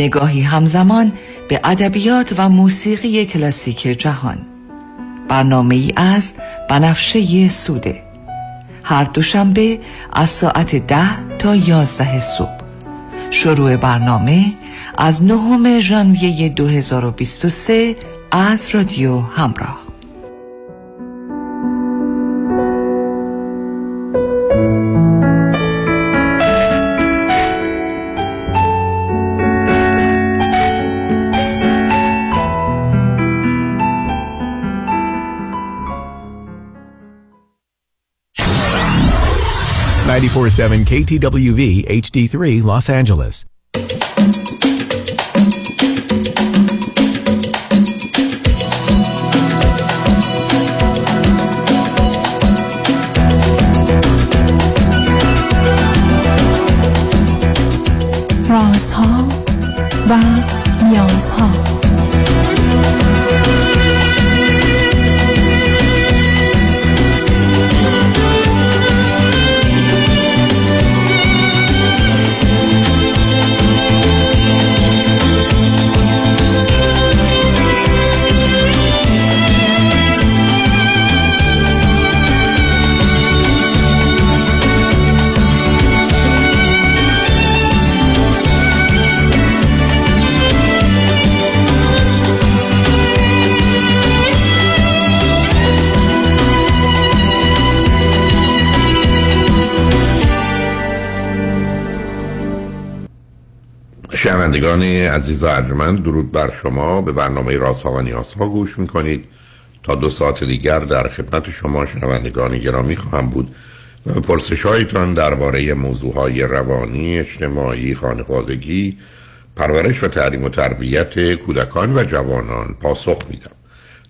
نگاهی همزمان به ادبیات و موسیقی کلاسیک جهان. برنامه‌ای از بنفشه سوده، هر دوشنبه از ساعت 10 تا 11 صبح. شروع برنامه از 9 ژانویه 2023 از رادیو همراه. KTWV KTWV HD3 Los Angeles. رازها و نیازها. شنوندگان عزیز و ارجمند، درود بر شما. به برنامه رازها و نیازها گوش میکنید. تا 2 ساعت دیگر در خدمت شما شنوندگان گرامی خواهم بود و به پرسش‌هایتان درباره موضوعهای روانی، اجتماعی، خانوادگی، پرورش و تعلیم و تربیت کودکان و جوانان پاسخ میدم.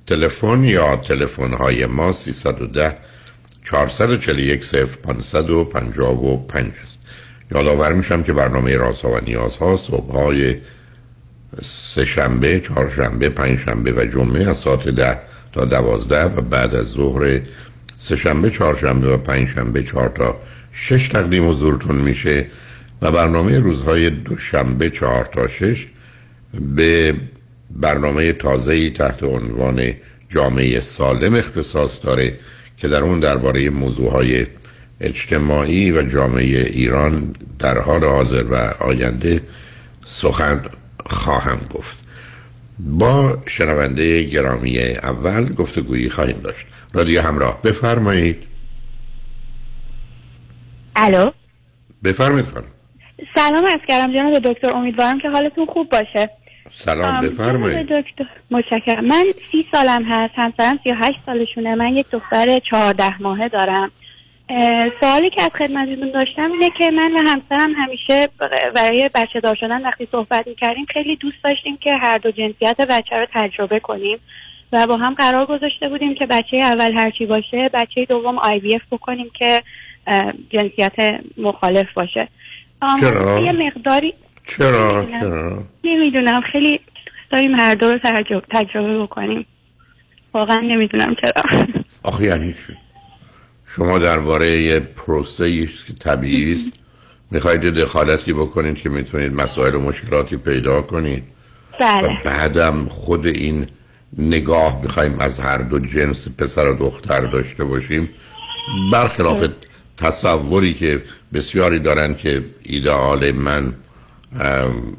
تلفن یا تلفن‌های ما 310 441 0555 است. یادآور میشم که برنامه رازها و نیازها صبح‌های سه‌شنبه، چهارشنبه، پنجشنبه و جمعه از ساعت 10 تا 12 و بعد از ظهر سه‌شنبه، چهارشنبه و پنجشنبه 4 تا 6 تقدیم حضورتون میشه و برنامه روزهای دوشنبه 4 تا 6 به برنامه تازه‌ای تحت عنوان جامعه سالم اختصاص داره که در اون درباره موضوعهای اجتماعی و جامعه ایران در حال حاضر و آینده سخن خواهم گفت. با شنونده گرامی اول گفتگویی خواهیم داشت. رادیو همراه، بفرمایید. الو، بفرمایید خانم. سلام عرض کردم جناب دکتر، امیدوارم که حالتون خوب باشه. سلام، بفرمایید دکتر. متشکرم. من 30 سالم هست، همسرم 38 سالشونه، من یک دختر 14 ماهه دارم. سوالی که از خدمتتون داشتم اینه که من و همسرم همیشه برای بچه دار شدن وقتی صحبت میکردیم خیلی دوست داشتیم که هر دو جنسیت بچه رو تجربه کنیم و با هم قرار گذاشته بودیم که بچه اول هرچی باشه بچه دوم IVF بکنیم که جنسیت مخالف باشه. چرا؟ یه مقداری چرا؟ نمیدونم، خیلی دوست داریم هر دو رو تجربه بکنیم. واقعا نمیدونم چرا. آخه یعنی چی؟ شما درباره یه پروسه‌ای که طبیعی است میخواید دخالتی بکنید که میتونید مسائل و مشکلاتی پیدا کنید. بله. و بعدم خود این نگاه میخوایم از هر دو جنس پسر و دختر داشته باشیم، برخلاف تصوری که بسیاری دارن که ایدئال من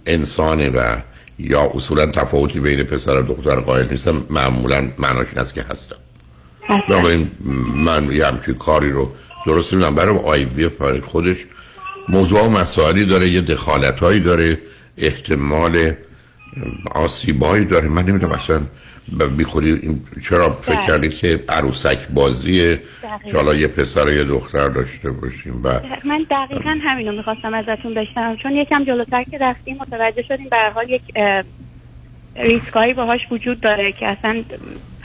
انسانه و یا اصولا تفاوتی بین پسر و دختر قائل نیستم، معمولا معناش این است که هستم. بنابراین من یه همچین کاری رو درست میدونم. برای IVF خودش موضوع و مسائلی داره، یه دخالت هایی داره، احتمال آسیب هایی داره. من نمیدونم اصلا بیخوری چرا فکر کردید که عروسک بازیه که حالا یه پسر و یه دختر داشته باشیم. و من دقیقا همین رو میخواستم ازتون بشنوم، چون یکم جلوتر که رفتیم متوجه شدیم به هر حال یک ریسکایی باهاش وجود داره که اصلا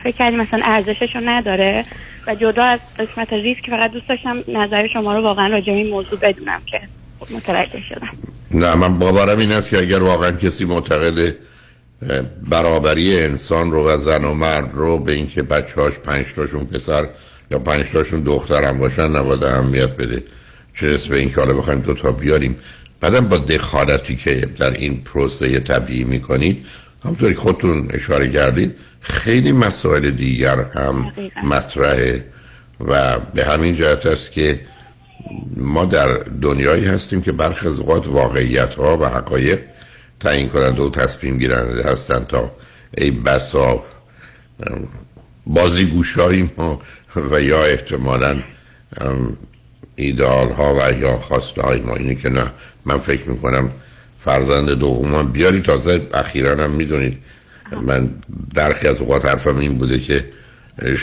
فکر کردیم مثلا ارزشش رو نداره و جدا از قسمت ریسک فقط دوست داشتم نظر شما رو واقعا راجع به این موضوع بدونم که متوجه شدم. نه، من باورم این است که اگر واقعا کسی معتقد برابری انسان رو و زن و مرد رو به اینکه بچه‌هاش 5 تاشون پسر یا 5 تاشون دختر هم باشن نباید اهمیت بده، چه رسه به اینکه حالا بخوایم 2 تا بیاریم. بعدم با دخالتی که در این پروسه طبیعی میکنید، همونطور که خودتون اشاره کردید خیلی مسائل دیگر هم مطرحه و به همین جهت است که ما در دنیایی هستیم که برخی از اوقات واقعیت‌ها و حقایق تعیین کننده و تصمیم گیرنده هستند تا ای بسا بازیگوش‌های ما و یا احتمالاً ایدئال‌ها و یا خواسته‌های ما. اینه که نه، من فکر می‌کنم فرزند دومم بیاری. تازه اخیراً هم می‌دونید من برخی از اوقات حرفم این بوده که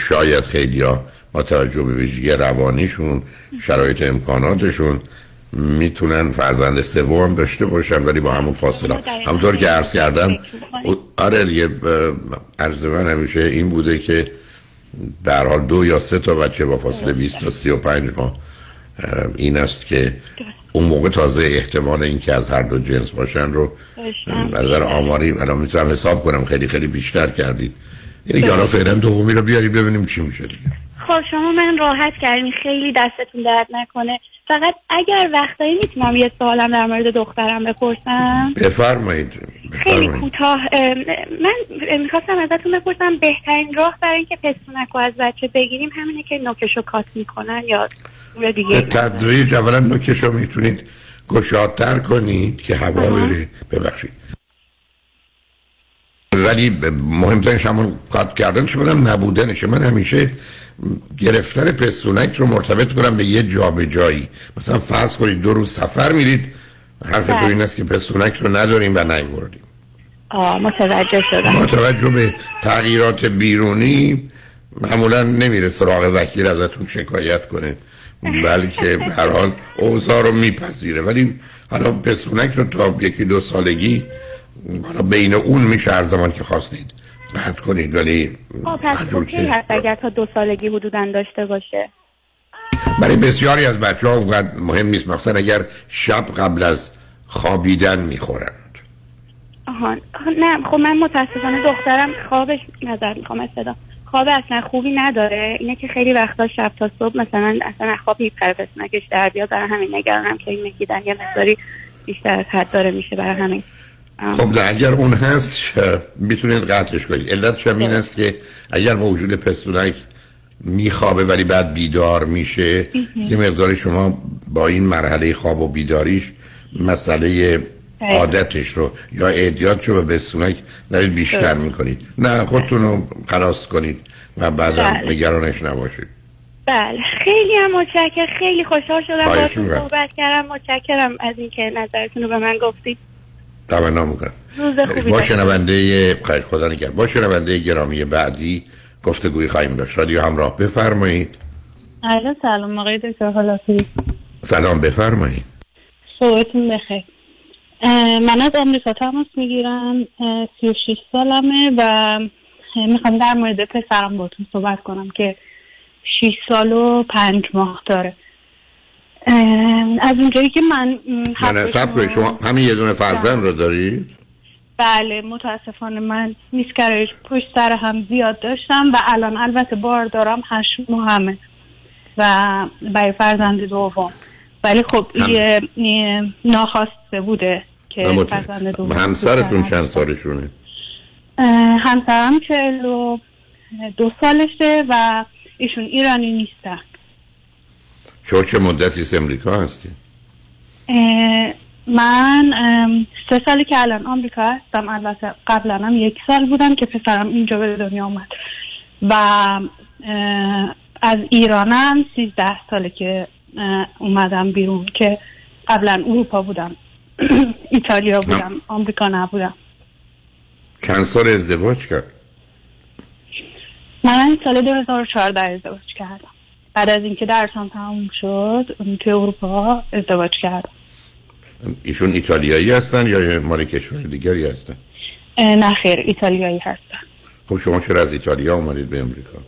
شاید خیلی‌ها با توجه به ویژگی روانیشون، شرایط امکاناتشون میتونن فرزند سوم هم داشته باشن، ولی با همون فاصله همونطور که عرض کردم آره یه عرض من همیشه این بوده که در حال 2 یا 3 تا بچه با فاصله 20 تا 35 ماه این است که اون موقع تازه احتمال این که از هر دو جنس باشن رو نظر آماری من میتونم حساب کنم خیلی خیلی بیشتر کردید. یعنی یارا فعلا دومی رو بیارید ببینیم چی میشه دیگه. خب شما من راحت کردین، خیلی دستتون درد نکنه. فقط اگر وقتایی میتونم یه سوالم در مورد دخترم بپرسم؟ بفرمایید. خیلی کوتاه. من میخواستم ازتون بپرسم بهترین راه برای اینکه پستونکو از بچه بگیریم همینه که نوکشو کات میکنن یا روی دیگه؟ تدریج اولا نوکشو میتونید گشادتر کنید که هوا بره. ببخشید. ولی مهمترینش همون کات کردنش بودم نبودنش. من همیشه گرفتن پستونک رو مرتبط کنم به یه جا به جایی. مثلا فرض کنید 2 روز سفر میرید، حرف تو این است که پستونک رو نداریم و نیوردیم. متوجه شدم. با توجه به تغییرات بیرونی معمولا نمیره سراغ وکیل ازتون شکایت کنه، بلکه به هر حال اوضاع رو میپذیره. ولی حالا پستونک رو تا 1-2 سالگی حالا بین اون میشه هر زمان که خواستید قطع کنید. ولی پس اوکی هست اگر تا 2 سالگی حدوداً داشته باشه. برای بسیاری از بچه ها اونقدر مهم نیست، مخصوصا اگر شب قبل از خوابیدن میخورند. آها نه خب من متاسفانه دخترم خوابش نظر میخوام اصلا خواب اصلا خوبی نداره. اینه که خیلی وقتا شب تا صبح مثلا اصلا خواب میپره نکش در بیا. برای همین نگرانم که این نگیدن یه مقداری بیشتر از حد داره میشه. برای همین خب اگر اون هست میتونید قطعش کنید. علتش هم این است که اگر با وجود پستونک میخوابه ولی بعد بیدار میشه، یه مقدار شما با این مرحله خواب و بیداریش مسئله عادتش رو یا اعتیادش رو به پستونک دارید بیشتر میکنید. نه خودتون رو خلاص کنید و بعدم نگرانش نباشید. بله خیلی هم متشکرم. خیلی خوشحال شدم باهاتون صحبت کردم. متشکرم از اینکه نظرتون رو به من گفتید. تمنا میکنم. با شنونده خیر خدا نگهدار. با شنونده گرامی بعدی گفتگوی خواهیم داشت. رادیو همراه بفرمایید. الو سلام آقای دکتر حالتون؟ سلام بفرمایید. صحبتون بخیر. من از آمریکا تماس میگیرم. 36 سالمه و میخوام در مورد پسرم باهاتون صحبت کنم که 6 سال و 5 ماه داره. از اونجایی که من سب کنید شما همین یه دونه فرزند رو دارید؟ بله متاسفانه من میسکرایش پشت سر هم زیاد داشتم و الان البته بار دارم 8 ماهمه و برای فرزند دوم. ولی خب یه ناخواسته بوده که فرزند دوم. همسرتون چند سالشونه؟ همسرم 42 سالشه و ایشون ایرانی نیستن. چه مدتی امریکا هستی؟ من 3 سالی که الان آمریکا هستم. البته قبلا هم 1 سال بودم که پسرم اینجا به دنیا اومد و از ایرانم 13 ساله که اومدم بیرون که قبلا اروپا بودم ایتالیا بودم آمریکا نبودم. چند سال ازدواج کرد؟ من سال 2014 ازدواج کردم. بعد از اینکه درسم تموم شد توی اروپا ازدواج کردم. ایشون ایتالیایی هستن یا مال کشور دیگری هستن؟ نه خیر ایتالیایی هستن. خب شما چرا از ایتالیا اومدید به امریکا؟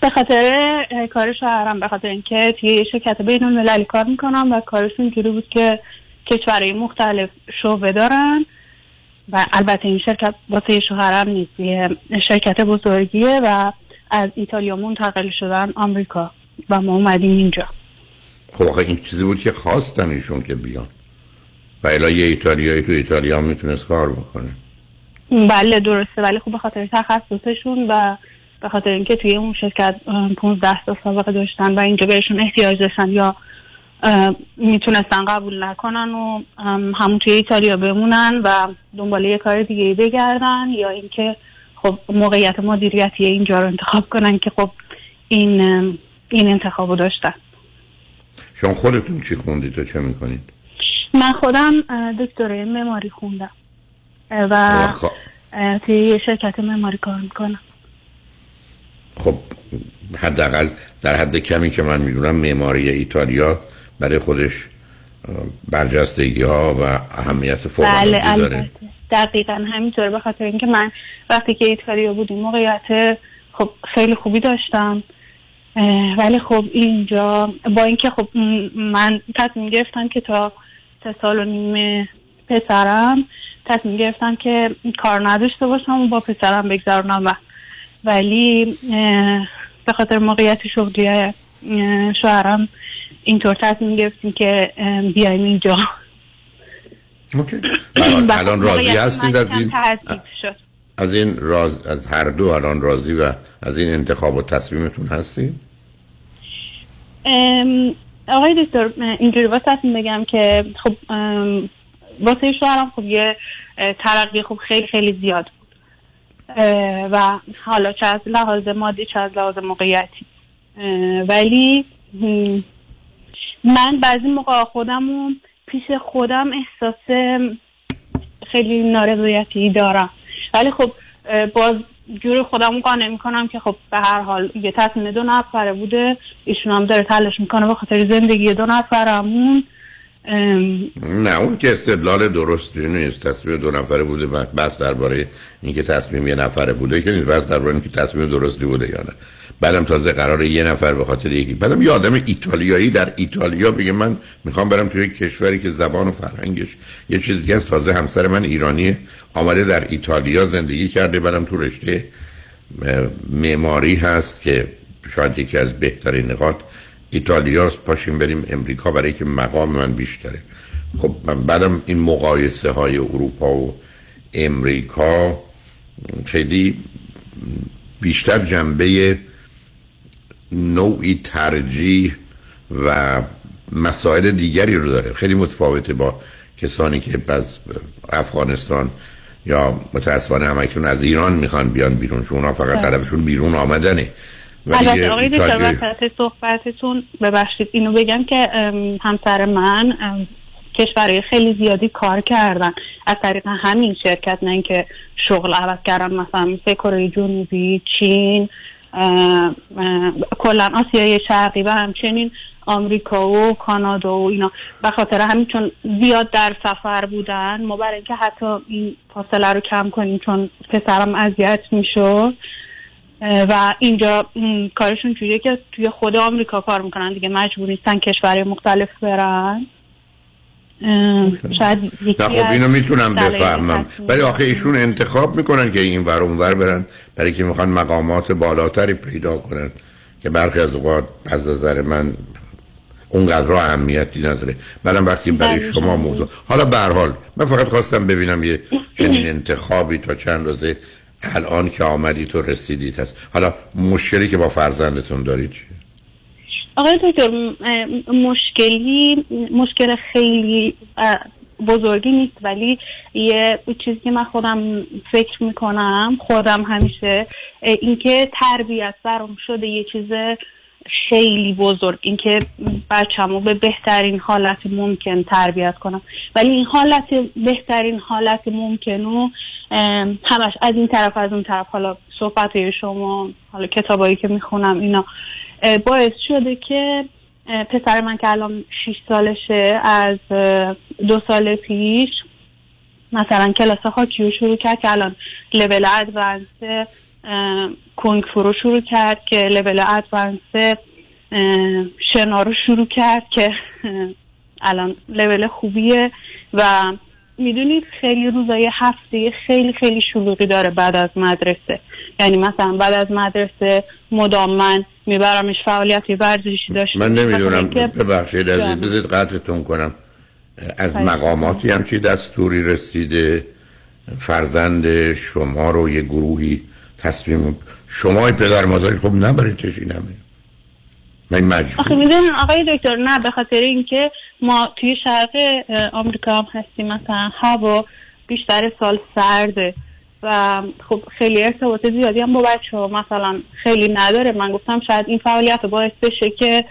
به خاطر کار شوهرم. به خاطر اینکه توی یه شرکت بین‌المللی کار میکنم و کارشون اینجوری بود که کشورهای مختلف شعبه دارن و البته این شرکت واسه شوهرم نیست، یه شرکت بزرگیه و از ایتالیا منتقل شدن آمریکا و ما اومدیم اینجا. خب آخه این چیزی بود که خواستن ایشون که بیان. و الا یه ایتالیایی تو ایتالیا هم میتونست کار بکنه. بله درسته، ولی خب به خاطر تخصصشون و به خاطر اینکه توی اون شرکت 15 سال سابقه داشتن و اینجا بهشون احتیاج داشتن یا میتونستن قبول نکنن و همون توی ایتالیا بمونن و دنبال یه کار دیگه بگردن، یا اینکه خب موقعیت مدیریتی اینجا رو انتخاب کنن که خب این انتخاب رو داشتن. شما خودتون چی خوندید و چه میکنید؟ من خودم دکترای معماری خوندم و توی یه شرکت معماری کار میکنم. خب حداقل در حد کمی که من میدونم معماری ایتالیا برای خودش برجستگی ها و اهمیت فوق‌العاده داره. بله دقیقاً همینطور، به خاطر اینکه من وقتی که ایتالیا بودیم موقعیت خب خیلی خوبی داشتم، ولی خب اینجا با اینکه خب من تصمیم گرفتم که تا 3.5 سال پسرم تصمیم گرفتم که کار نداشته باشم و با پسرم بگذرونم، ولی به خاطر موقعیت شغلی شوهرم اینطور تصمیم گرفتیم که بیایم اینجا. اوکی. الان راضی هستید از این از هر دو؟ الان راضی و از این انتخاب و تصمیمتون هستید؟ آقای دکتر اینجوری واسهتون بگم که خب واسه شوهرم خب یه ترقی خب خیلی خیلی زیاد بود و حالا چه از لحاظ مادی چه از لحاظ موقعیتی، ولی من بعضی موقع خودمو پیش خودم احساس خیلی نارضایتی دارم، ولی خب باز جور خودمو قانع میکنم که خب به هر حال یه تصمیم 2 نفره بوده، ایشون هم داره تلاش میکنه به خاطر زندگی 2 نفرمون. نه اون که استدلال درستی نیست. تصمیم 2 نفره بوده، بس درباره اینکه تصمیم 1 نفره بوده که نیست، بس درباره اینکه تصمیم درستی بوده یا نه. بعدم تازه قراره 1 نفر به خاطر یکی، بعدم یه آدم ایتالیایی در ایتالیا بگه من میخوام برم توی کشوری که زبان و فرهنگش یه چیز دیگه است. تازه همسر من ایرانیه، آمده در ایتالیا زندگی کرده، بعدم تو رشته معماری هست که شاید یکی از بهترین نقاط ایتالیاست، پاشیم بریم امریکا برای که مقام من بیشتره. خب من بعدم این مقایسه های اروپا و امریکا خیلی بیشتر جنبه نوعی ترجیح و مسائل دیگری رو داره، خیلی متفاوته با کسانی که از افغانستان یا متاسفانه همکنون از ایران میخوان بیان بیرون، چون اونا فقط طلبشون بیرون آمدنه. البته آقای دکتر وسط صحبتتون ببخشید اینو بگم که همسر من کشورهای خیلی زیادی کار کردن از طریق همین شرکت، نه اینکه شغل عوض کردن، مثلا مثل کره جنوبی، چین، کلا آسیای شرقی و همچنین آمریکا و کانادا و اینا. به خاطر همین چون زیاد در سفر بودن، ما برای اینکه حتی این فاصله رو کم کنیم چون پسرم اذیت میشد و اینجا کارشون جوریه که توی خود آمریکا کار میکنن دیگه، مجبور نیستن کشورهای مختلف برن. شاید یکی خب اینو میتونم بفهمم، ولی آخه ایشون انتخاب میکنن که این ور اون ور برن برای که میخوان مقامات بالاتری پیدا کنن که برخی از اوقات از نظر من اونقدر اهمیتی نداره. منم وقتی برای شما موضوع، حالا به هر حال من فقط خواستم ببینم یه چنین انتخابی تا چند روزه الان که آمدید و رسیدید هست. حالا مشکلی که با فرزندتون دارید چیه؟ آقای دکتر مشکل خیلی بزرگی نیست، ولی یه چیزی که من خودم فکر میکنم خودم همیشه اینکه تربیت برام شده یه چیز خیلی بزرگ، اینکه بچه‌مو به بهترین حالت ممکن تربیت کنم، ولی این حالت بهترین حالت ممکنو همش از این طرف از اون طرف، حالا صحبت‌های شما، حالا کتابایی که میخونم اینا باعث شده که پسر من که الان 6 سالشه از 2 سال پیش مثلا کلاس هاکیو شروع کرد که الان لول ادوانس، کونگ فو رو شروع کرد که لول ادوانس، شنا رو شروع کرد که الان لول خوبیه و میدونید خیلی روزای هفته خیلی خیلی شلوغی داره بعد از مدرسه، یعنی مثلا بعد از مدرسه مدام من میبرمش فعالیت ورزشی داشته. من نمیدونم، ببخشید عزیز بذارید قطعتون کنم، از مقاماتی همچی دستوری رسیده فرزند شما رو یه گروهی تصمیم شمای پدر مادری خب نبریدش این همه من مجبور آخه میدونم آقای دکتر نه به خاطر اینکه ما توی شرق آمریکا هم هستیم مثلا هوا بیشتر سال سرده و خب خیلی ارتباط زیادی هم با بچه ها مثلا خیلی نداره. من گفتم شاید این فعالیت باعث بشه که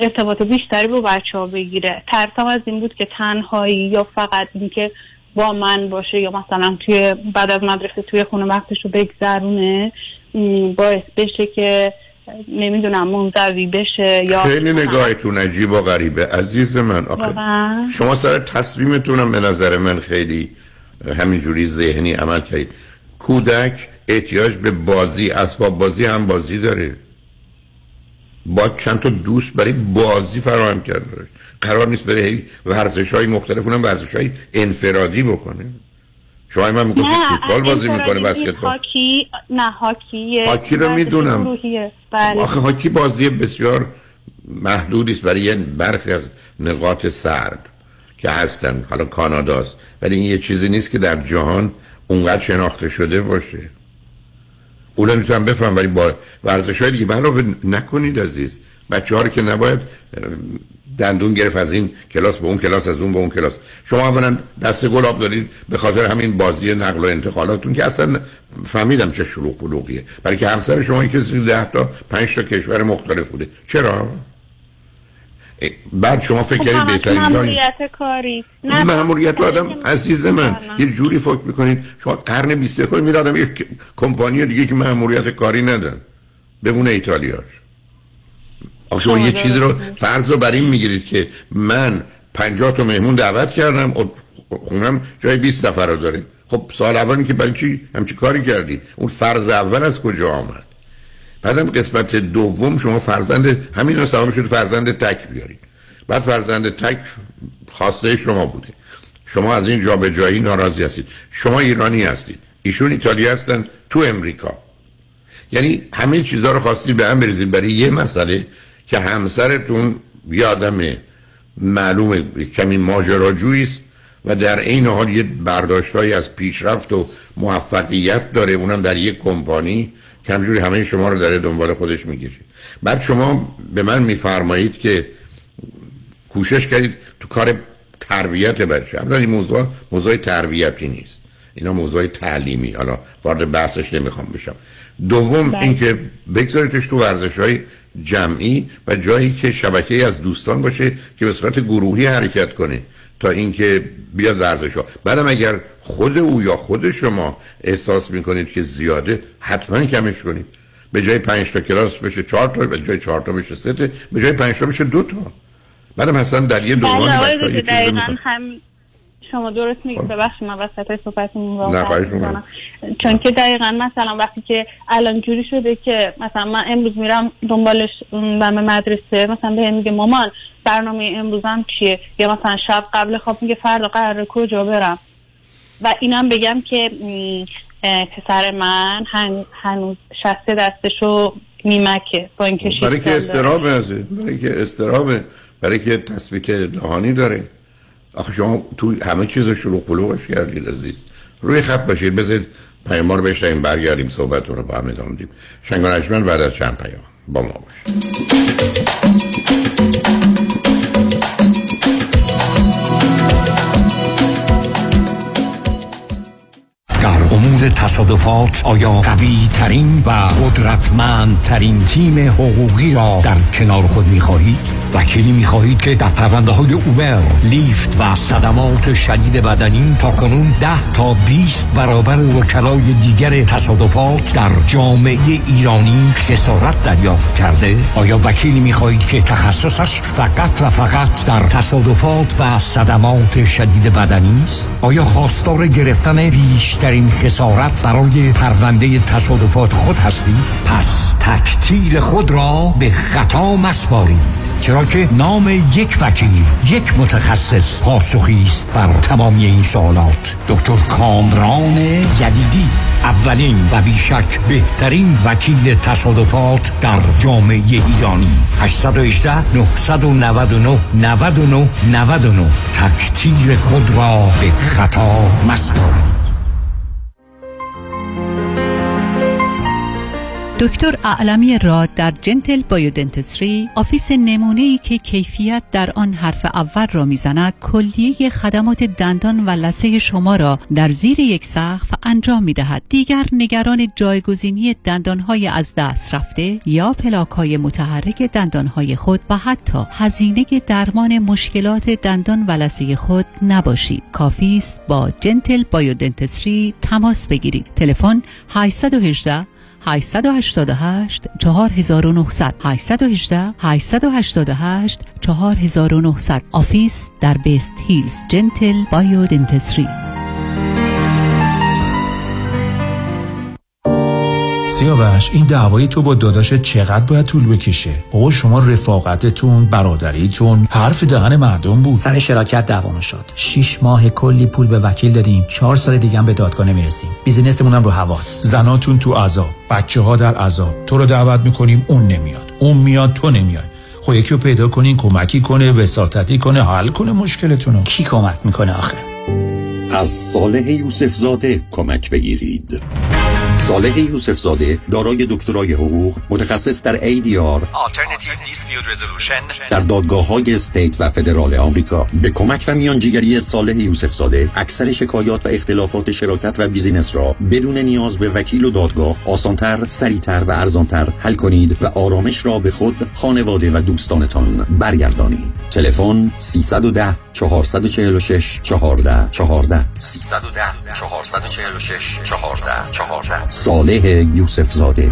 ارتباط بیشتری با بچه ها بگیره. ترسم از این بود که تنهایی یا فقط اینکه با من باشه یا مثلا توی بعد از مدرسه توی خونه وقتشو بگذرونه باعث بشه که نمیدونم منزوی بشه یا خیلی نگاهتون عجیب و غریبه عزیز من. آخه شما سر تصمیمتونم به نظر من خیلی همینجوری ذهنی عمل کردید. کودک احتیاج به بازی اسباب بازی هم بازی داره. با چند تا دوست برای بازی فراهم کرده قرار نیست برای ورزش‌های مختلف اونم ورزش‌های انفرادی بکنه. شما من میگم فوتبال بازی میکنه بسکتبال هاکی نه هاکیه هاکی رو میدونم بله. آخه هاکی بازی بسیار محدودی است برای برخی از نقاط سرد که هستن حالا کاناداست ولی این یه چیزی نیست که در جهان اونقدر شناخته شده باشه. اونا میتونم بفهم ولی با ورزش‌های دیگه علاوه نکنید عزیز. بچه‌ها رو که نباید دندون گرفت از این کلاس به اون کلاس از اون به اون کلاس. شما اولا دست گلاب دارید به خاطر همین بازی نقل و انتقالاتون که اصلا فهمیدم چه شلوغ پلوغیه. برای که همسر شما یکی از 10 تا 5 تا کشور مختلف بوده. چرا؟ بعد شما فکر کردید بهترین جایی کاری نه ماموریت آدم عزیز من یه جوری فکر میکنید شما قرن 21 میره آدم یک کمپانی دیگه که ماموریت کاری ندن بمونه ایتالیاش. آخه شما یه چیزی رو فرض رو بر این میگیرید که من 50 تا مهمون دعوت کردم خونم جای 20 نفر رو داره. خب سال اولی که برای چی همچی کاری کردید اون فرض اول از کجا آمد؟ بعدم قسمت دوم شما فرزند همین رو سبب شد فرزند تک بیارید. بعد فرزند تک خواسته شما بوده. شما از این جا به جایی ناراضی هستید. شما ایرانی هستید. ایشون ایتالیایی هستن تو امریکا. یعنی همه چیزها رو خواستید به هم بریزید برای یه مسئله که همسرتون یه آدم معلومه کمی ماجراجویی است و در این حال یه برداشتایی از پیشرفت و موفقیت داره اونم در یک کمپانی که همجوری همه شما رو داره دنبال خودش میگیشه. بعد شما به من میفرمایید که کوشش کردید تو کار تربیت بچه. البته این موضوع تربیتی نیست. اینا موضوع تعلیمی. حالا وارد بحثش نمیخوام بشم. دوم اینکه بگذاریدش تو ورزش‌های جمعی و جایی که شبکه‌ای از دوستان باشه که به صورت گروهی حرکت کنه تا اینکه بیاد ورزش‌ها. بعدم اگر خود او یا خود شما احساس می‌کنید که زیاده حتما کمش کنید. به جای 5 تا کلاس بشه 4 تا، به جای 4 تا بشه 3 تا، به جای 5 تا بشه 2 تا. بعدم مثلا در یه دوران بچه‌ها شما درست میگید. ببخشید من وسط صحبتتون واقعا چون که دقیقاً مثلا وقتی که الان جوری شده که مثلا من امروز میرم دنبالش برم مدرسه مثلا بهم میگه مامان برنامه امروزم چیه یا مثلا شب قبل خواب میگه فردا قراره کجا برم. و اینم بگم که پسر من هنوز 60 دستشو میمکه با این کشیدن برای که اضطراب ازه برای که تثبیت دهانی داره. آخه شما تو همه چیز رو شروع پلوغش کردید عزیز. روی خط باشید بذارید پیام رو بشنویم برگردیم صحبتون رو با هم ادامه بدیم. شنگان اجمن بعد از چند پیام با ما باشید. در امور تصادفات آیا قوی ترین و قدرتمند ترین تیم حقوقی را در کنار خود می خواهید؟ وکیلی می خواهید که در پرونده های اوبر، لیفت و صدمات شدید بدنی تا کنون 10 تا 20 برابر وکلای دیگر تصادفات در جامعه ایرانی خسارت دریافت کرده؟ آیا وکیلی می خواهید که تخصصش فقط و فقط در تصادفات و صدمات شدید بدنی است؟ آیا خواستار گرفتن بیشتر این خسارت برای پرونده تصادفات خود هستی؟ پس تکتیر خود را به خطا مسپارید، چرا که نام یک وکیل، یک متخصص پاسخی است بر تمامی این سوالات. دکتر کامران یدیدی، اولین و بیشک بهترین وکیل تصادفات در جامعه ایرانی. 818 999 99 99. تکثیر خود را به خطا مسکن. دکتر اعلمی راد در جنتل بایودنتستری، آفیس نمونه‌ای که کیفیت در آن حرف اول را میزند، کلیه خدمات دندان و لثه شما را در زیر یک سقف انجام میدهد. دیگر نگران جایگزینی دندانهای از دست رفته یا پلاک‌های متحرک دندانهای خود و حتی هزینه درمان مشکلات دندان و لثه خود نباشید. کافی است با جنتل بایودنتستری تماس بگیرید. تلفن 818 888 4900 818 888 4900. آفیس در بیست هیلز، جنتل بایودنتستری. سیاوش، این دعوای تو با داداشت چقدر باید طول بکشه؟ بابا شما رفاقتتون، برادریتون، حرف دهن مردم بود. سر شراکت دعوامون شد. 6 ماه کلی پول به وکیل دادیم. 4 سال دیگه هم به دادگاه میرسیم. بیزینسمون هم رو حواس. زناتون تو عذاب، بچه‌ها در عذاب. تو رو دعوت می‌کنیم اون نمیاد. اون میاد تو نمیای. خب یکی رو پیدا کنین کمکی کنه، وساطتی کنه، حل کنه مشکلتونو. کی کمک می‌کنه آخه؟ از صالح یوسفزاده کمک بگیرید. صالح یوسفزاده دارای دکترای حقوق، متخصص در ADR Alternative Dispute Resolution در دادگاه‌های استیت و فدرال آمریکا، به کمک و میانجیگری صالح یوسفزاده اکثر شکایات و اختلافات شراکت و بیزینس را بدون نیاز به وکیل و دادگاه آسان‌تر، سریع‌تر و ارزان‌تر حل کنید و آرامش را به خود، خانواده و دوستانتان برگردانید. تلفن 310 446 14 14 310 446 14 14. صالح یوسف زاده.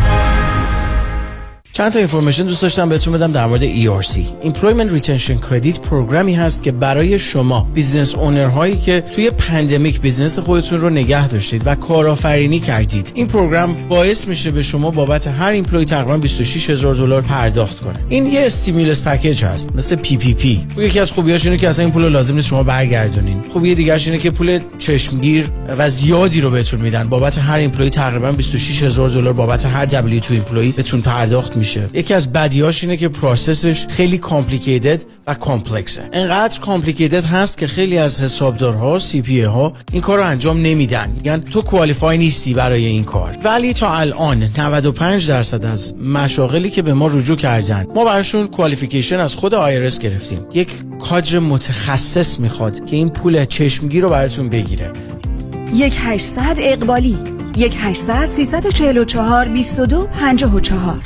چند تا اینفورمیشن دوست داشتم بهتون بدم در مورد ERC. Employment Retention Credit پروگرامی هست که برای شما بیزنس اونر هایی که توی پندمیک بیزنس خودتون رو نگه داشتید و کارآفرینی کردید، این پروگرام باعث میشه به شما بابت هر ایمپلوی تقریبا $26,000 پرداخت کنه. این یه استیمولس پکیج هست، مثل PPP. یکی از خوبیاش اینه که اصلا این پول لازم نیست شما برگردونین. خوبی دیگه‌اش اینه که پول چشمگیر و زیادی رو بهتون میدن. بابت هر ایمپلوی تقریبا $26,000 بابت هر W2 ایمپلوی بهتون پرداخت میشه. یکی از بدیهاش اینه که پروسسش خیلی کامپلیکیتد و کامپلکسه. انقدر کامپلیکیتد هست که خیلی از حسابدارها، سی پی ای ها این کارو انجام نمیدن. میگن تو کوالیفای نیستی برای این کار. ولی تا الان 95% از مشاغلی که به ما رجوع کردن، ما براشون کوالیفیکیشن از خود IRS گرفتیم. یک کادر متخصص میخواد که این پول چشمگیر رو براتون بگیره. 1800 اقبالی 1800 344 2254.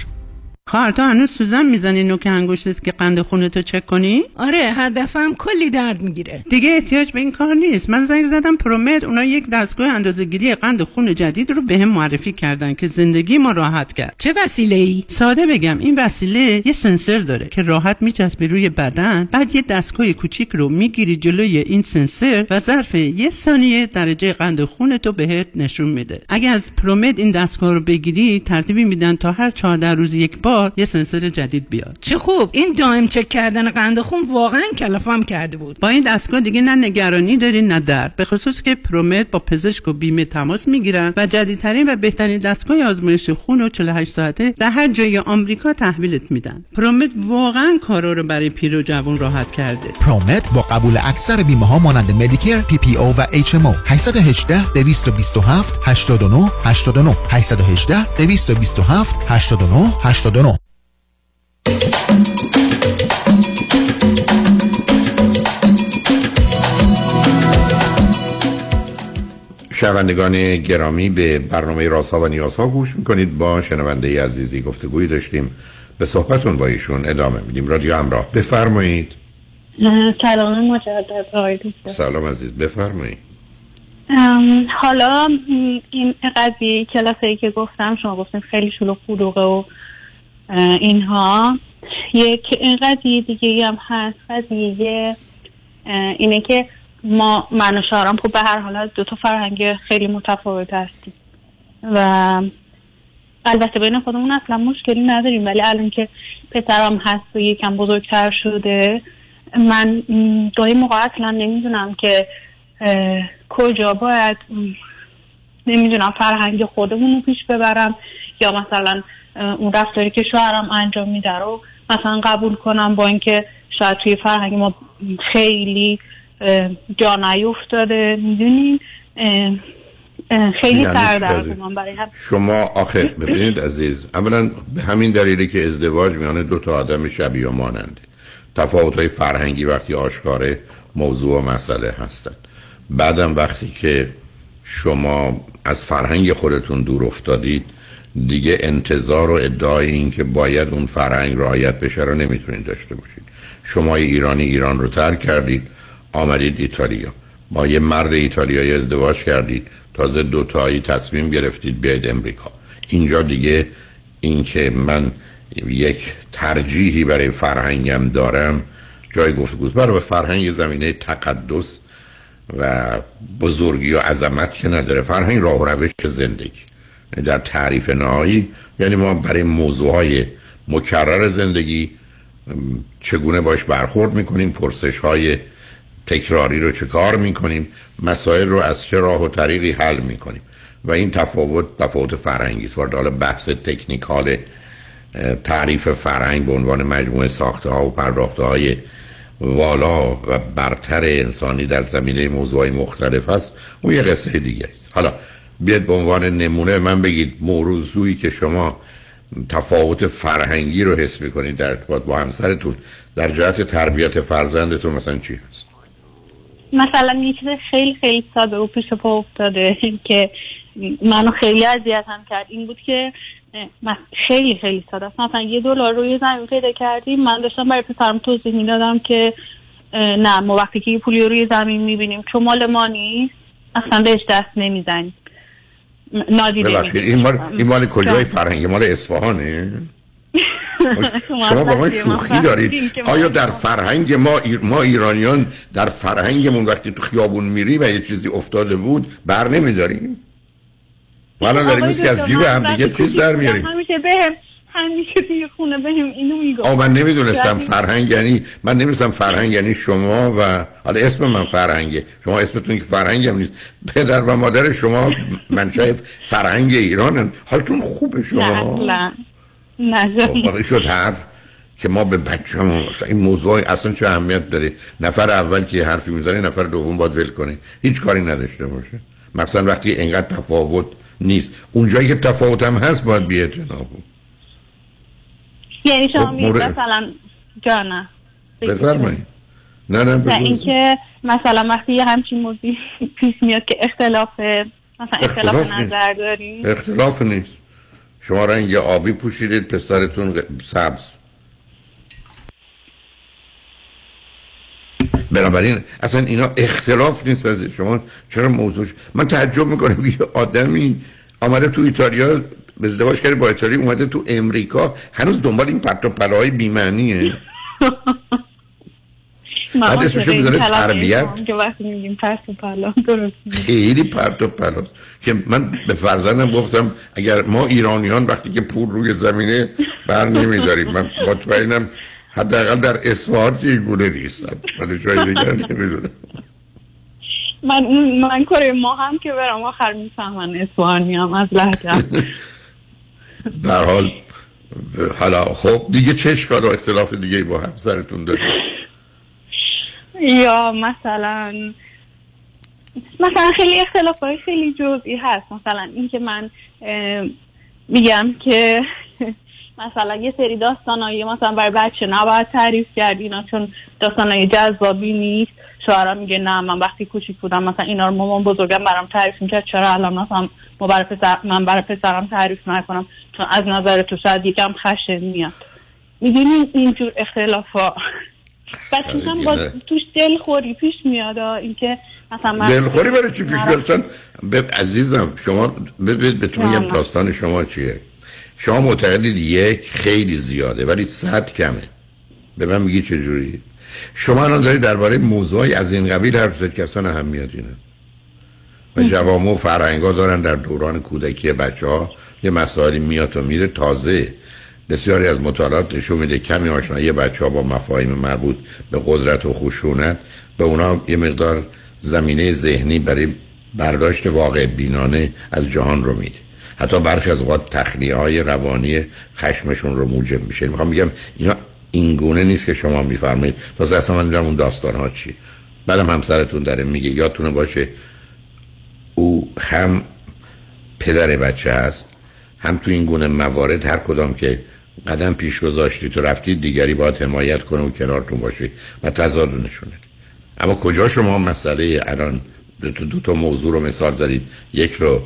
خواهر تو هنوز سوزن میزنی نوک انگشتت که قند خونتو چک کنی؟ آره، هر دفعه هم کلی درد میگیره. دیگه احتیاج به این کار نیست. من زنگ زدم پرومد، اونا یک دستگاه اندازه‌گیری قند خون جدید رو بهم معرفی کردن که زندگی ما راحت کرد. چه وسیله‌ای؟ ساده بگم، این وسیله یه سنسور داره که راحت میچسبه روی بدن، بعد یه دستگاه کوچیک رو میگیری جلوی این سنسور و ظرف یه ثانیه درجه قند خونتو بهت نشون میده. اگه از پرومد این دستگاه رو بگیری، ترتیبی میدن تا هر 14 روز یک بار یه سنسور جدید بیاد. چه خوب. این دائم چک کردن قند خون واقعا کلافم کرده بود. با این دستگاه دیگه نه نگرانی داری نه درد. به خصوص که پرومد با پزشک و بیمه تماس میگیرن و جدیدترین و بهترین دستگاه آزمایش خون و 48 ساعته در هر جای آمریکا تحویلت میدن. پرومد واقعا کارا رو برای پیر و جوان راحت کرده. پرومد با قبول اکثر بیمه ها مانند مدیکر، پی پی او و HMO. 818 227 89 89. 818 227 89 89. شنوندگان گرامی، به برنامه رازها و نیازها گوش میکنید. با شنونده عزیزی گفتگویی داشتیم، به صحبتون با ایشون ادامه میدیم. رادیو همراه، بفرمایید. سلام مجدد آقای دکتر. سلام عزیز، بفرمایید. حالا این قضیه کلاسایی که گفتم، شما گفتیم خیلی شلوغ خلوقه و اینها، یک قضیه دیگه هم هست. قضیه اینه که من و شارم خب به هر حال دو تا فرهنگ خیلی متفاوت هستیم و البته بین خودمون اصلا مشکلی نداریم، ولی الان که پسرم هست و یکم بزرگتر شده، من گاهی موقع اصلا نمیدونم که کجا باید نمیدونم فرهنگ خودمون رو پیش ببرم یا مثلا اون رفتاری که شوهرم انجام میده رو مثلا قبول کنم، با اینکه شاید توی فرهنگ ما خیلی جا نیفتاده، میدونین خیلی سردرد من برای هم. شما آخه ببینید عزیز، اولا به همین دلیلی که ازدواج میان دو تا آدم شبیه و ماننده، تفاوت‌های فرهنگی وقتی آشکاره موضوع و مسئله هستند، بعدم وقتی که شما از فرهنگ خودتون دور افتادید دیگه انتظار و ادعای این که باید اون فرهنگ رعایت بشه رو نمیتونید داشته باشید. شما ایرانی ایران رو ترک کردید، آمدید ایتالیا، با یه مرد ایتالیایی ازدواج کردید، تازه دوتایی تصمیم گرفتید بیاید امریکا. اینجا دیگه این که من یک ترجیحی برای فرهنگم دارم جای گفتگوست. برای فرهنگ زمینه تقدس و بزرگی و عظمت که نداره، فرهنگ راه و روش زندگی در تعریف نهایی، یعنی ما برای موضوعهای مکرر زندگی چگونه باش برخورد میکنیم، پرسشهای تکراری رو چه کار میکنیم، مسائل رو از چه راه و طریقی حل میکنیم و این تفاوت فرهنگی است. وارد حالا بحث تکنیکال تعریف فرهنگ به عنوان مجموعه ساخته ها و پرداخته های والا و برتر انسانی در زمینه موضوعی مختلف است، اون یه قصه دیگه است. حالا بیاید به عنوان نمونه من بگید موضوعی که شما تفاوت فرهنگی رو حس میکنید در ارتباط با همسرتون در جهت تربیت فرزندتون مثلا چی هست؟ مثلا یه چیز خیلی خیلی ساده و پیش پا افتاده که منو خیلی اذیتم کرد، این بود که من خیلی خیلی ساده است، مثلا $1 روی زمین پیدا کردیم، من داشتم برای پسرم توضیح میدادم که نه ما وقتی که پولی روی زمین میبینیم چون مال ما نیست اصلا بهش دست نمیزنیم، نادیده میگیریم. این مال کجای فرهنگ؟ مال اصفهانه؟ شما با من شوخی دارید؟ آیا در فرهنگ ما ایرانیان در فرهنگمون وقتی تو خیابون میری و یه چیزی افتاده بود بر نمیداریم؟ حالا داریم ایسی که از جیب هم دیگه چیز در میاریم. همیشه توی خونه بهم اینو میگفت. من نمیدونستم فرهنگ یعنی، من نمیدونستم فرهنگ یعنی شما. و حالا اسم من فرهنگه، شما اسمتون که فرهنگ هم نیست. پدر و مادر شما منشأ فرهنگ ایرانن. حالتون خوبه شما؟ نه شد حرف که ما به بچه‌مون این موضوع اصلا چه اهمیت داره؟ نفر اول که حرفی میزنه نفر دوم باید ول کنه، هیچ کاری نداشته باشه، مثلا وقتی انقدر تفاوت نیست. اونجایی که تفاوت هم هست باید بی‌اعتناب. یعنی شما میگید مثلا جانا بفرمایید نه اینکه مثلا وقتی یه همچین موضوعی پیش میاد که اختلاف نظر داریم. اختلاف نیست، شما رنگ آبی پوشیدید پسرتون سبز، بنابراین اصلا اینا اختلاف نیست. از شما چرا موضوعش من تعجب میکنم که یه آدمی آمده تو ایتالیا ازدواج کرده با ایتالیا، اومده تو امریکا هنوز دنبال این پرت و پلاهای بی‌معنیه. بعد اسمشو میذاره تربیت، که وقتی میگیم پرت و پلا درست خیلی پرت و پلاست. که من به فرزندم گفتم اگر ما ایرانیان وقتی که پول روی زمینه بر نمیداریم، من مطمئنم حداقل در اصفهان که اینگونه نیستم، ولی جای دیگر نمیدونم. من کره ما هم که برام آخر میفهمن اصفهانی هم از لهجه در حال. حالا خب دیگه چه اشکال و اختلاف دیگه با همسرتون دارید؟ یا مثلا خیلی اختلافای خیلی جزئی هست، مثلا اینکه من میگم که مثلا یه سری داستانایی مثلا برای بچه نباید تعریف کرد اینا چون داستانای جذابی نیست. شوهرم میگه نه من وقتی کوچیک بودم مثلا اینا رو مامان بزرگم برام تعریف میکرد، چرا الان مثلا من برای پسرم تعریف نکنم چون از نظر تو شاید یکم خشن میاد. میدونی اینجور اختلافا بعد میگم با توش دلخوری پیش میاد. اینکه مثلا دلخوری برای چی پیش میاد؟ عزیزم شما بهتون میگم داستان شما چیه. شما معتقدید یک خیلی زیاده ولی 100 کمه. به من میگی چه جوری؟ شما الان دارید درباره موضوعی از این قبیل حرف زدید که اصلا اهمیتی نداره و جوامع و فرهنگ‌ها دارن در دوران کودکی بچه‌ها یه مسائلی میاد و میره. تازه بسیاری از مطالعات نشون میده کمی آشنایی بچه‌ها با مفاهیم مربوط به قدرت و خشونت به اونا یه مقدار زمینه ذهنی برای برداشت واقع بینانه از جهان رو میده، حتی برخی از اوقات تخلیه‌های روانی خشمشون رو موجب میشه. میخوام بگم اینا این گونه نیست که شما میفرمایید. تازه اصلا من میگم اون داستان‌ها چی؟ بعدم همسرتون داره میگه یادتونه باشه او هم پدر بچه هست، هم تو این گونه موارد هر کدام که قدم پیش گذاشتی تو رفتید دیگری باید حمایت کنه و کنارتون باشه و تضاد نشونه. اما کجا شما مسئله الان دو تا موضوع رو مثال زدید، یک رو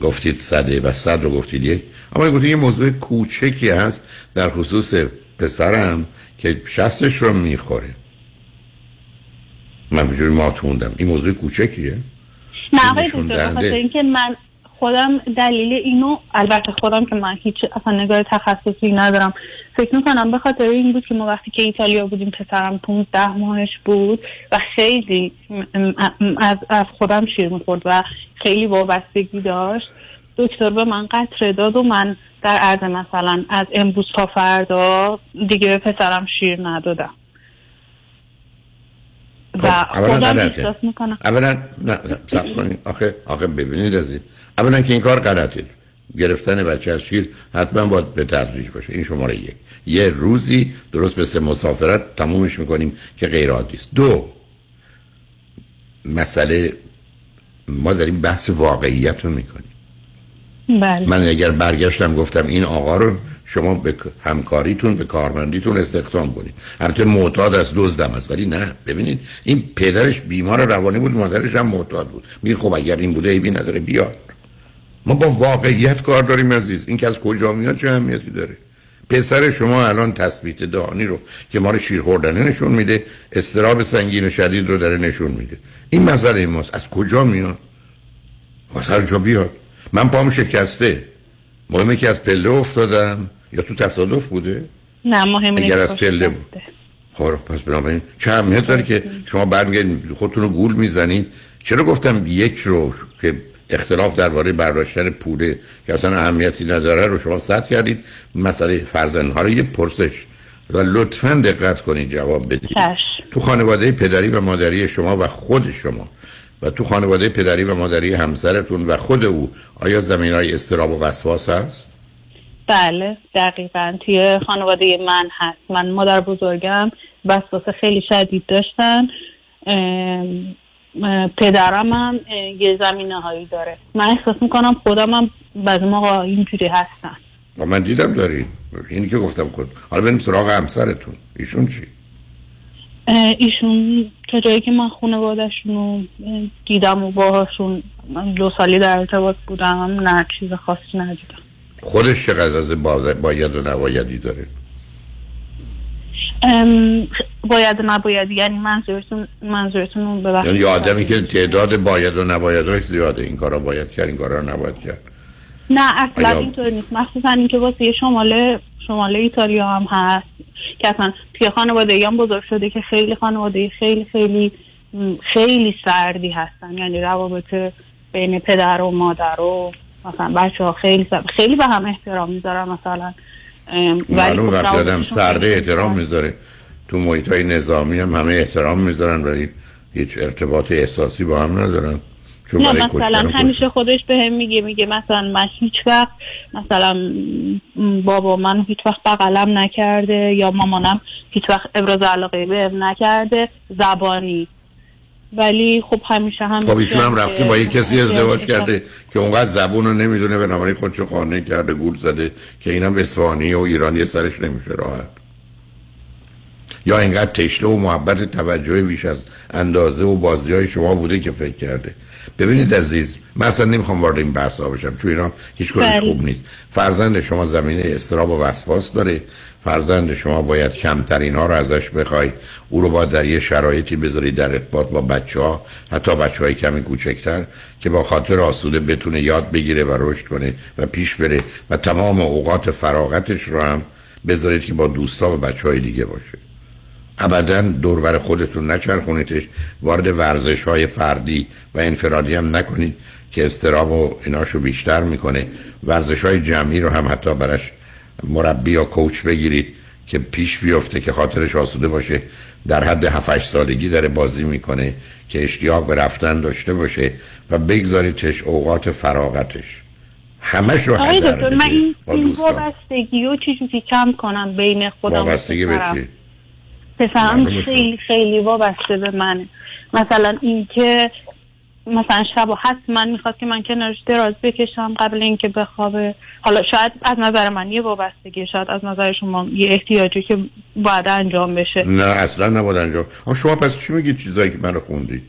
گفتید صده و صد رو گفتید یک، اما گفتید یه موضوع کوچکی هست در خصوص پسرم که شستش رو میخوره. من به جوری مات موندم. این موضوع کوچکیه؟ نه آقای دکتر، بخاطر اینکه من خودم دلیل اینو، البته خودم که من هیچ اصلا نگاه تخصصی ندارم، فکر میکنم به خاطر این بود که ما وقتی که ایتالیا بودیم پسرم 15 ماهش بود و خیلی از خودم شیر میخورد و خیلی وابستگی داشت. دکتر به من قطره داد و من در عرض مثلا از امروز تا فردا دیگه به پسرم شیر ندادم. اولا نه صبر کنید، آخه ببینید عزیز، اولا که این کار غلطه. گرفتن بچه از شیر حتما باید به تدریج باشه. این شماره یک. یه روزی درست مثل مسافرت تمومش میکنیم که غیر عادی است. دو، مسئله ما داریم بحث واقعیت رو میکنیم. بله. من اگر برگشتم گفتم این آقا رو شما به همکاریتون به کارمندیتون استخدام کنید، البته معتاد از دزدم است، ولی نه، ببینید این پدرش بیمار روانی بود، مادرش هم معتاد بود. میگه خب اگر این بوده عیبی نداره بیاد. ما با واقعیت کار داریم عزیز. این که از کجا میاد چه اهمیتی داره؟ پسر شما الان تثبیت دهانی رو که ما رو شیر خوردنه نشون میده، اضطراب سنگین و شدید رو داره نشون میده. این مسئله ماست. از کجا میاد؟ واسه جو بیاد. من پام شکسته، مهمه که از پله افتادم یا تو تصادف بوده؟ نه مهم نیست. اگر از پله بوده خب پس بنابراین چه اهمیت داره که شما برمیگردید خودتون رو گول میزنید؟ چرا گفتم یک رو که اختلاف درباره برداشتن پوله که اصلا اهمیتی نداره رو شما سد کردید، مسئله فرزندها رو یه پرسش و لطفاً دقت کنید جواب بدید. تو خانواده پدری و مادری شما و خود شما و تو خانواده پدری و مادری همسرتون و خود او آیا زمینه‌های اضطراب و وسواس هست؟ بله دقیقاً توی خانواده من هست. من مادر بزرگم وسواس خیلی شدید داشتن، پدرم هم یه زمینه‌هایی داره. من احساس میکنم خودم هم بعضی موقع اینجوری هستن و من دیدم دارین. اینی که گفتم خود. حالا بریم سراغ همسرتون. ایشون چی؟ ایشون تا جایی که من خانواده‌شون رو دیدم و باهاشون من 2 سالی در ارتباط بودم، نه چیز خاصی ندیدم. خودش چقدر از باید و نبایدی داره؟ باید و نبایدی یعنی منظورتون ببخشید یعنی آدمی که تعداد باید و نبایدهاش زیاده، این کارا باید کرد این کارا نباید کرد؟ نه اصلا اینطور نیست، مخصوصا اینکه واسه شمال ایتالیا هم هست که اصلا توی خانواده هم بزرگ شده که خیلی خانواده خیلی خیلی خیلی سردی هستن، یعنی روابط بین پدر و مادر و مثلا بچه ها خیلی به هم احترام میذارن. مثلا معلوم وقتی آدم سرده احترام میذاره، تو محیط های نظامی هم همه احترام میذارن ولی هیچ ارتباط احساسی با هم ندارن. نه مثلا همیشه خودش به هم میگه مثلا من هیچ وقت مثلا بابا من هیچ وقت بغلم نکرده یا مامانم هیچ وقت ابراز علاقه بهم نکرده زبانی، ولی خب همیشه هم خب ایشون هم رفته با یک کسی ازدواج کرده که اونقدر زبون رو نمیدونه، بنابراین خودشو قانع کرده گول زده که اینم اصفهانی و ایرانی سرش نمیشه راحت، یا اینقدر تشنه و محبت توجه بیش از اندازه و بازی‌های شما بوده که فکر کرده. ببینید عزیز، من اصلا نمیخوام وارد این بحث ها بشم چون اینا هیچ کدومش خوب نیست. فرزند شما زمینه اضطراب و وسواس داره، فرزند شما باید کمتر اینا رو ازش بخواید، او رو باید در یه شرایطی بذارید در ارتباط با بچه‌ها، حتی بچه‌های کمی کوچکتر که با خاطر آسوده بتونه یاد بگیره و رشد کنه و پیش بره و تمام اوقات فراغتش رو هم بذارید که با دوستا و بچه‌های دیگه باشه. ابداً دور بر خودتون نچرخونیدش، وارد ورزش‌های فردی و انفرادی هم نکنید که اضطراب و ایناشو بیشتر میکنه. ورزش‌های جمعی رو هم حتی برش مربی یا کوچ بگیرید که پیش بیفته که خاطرش آسوده باشه، در حد 7-8 سالگی داره بازی میکنه، که اشتیاق به رفتن داشته باشه و بگذاریدش اوقات فراغتش همش رو هدر بده. آقای دکتر، من این وابستگی رو چجوری کم کنم بین خودم و پسرم؟ پسرم خیلی خیلی وابسته به منه. مثلا این که مثلا شب و حتما میخواد که من کنارش دراز بکشم قبل اینکه بخوابه. حالا شاید از نظر من یه وابستگی، شاید از نظر شما یه احتیاجی که باید انجام بشه. نه اصلا نباید انجام. شما پس چی میگید چیزایی که من رو خوندید؟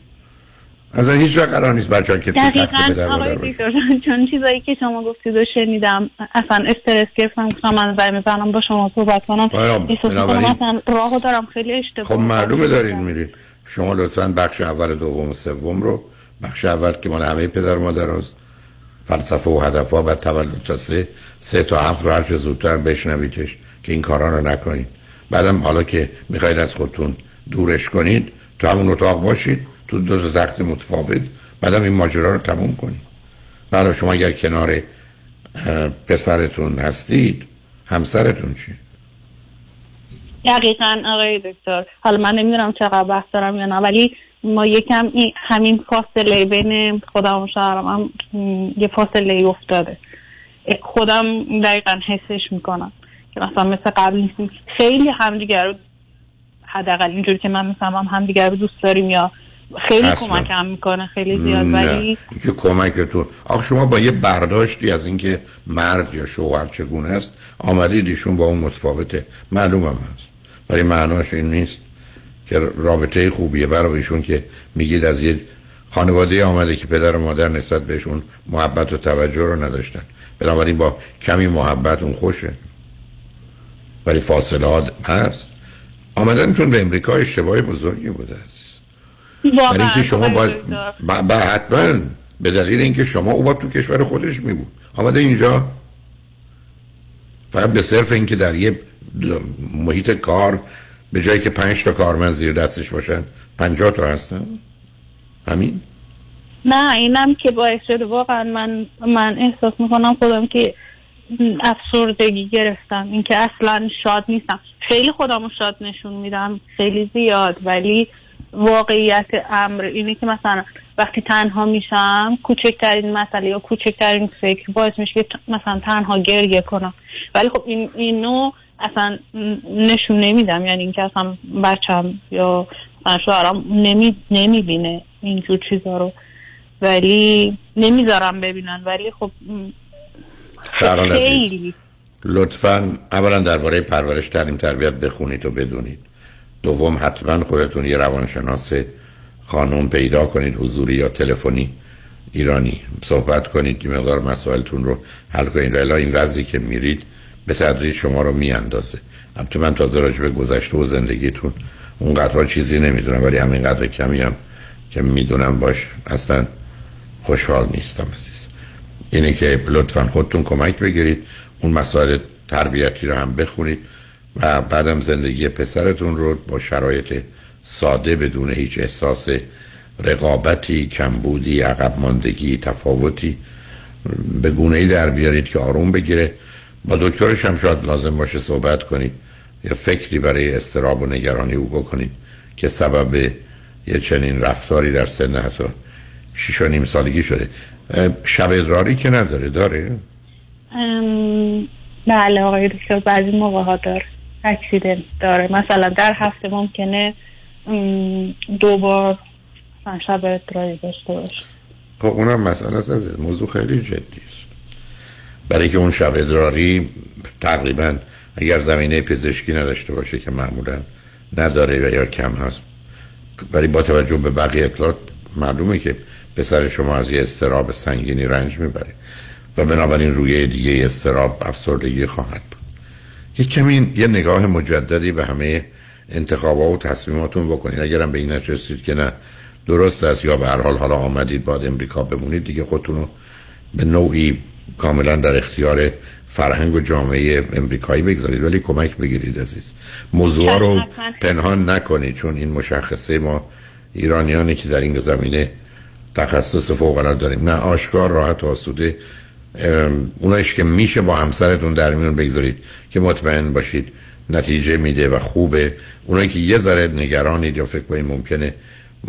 اصلا هیچ جا قرار نیست بچه‌ها که دقیقاً آقای دکتر، چون چیزایی که شما گفتید و شنیدم اصلا استرس گرفتم، گفتم من زنگ میزنم با شما صحبت کنم. مثلا راهو دارم خیلی اشتباه. خب معلومه دارین میرید. شما لطفاً بخش اول، دوم و سوم رو، بخش اول که مال همه پدر و مادر است، فلسفه و هدف‌ها و تولد تا 3 تا 7 رو هر چه زودتر بشنویدش که این کارا رو نکنید. بعدم حالا که میخواید از خودتون دورش کنید، تو همون اتاق باشید، تو 2 تا تخت متفاوت، بعدم این ماجرا رو تموم کنید. حالا شما اگر کنار پسرتون هستید، همسرتون چی؟ دقیقاً آقای دکتر، حالا من نمیدونم چقدر بحث دارم یا نه، ولی ما یکم همین فاصله بین خودم و شوهرم هم یه فاصله افتاده. خودم دقیقا حسش میکنم که مثلا مثل قبل نیستیم، خیلی همدیگر رو، حداقل اینجوری که من میفهمم، همدیگر رو دوست داریم یا خیلی اصلا کمکم میکنه خیلی زیاد. ولی که کمکتون، آخه شما با یه برداشتی از اینکه مرد یا شوهر چگونه است آمدید، ایشون با اون متفاوته، معلومم هست، ولی معناش این نیست که رابطه خوبیه برای ایشون که میگید از یه خانواده آمده که پدر و مادر نسبت بهشون محبت و توجه رو نداشتن، بنابراین با کمی محبت اون خوشه، ولی فاصله ها هست. آمدنتون به امریکا اشتباه بزرگی بوده عزیز، برای اینکه شما با حتما به دلیل اینکه شما او با تو کشور خودش میبود، آمده اینجا فقط به صرف اینکه در یه محیط کار به جایی که 5 تا کارمند زیر دستش باشن 50 تا هستن. همین؟ نه، اینم که باعث شده واقعا من احساس میکنم خودم که افسردگی گرفتم، اینکه اصلا شاد نیستم. خیلی خودم رو شاد نشون میدم، خیلی زیاد، ولی واقعیت امر اینه که مثلا وقتی تنها میشم، کوچکترین مسئله یا کوچکترین فکر باعث میشه که مثلا تنها گریه کنم. ولی خب اینو اصلا نشون نمیدم، یعنی اینکه اصلا بچم یا شوهرم نمیبینه اینجور چیزا رو، ولی نمیذارم ببینن. ولی خب خیلی لطفاً اولا درباره پرورش، تعلیم، تربیت بخونید و بدونید. دوم حتما خودتون یه روانشناس خانم پیدا کنید، حضوری یا تلفنی ایرانی، صحبت کنید که مقدار مسائلتون رو حل کنید. الا این وضعی که میرید به تدریج شما رو میاندازه. البته من تازه راجع به گذشته و زندگیتون اونقدر چیزی نمیدونم، ولی همینقدر کمی هم که میدونم باش اصلا خوشحال نیستم عزیز. اینه که لطفاً خودتون کمک بگیرید، اون مسائل تربیتی رو هم بخونید و بعدم زندگی پسرتون رو با شرایط ساده، بدون هیچ احساس رقابتی، کمبودی، عقب ماندگی، تفاوتی، به گونه‌ای در بیارید که آروم بگیره. با دکترش هم شاید لازم باشه صحبت کنید یا فکری برای اضطراب و نگرانی او بکنید که سبب یه چنین رفتاری در سن حتی 6.5 سالگی شده. شب ادراری که نداره؟ داره؟ بله آقای دکتر، بعضی موقع ها داره، اکسیدنت داره، مثلا در هفته ممکنه 2 بار شب ادراری داشته باشه. خب اونم مسئله است عزیز، موضوع خیلی جدیست، برای که اون شب ادراری تقریبا اگر زمینه پزشکی نداشته باشه که معمولا نداره و یا کم هست، ولی با توجه به بقیه اطلاعات معلومه که پسر شما از یه اضطراب سنگینی رنج میبره و بنابراین روی دیگه اضطراب، افسردگی خواهد بود. یک کمی یه نگاه مجددی به همه انتخاب‌ها و تصمیماتون بکنید. اگرم به این نرسید که نه درست است یا به هر حال حالا آمدید بعد امریکا بمونید، دیگه خودتون رو به نوعی کاملا در اختیار فرهنگ و جامعه امریکایی بگذارید، ولی کمک بگیرید عزیز. موضوع رو پنهان نکنید، چون این مشخصه ما ایرانیانی که در این زمینه تخصص فوق العاده داریم. نه آشکار، راحت، آسوده، اونایش که میشه با همسرتون در میون بگذارید که مطمئن باشید نتیجه میده و خوبه. اونایی که یه ذره نگرانید یا فکر کنید ممکنه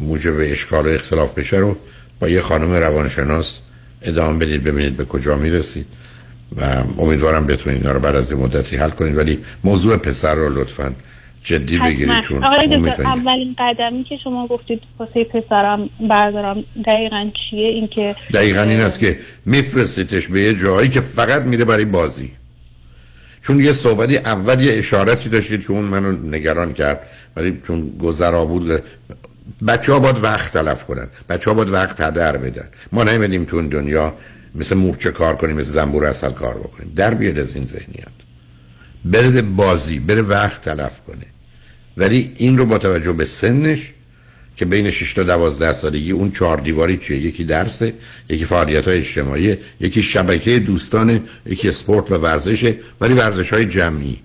موجب اشکال و اختلاف بشه رو با یه خانم روانشناس ادامه بدید، ببینید به کجا میرسید و امیدوارم بتونید اینا رو بعد از مدتی حل کنید. ولی موضوع پسر رو لطفاً جدی بگیرید، چون اولین قدمی که شما گفتید واسه پسرم بردارم دقیقاً چیه؟ این که دقیقاً این است که میفرستیدش به یه جایی که فقط میره برای بازی. چون یه صحبتی اول یه اشارتی داشتید که اون منو نگران کرد، ولی چون گذرا بود. بچه‌ها باید وقت تلف کنن، بچه‌ها باید وقت هدر بدن. ما نمیدیم تو دنیا مثل مورچه کار کنیم، مثل زنبور عسل کار بکنیم. در بیاد از این ذهنیت، بره بازی، بره وقت تلف کنه. ولی این رو با توجه به سنش که بین 6 تا 12 سالگی اون چهار دیواری چیه؟ یکی درسه، یکی فعالیت‌های اجتماعی، یکی شبکه دوستانه، یکی اسپورت و ورزشه، ولی ورزش‌های جمعی،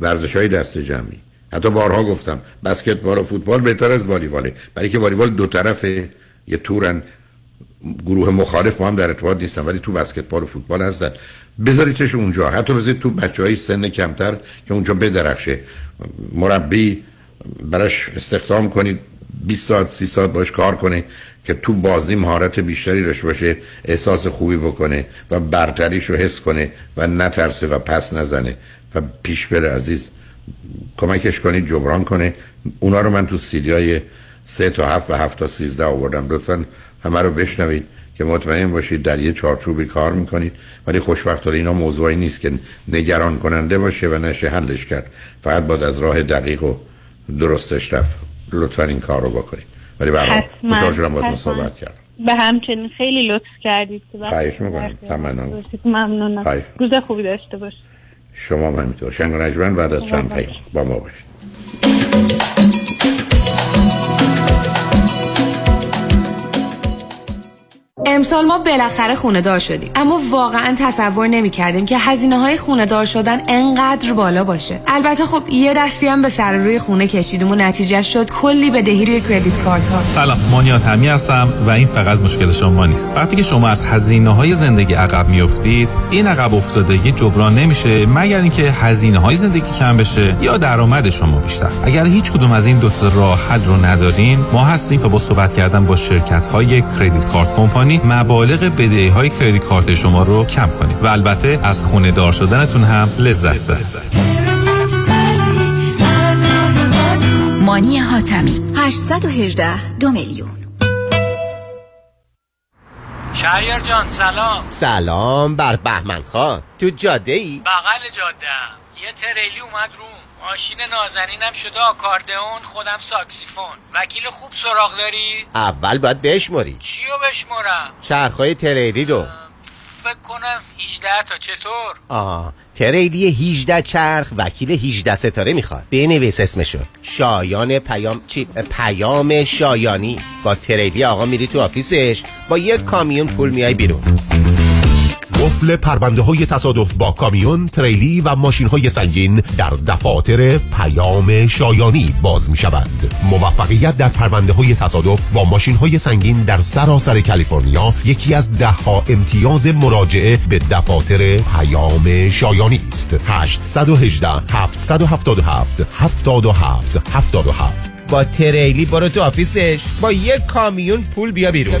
ورزش‌های دست جمعی. حتی بارها گفتم بسکتبال و فوتبال بهتر از والیباله، برای که والیبال دو طرفه، یه تورن، گروه مخالف با هم در ارتباط نیستن، ولی تو بسکتبال و فوتبال هستن. بذاریدش اونجا، حتی بذارید تو بچهای سن کمتر که اونجا بدرخشه، مربی براش استخدام کنید 20 ساعت 30 ساعت باش کار کنه که تو بازی مهارت بیشتری داشته باشه، احساس خوبی بکنه و برتریشو حس کنه و نترسه و پس نزنه و پیش بره. عزیز کمکش کنید جبران کنه. اونا رو من تو سیدیای 3 تا 7 و 7 تا 13 آوردم، لطفاً همه رو بشنوید که مطمئن باشید در یه چارچوبی کار میکنید. ولی خوشبختانه اینا موضوعی نیست که نگران کننده باشه و نشه حلش کرد، فقط باید از راه دقیق و درستش رفت. لطفاً این کار رو بکنید. ولی برای خوشحال شدم باهاتون صحبت کردم، به همچنین خیلی لطف کردید. خواهش میکنم، ممنونم. روز خوبی داشته باشید. شما هم همینطور. شنگ و نجمن بعد از چند پیام با ما باشید. امسال ما بالاخره خونه دار شدیم، اما واقعا تصور نمی کردیم که هزینه های خونه دار شدن انقدر بالا باشه. البته خب یه دستی هم به سر روی خونه کشیدیم و نتیجه شد کلی بدهی روی کردیت کارت ها. سلام، مانیات همی هستم و این فقط مشکل شما نیست. وقتی که شما از هزینه های زندگی عقب میافتید، این عقب افتادگی جبران نمیشه مگر اینکه هزینه های زندگی کم بشه یا درآمد شما بیشتر. اگر هیچ کدوم از این دو تا راه حل رو ندارین، ما هستیم که با صحبت کردن با شرکت های کردیت کارت کمپانی مبالغ بدهی‌های کریدیت کارت شما رو کم کنید و البته از خونه دار شدنتون هم لذت ببرید. مانی حاتمی 818 2 میلیون. شهریار جان سلام. سلام بر بهمن خان. تو جاده ای؟ بغل جاده ام. یه تریلی اومد روم، ماشین نازنینم شده آکاردئون، خودم ساکسیفون. وکیل خوب سراغ داری؟ اول باید بشماری. چیو بشمارم؟ چرخای تریلی رو. فکر کنم 18 تا. چطور؟ آها، تریلی 18 چرخ وکیل 18 ستاره میخواد. بنویس اسمشو. شایان پیام چی؟ پیام شایانی. با تریلی آقا میری تو آفیسش، با یک کامیون پول میای بیرون. قفل پرونده‌های تصادف با کامیون، تریلی و ماشین‌های سنگین در دفاتر پیام شایانی باز می‌شود. موفقیت در پرونده‌های تصادف با ماشین‌های سنگین در سراسر کالیفرنیا یکی از 10 امتیاز مراجعه به دفاتر پیام شایانی است. 818 777 7777. با تریلی برو تو آفیسش، با یک کامیون پول بیا بیرون.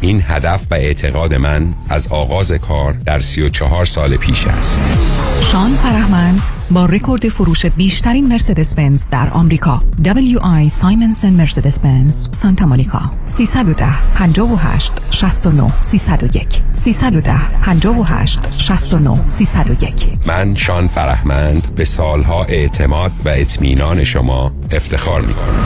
این هدف و اعتقاد من از آغاز کار در 34 سال پیش است. شان فرهمند با رکورد فروش بیشترین مرسدس بنز در آمریکا، WI سایمنسن مرسدس بنز سانتا مونیکا. 310 58 69 301. 310 58 69 301. من شان فرهمند به سالها اعتماد و اطمینان شما افتخار می‌کنم.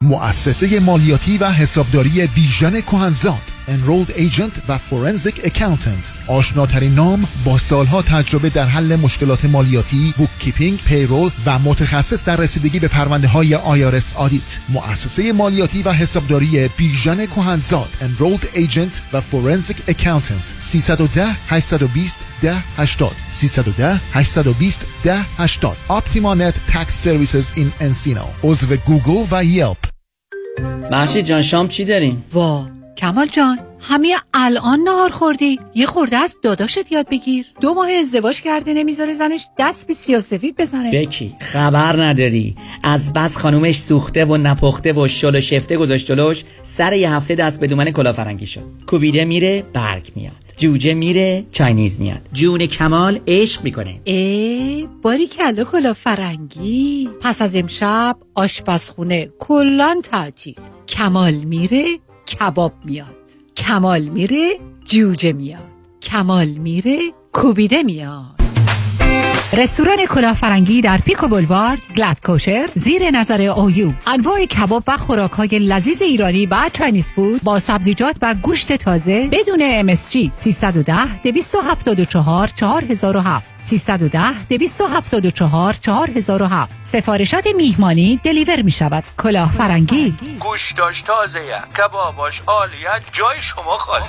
مؤسسه مالیاتی و حسابداری بیژن کهنزاد انرولد ایجنت و فورنزیک اکاونتنت. آشناترین نام با سالها تجربه در حل مشکلات مالیاتی، بوک کیپینگ، پیرول و متخصص در رسیدگی به پرونده های IRS آدیت. مؤسسه مالیاتی و حسابداری بیژن کهنزاد، انرولد ایجنت و فورنزیک اکاونتنت. 310-820-1080 310-820-1080. Optimanet Tax Services in Encino. عضو گوگل و یلپ. محشید جان شام چی داریم؟ وا کمال جان همه الان نهار خوردی؟ یه خورده از داداشت یاد بگیر. 2 ماه ازدواج کرده نمیذاره زنش دست به سیاه‌سفید بزنه. بکی خبر نداری از بس خانومش سوخته و نپخته و شل و شفته گذاشت جلوش، سر یه هفته دست به دومن کلافرنگی شد. کوبیده میره برگ میاد، جوجه میره چاینیز میاد. جون کمال عشق میکنه. باری کلا کلافرنگی. پس از امشب آشپزخونه کلان تعطیل. کمال میره کباب میاد، کمال میره جوجه میاد، کمال میره کوبیده میاد. رستوران کلافرنگی در پیکو بولوارد، گلد کوشر، زیر نظر اویوب. انواع کباب و خوراک‌های لذیذ ایرانی و چاینیز فود با سبزیجات و گوشت تازه بدون MSG. 310-274-4007 310-274-4007. سفارشات میهمانی دلیور می شود. کلافرنگی گوشتاش تازه، کباباش عالیه، جای شما خالی.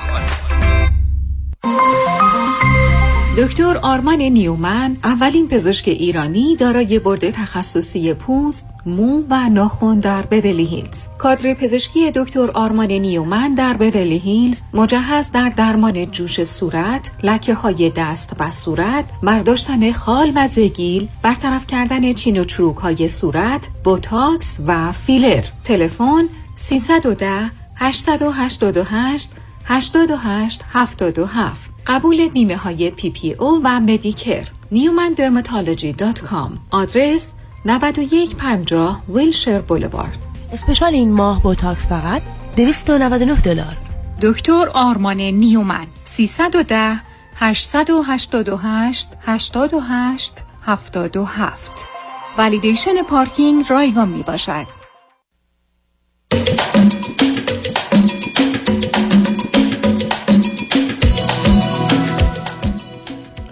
دکتر آرمان نیومن، اولین پزشک ایرانی دارای برد تخصصی پوست، مو و ناخن در بیولی هیلز. کادر پزشکی دکتر آرمان نیومن در بیولی هیلز مجهز در درمان جوش صورت، لکه‌های دست و صورت، برداشتن خال و زگیل، برطرف کردن چین و چروک‌های صورت، بوتاکس و فیلر. تلفن 310-888-8877. قبول بیمه های PPO و مدیکر. newmandermatology.com. آدرس 9150 ویلشر بولوارد. اسپشال این ماه بوتاکس فقط $299. دکتر آرمان نیومن. 310-888-8877. والیدیشن پارکینگ رایگان می باشد.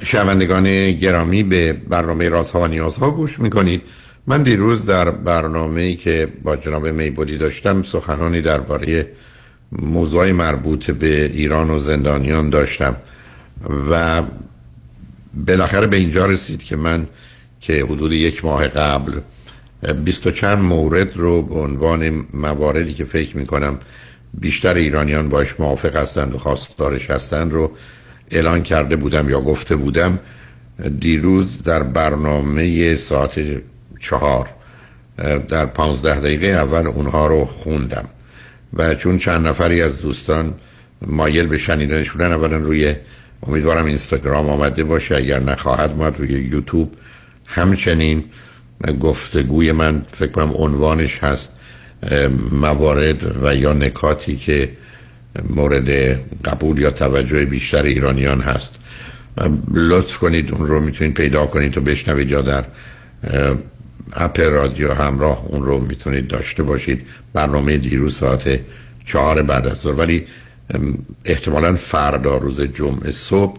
شنوندگان گرامی به برنامه رازها و نیازها گوش میکنید. من دیروز در برنامه‌ای که با جناب میبودی داشتم سخنانی درباره موضوع مربوط به ایران و زندانیان داشتم و بالاخره به اینجا رسید که من که حدود 1 ماه قبل 20 و چند مورد رو به عنوان مواردی که فکر میکنم بیشتر ایرانیان باش موافق هستند و خواستارش هستند رو اعلان کرده بودم یا گفته بودم. دیروز در برنامه ساعت 4 در 15 دقیقه اول اونها رو خوندم و چون چند نفری از دوستان مایل به شنیدن شدن، اولا روی امیدوارم اینستاگرام آمده باشه، اگر نخواهد ما روی یوتیوب همچنین گفتگوی من فکر کنم عنوانش هست موارد و یا نکاتی که مورد قبول یا توجه بیشتر ایرانیان هست. لطف کنید اون رو میتونید پیدا کنید و بشنوید یا در اپ رادیو همراه اون رو میتونید داشته باشید. برنامه دیروز ساعت 4 بعد از ظهر، ولی احتمالا فردا روز جمعه صبح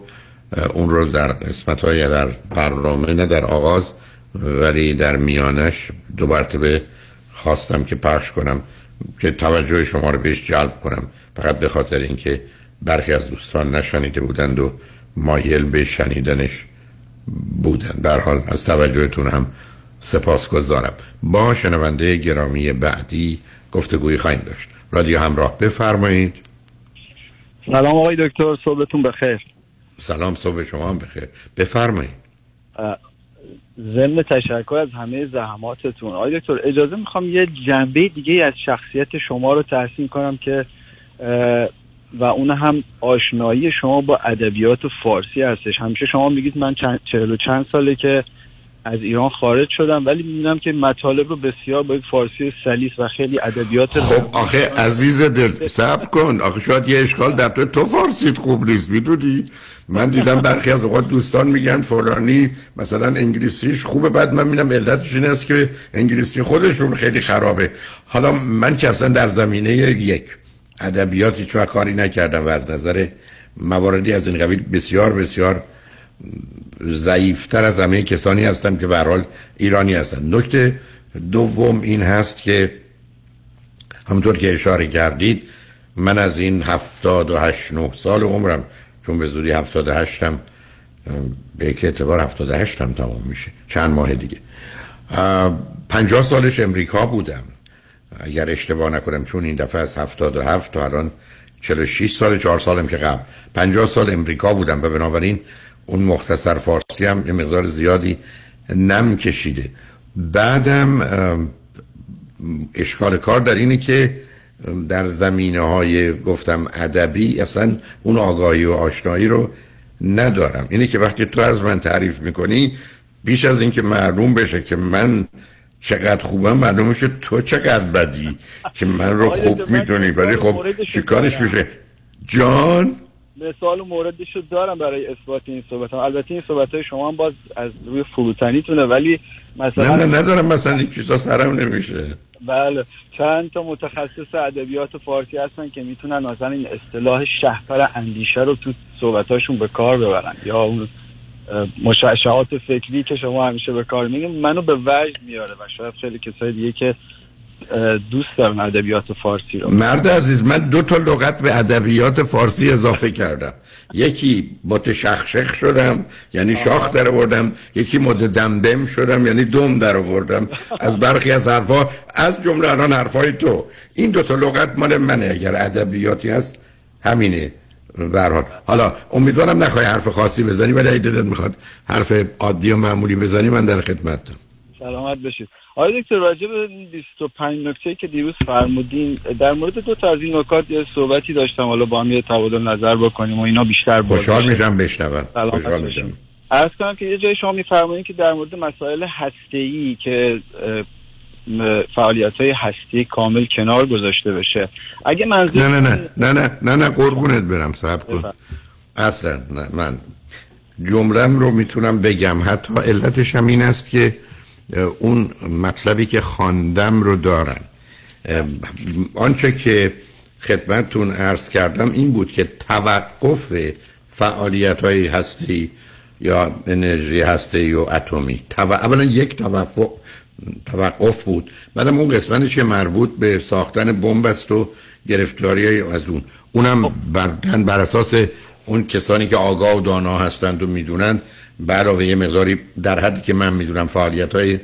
اون رو در قسمت‌های در برنامه، نه در آغاز ولی در میانش، 2 مرتبه خواستم که پخش کنم که توجه شما رو بهش جلب کنم، فقط به خاطر اینکه برخی از دوستان نشنیده بودند و مایل به شنیدنش بودند. به هر حال از توجهتون هم سپاسگزارم. با شنونده گرامی بعدی گفتگویی خواهیم داشت. رادیو همراه، بفرمایید. سلام آقای دکتر، صبحتون بخیر. سلام، صبح شما هم بخیر، بفرمایید. ضمن تشکر از همه زحماتتون آقای دکتر، اجازه میخوام یه جنبه دیگه از شخصیت شما رو تحسین کنم که و اون هم آشنایی شما با ادبیات فارسی هستش. همیشه شما میگید من 40 و چند ساله که از ایران خارج شدم، ولی میبینم که مطالب رو بسیار با فارسی سلیس و خیلی ادبیات. خب آخه عزیز دل صبر کن، آخه شاید یه اشکال در تو فارسیت خوب نیست، میدونی من دیدم برخی از اوقات دوستان میگن فلانی مثلا انگلیسیش خوبه، بعد من میبینم علتش این است که انگلیسی خودشون خیلی خرابه. حالا من که اصلا در زمینه یک ادبیات هیچ وقت کاری نکردم و از نظر مواردی از این قبیل بسیار بسیار ضعیفتر از همه کسانی هستم که به هر حال ایرانی هستند. نکته دوم این هست که همونطور که اشاره کردید من از این 78-9 سال عمرم، چون به زودی 78م به یک اعتبار 78م تمام میشه چند ماه دیگه، 50 سالش امریکا بودم اگر اشتباه نکنم، چون این دفعه از 77 تا الان 46 سال، 4 سالم که قبل 50 سال امریکا بودم و بنابراین اون مختصر فارسی هم یه مقدار زیادی نم کشیده. بعدم اشکال کار در اینه که در زمینه‌های گفتم ادبی اصلا اون آگاهی و آشنایی رو ندارم. اینه که وقتی تو از من تعریف میکنی بیش از این که معلوم بشه که من چقدر خوبم معلوم میشه تو چقدر بدی که من رو خوب میدونی، ولی خب چیکارش میشه. جان مثال و موردش رو دارم برای اثبات این صحبت هم. البته این صحبت های شما هم باز از روی فروتنیتونه، ولی مثلا نه ندارم مثلا این چیزا سرم نمیشه. بله چند تا متخصص ادبیات فارسی هستن که میتونن مثلا این اصطلاح شهپر اندیشه رو تو صحبتاشون به کار ببرن یا اون مشعشعات فکری که شما همیشه به کار میگیم منو به وجد میاره و شاید خیلی کسای دیگه که دوست دارم ادبیات فارسی رو. مرد عزیز من 2 تا لغت به ادبیات فارسی اضافه کردم، یکی متشخشخ شدم یعنی شاخ در آوردم، یکی متدمدم شدم یعنی دم در آوردم از برخی از حرفا، از جمله الان حرفای تو. این 2 تا لغت مال منه، اگر ادبیاتی هست همینه. به هر حال حالا امیدوارم نخوای حرف خاصی بزنی، ولی اگه دلت میخواد حرف عادی و معمولی بزنی من در خدمتم. سلامت باشید. آقای دکتر راجع به 25 نکته که دیروز فرمودین در مورد 2 تا از این نکات یه صحبتی داشتم، حالا با هم یه تبادل نظر بکنیم و اینا بیشتر باشیم. خوشحال میشم بشنوم. خوشحال میشم. عرض کنم که یه جای شما میفرمایین که در مورد مسائل هسته‌ای که فعالیت‌های هستی کامل کنار گذاشته بشه. اگه منظور نه نه نه نه نه نه قربونت برم صاحب کن. اصلا نه من جمله‌ام رو میتونم بگم، حتی علتش هم این است که اون مطلبی که خواندم رو دارن. آنچه که خدمتتون عرض کردم این بود که توقف فعالیت‌های هستی یا انرژی هستی و اتمی اولا یک توقف بود، بعدم اون قسمتش که مربوط به ساختن بمب است و گرفتاری‌های از اون، اونم بر اساس اون کسانی که آگاه و دانا هستند و میدونن علاوه یه مقداری در حدی که من میدونم فعالیت‌های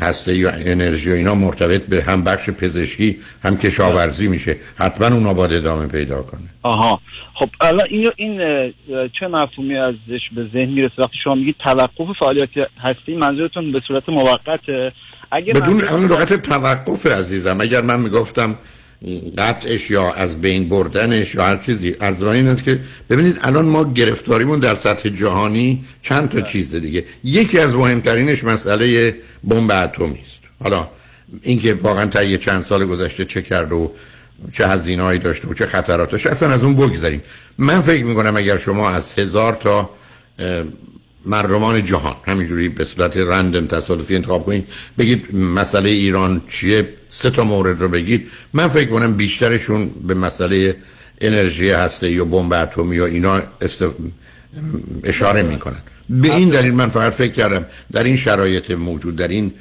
هسته‌ای و انرژی و اینا مرتبط به هم بخش پزشکی هم کشاورزی میشه، حتما اونا باید ادامه پیدا کنه. آها خب الان این چه مفهومی ازش به ذهن میرسه وقتی شما میگید توقف فعالیت هستی؟ منظورتون به صورت موقته؟ اگه بدون اون لغت توقف عزیزم اگر من میگفتم قطعش یا از بین بردنش یا هر چیزی، عرض این است که ببینید الان ما گرفتاریمون در سطح جهانی چند تا چیز دیگه، یکی از مهمترینش مسئله بمب اتمی است. حالا اینکه واقعا تا یه چند سال گذشته چه کرد و چه هزینه‌ای داشته و چه خطراتش، اصلا از اون بگذاریم. من فکر می‌کنم اگر شما از 1000 تا مردمان جهان همینجوری به صورت رندم تصادفی انتخاب کنید بگید مسئله ایران چیه، 3 تا مورد رو بگید، من فکر کنم بیشترشون به مسئله انرژی هسته‌ای و بمب اتمی و اینا اشاره میکنن. به این دلیل من فقط فکر کردم در این شرایط موجود در این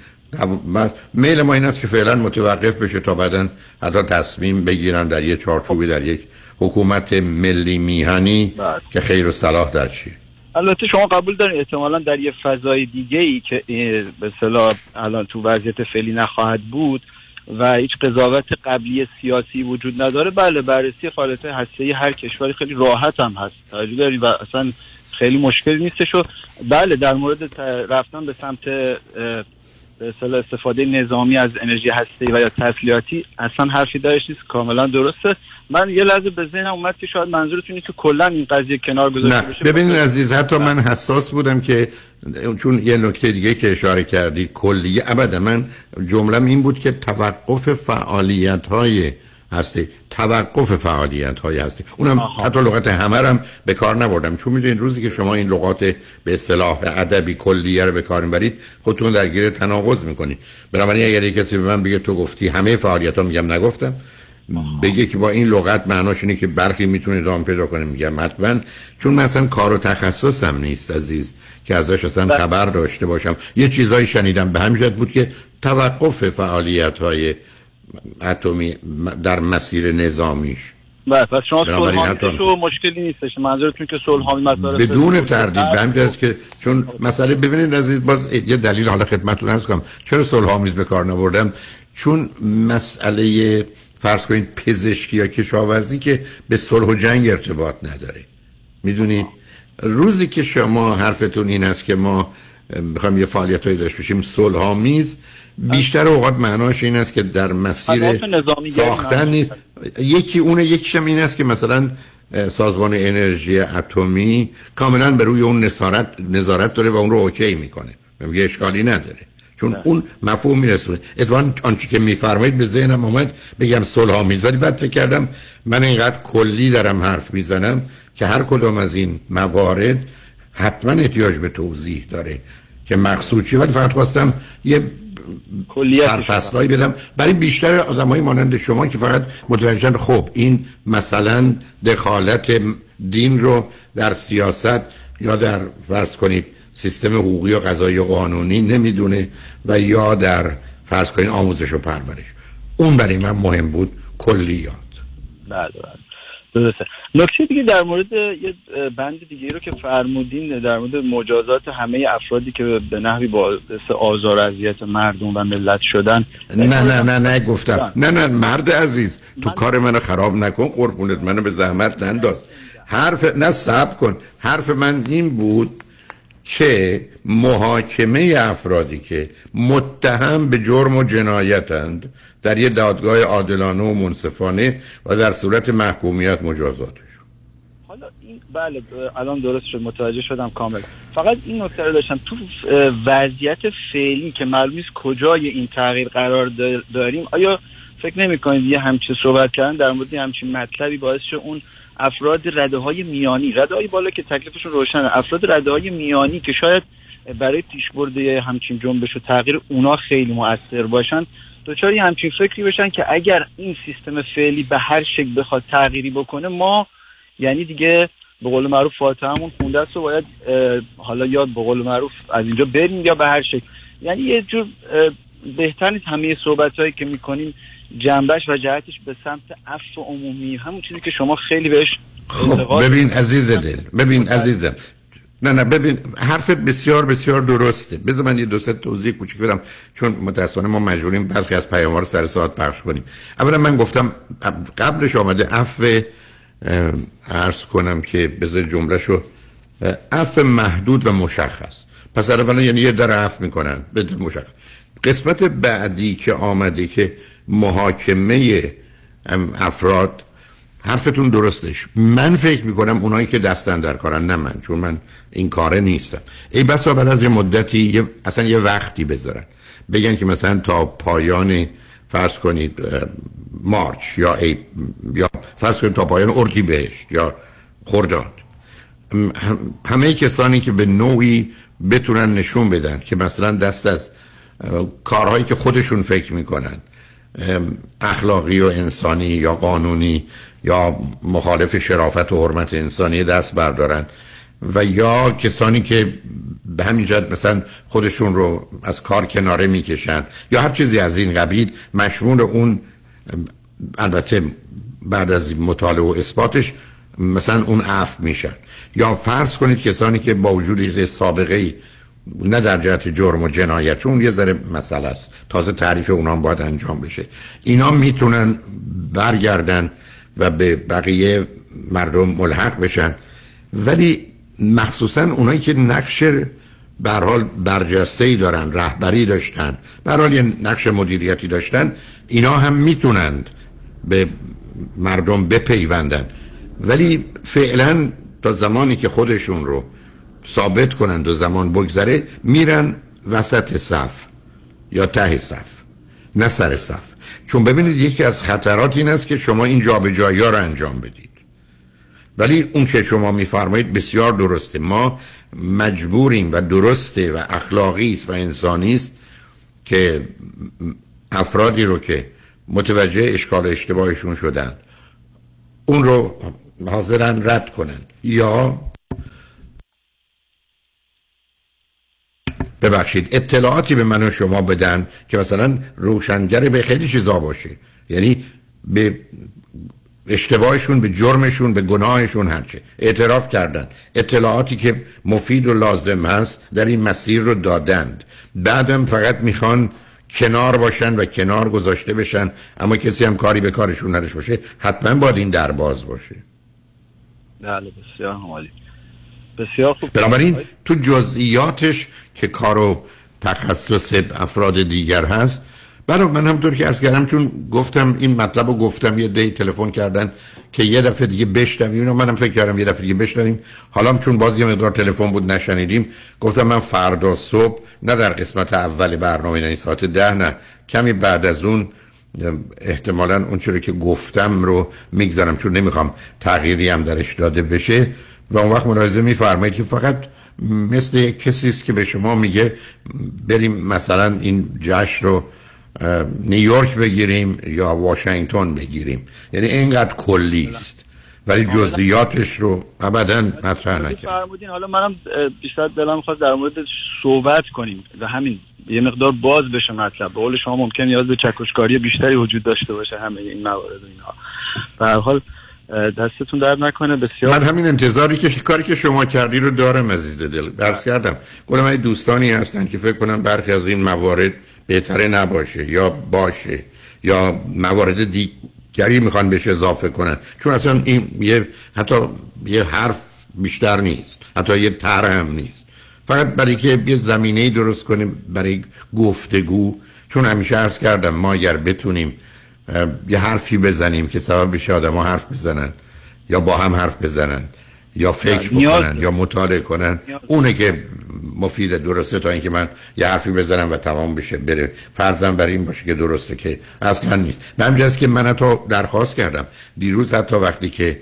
میل ما این است که فعلا متوقف بشه تا بعداً حتی تصمیم بگیرن در یک چارچوبی در یک حکومت ملی میهنی که خیر و صلاح در چیه. البته شما قبول دارین احتمالاً در یه فضای دیگه‌ای که به اصطلاح الان تو وضعیت فعلی نخواهد بود و هیچ قضاوت قبلی سیاسی وجود نداره، بله بررسی فعالیت هسته‌ای هر کشوری خیلی راحت هم هست توجه داری و اصلا خیلی مشکلی نیستش. و بله در مورد رفتن به سمت به اصطلاح استفاده نظامی از انرژی هسته‌ای و یا تسلیحاتی اصلا حرفی درش نیست، کاملا درسته. من یه لحظه به ذهنم اومد که شاید منظورتون اینه که کلا این قضیه کنار گذاشته بشه. ببینید عزیز حتی من حساس بودم که چون یه نکته دیگه که اشاره کردی کلیه ابدا، من جمله‌م این بود که توقف فعالیت‌های هستی، توقف فعالیت‌های هستی، اونم حتی لغت همرم به کار نبردم، چون میدونید روزی که شما این لغات به اصطلاح ادبی کلیه رو به کار می‌برید خودتون درگیر تناقض می‌کنید. بنابراین اگر کسی به من بگه تو گفتی همه فعالیت‌ها، میگم نگفتم. بگه که با این لغت معناش اینه که برخی میتونه دام پیدا کنه. میگم حتما، چون من اصلا کار و تخصصم نیست عزیز که ازش اصلا خبر داشته باشم. یه چیزایی شنیدم به همین جهت بود که توقف فعالیت‌های اتمی در مسیر نظامیش. بله، پس شما صلح‌آمیزشو مشکلی نیستش، منظورتون که صلح‌آمیز مسائل بدون تردید. به همین که چون مسئله، ببینید عزیز، باز یه دلیل حالا خدمتتون عرض کنم چرا صلح‌آمیز به کار نبردم، چون مسئله فرض کنید پزشکی یا کشاورزی که به صلح و جنگ ارتباط نداره. میدونید روزی که شما حرفتون این است که ما میخوایم یه فعالیتایی داشته باشیم صلح‌آمیز، بیشتر اوقات معناش این است که در مسیر ساختن نیست. یکی اونه، یکیشم این است که مثلا سازمان انرژی اتمی کاملا به روی اون نظارت داره و اون رو اوکی میکنه، میگه اشکالی نداره، چون اون مفهوم میرسونه. اتفاقاً آنچه که میفرمایید به ذهنم اومد بگم صلح‌آمیز، ولی بعد فکر کردم من اینقدر کلی دارم حرف میزنم که هر کدام از این موارد حتما احتیاج به توضیح داره که مقصود چیه، ولی فقط خواستم یه سرفصلایی بدم برای بیشتر آدمای مانند شما که فقط متوجهن خب این مثلا دخالت دین رو در سیاست یا در فرض کنید سیستم حقوقی و قضایی و قانونی نمیدونه و یا در فرض کنید آموزش و پرورش. اون برای من مهم بود کلیات. درسته. نکته دیگه در مورد یه بند دیگه رو که فرمودین در مورد مجازات همه افرادی که به نحوی باعث آزار و اذیت مردم و ملت شدن. نه گفتم نه مرد عزیز، تو کار منو خراب نکن قربونت، منو به زحمت ننداز. حرف نه صبر کن، حرف من این بود که محاکمه افرادی که متهم به جرم و جنایتند در یه دادگاه عادلانه و منصفانه و در صورت محکومیت مجازاتشون. حالا این بله الان درست شد، متوجه شدم کامل. فقط این نکته رو داشتم، تو وضعیت فعلی که معلوم نیست کجای این تغییر قرار داریم، آیا فکر نمی‌کنید یه همچین صحبت کردن در مورد همچین مطلبی باعث شه اون افراد رده‌های میانی، رده‌های بالا که تکلیفشون روشنه، افراد رده‌های میانی که شاید برای پیشبرد همچین جنبش و تغییر اونا خیلی مؤثر باشن، دوچاری همچین فکری بشن که اگر این سیستم فعلی به هر شکل بخواد تغییری بکنه، ما یعنی دیگه به قول معروف فاتحه‌مون خونده است و باید حالا یا به قول معروف از اینجا بریم یا به هر شکل. یعنی یه جور بهتر نیست همه صحبت‌هایی که می‌کنیم جنبش و جهتش به سمت عفو عمومی، همون چیزی که شما خیلی بهش خب ببین عزیز دل، ببین عزیزم، نه ببین حرفت بسیار بسیار درسته. بذار من یه دو سه توضیح کوچیک بدم، چون متأسفانه ما مجبوریم برخی از پیام‌ها رو سر ساعت پخش کنیم. اولا من گفتم قبلش آمده عفو، عرض کنم که بذار جمله‌شو، عفو محدود و مشخص. پس اولا یعنی یه در عفو می‌کنن به مشخص. قسمت بعدی که آمده که محاکمه افراد، حرفتون درستش، من فکر میکنم اونایی که دستن در کارن، نه من، چون من این کاره نیستم، ای بسا بعد از یه مدتی اصلا یه وقتی بذارن بگن که مثلا تا پایان فرض کنید مارچ یا فرض کنید تا پایان اردیبهشت یا خرداد همه کسانی که به نوعی بتونن نشون بدن که مثلا دست از کارهایی که خودشون فکر میکنن اخلاقی و انسانی یا قانونی یا مخالف شرافت و حرمت انسانی دست بردارن، و یا کسانی که به همین جهت مثلا خودشون رو از کار کناره میکشن یا هر چیزی از این قبیل، مشمول اون البته بعد از مطالعه و اثباتش مثلا اون عفو میشن. یا فرض کنید کسانی که با وجود سابقه‌ای نه در جهت جرم و جنایت، چون یه ذره مسئله است، تازه تعریف اونام باید انجام بشه، اینا میتونن برگردن و به بقیه مردم ملحق بشن. ولی مخصوصا اونایی که نقش به هر حال برجسته‌ای دارن، رهبری داشتن، به هر حال یه نقش مدیریتی داشتن، اینا هم میتونند به مردم بپیوندن، ولی فعلا تا زمانی که خودشون رو ثابت کنند و زمان بگذره میرن وسط صف یا ته صف، نه سر صف. چون ببینید یکی از خطرات این است که شما این جابجایی‌ها رو انجام بدید، ولی اون که شما میفرمایید بسیار درسته، ما مجبوریم و درسته و اخلاقی است و انسانی است که افرادی رو که متوجه اشکال اشتباهشون شدن اون رو حاضرن رد کنن یا ببخشید اطلاعاتی به من و شما بدن که مثلا روشنگر به خیلی چیزا باشه، یعنی به اشتباهشون، به جرمشون، به گناهشون هرچه اعتراف کردن، اطلاعاتی که مفید و لازم هست در این مسیر رو دادند. بعدم فقط میخوان کنار باشن و کنار گذاشته بشن، اما کسی هم کاری به کارشون نداشته باشه. حتما باید این در باز باشه. بله بسیار عالی، بسیار خوب. بنابراین تو جزئیاتش که کارو تخصص افراد دیگر هست، برای من همونطور که عرض کردم، چون گفتم این مطلب رو گفتم، یه دی تلفن کردن که یه دفعه دیگه بشنویم، و منم فکر کردم یه دفعه دیگه بشنویم. حالا چون باز یه مقدار تلفن بود نشنیدیم، گفتم من فردا صبح، نه در قسمت اول برنامه، نه ساعت 10، نه کمی بعد از اون، احتمالاً اون چیزی که گفتم رو میگذارم، چون نمیخوام تغییری هم درش داده بشه. و اون وقت ملاحظه می‌فرمایید که فقط مثل یک کسی است که به شما میگه بریم مثلا این جشن رو نیویورک بگیریم یا واشنگتن بگیریم، یعنی اینقدر کلی است ولی جزئیاتش رو ابداً مطرح نکرد. فرمودین حالا منم بیشتر دلم می‌خواد در مورد صحبت کنیم و همین یه مقدار باز بشه مطلب. به قول شما ممکن نیاز به چکشکاری بیشتری وجود داشته باشه همه این موارد و اینها. به هر حال دستتون درد نکنه. بسیار من همین انتظاری که کاری که شما کردی رو دارم عزیز دل. درس کردم گفتم این دوستانی هستن که فکر کنم برخی از این موارد بهتره نباشه یا باشه یا موارد دیگری میخوان بهش اضافه کنن، چون اصلا این حتی یه حرف بیشتر نیست، حتی یه طرح هم نیست، فقط برای که یه زمینه‌ای درست کنه برای گفتگو. چون همیشه عرض کردم ما اگر بتونیم یه حرفی بزنیم که سبب بشه آدم‌ها حرف بزنن یا با هم حرف بزنن یا فکر بکنن یا مطالعه کنن، اونه که مفیده، درسته، تا اینکه من یه حرفی بزنم و تمام بشه بره. فرضاً برای این باشه که درسته که اصلا نیست. همینجاست که من حتی درخواست کردم دیروز، حتی وقتی که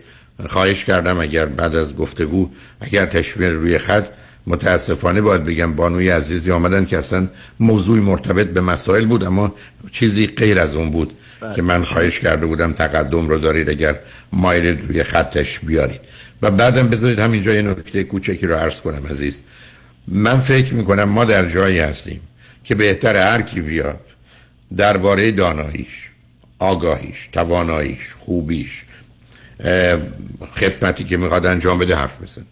خواهش کردم اگر بعد از گفتگو اگر تشویق روی خط، متاسفانه باید بگم بانوی عزیزی آمدن که اصلا موضوع مرتبط به مسائل بود اما چیزی غیر از اون بود که من خواهش کرده بودم تقدم رو دارید اگر مایلید روی خطش بیارید. و بعدم بذارید همینجا یه نکته کوچکی رو عرض کنم عزیز. من فکر میکنم ما در جایی هستیم که بهتر هر کی بیاد درباره داناییش، آگاهیش، تواناییش، خوبیش، خدمتی که میخواد انجام بده حرف بزنه.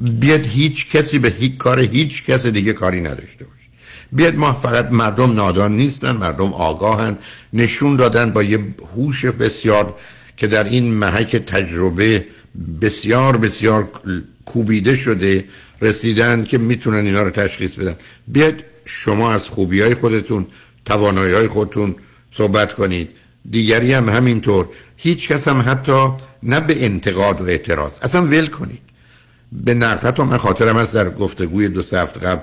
بیاد هیچ کسی به هیچ کار هیچ کس دیگه کاری نداشته باشه. بیاد ما فقط مردم نادان نیستن، مردم آگاهن، نشون دادن با یه هوش بسیار که در این محک تجربه بسیار بسیار کوبیده شده رسیدن که میتونن اینا رو تشخیص بدن. بیاد شما از خوبیای خودتون، توانایی‌های خودتون صحبت کنید، دیگری هم همینطور. هیچ کس هم حتی نه به انتقاد و اعتراض، اصلا ول کنید به نقطه. من خاطرم هست در گفتگوی دو سه هفته قبل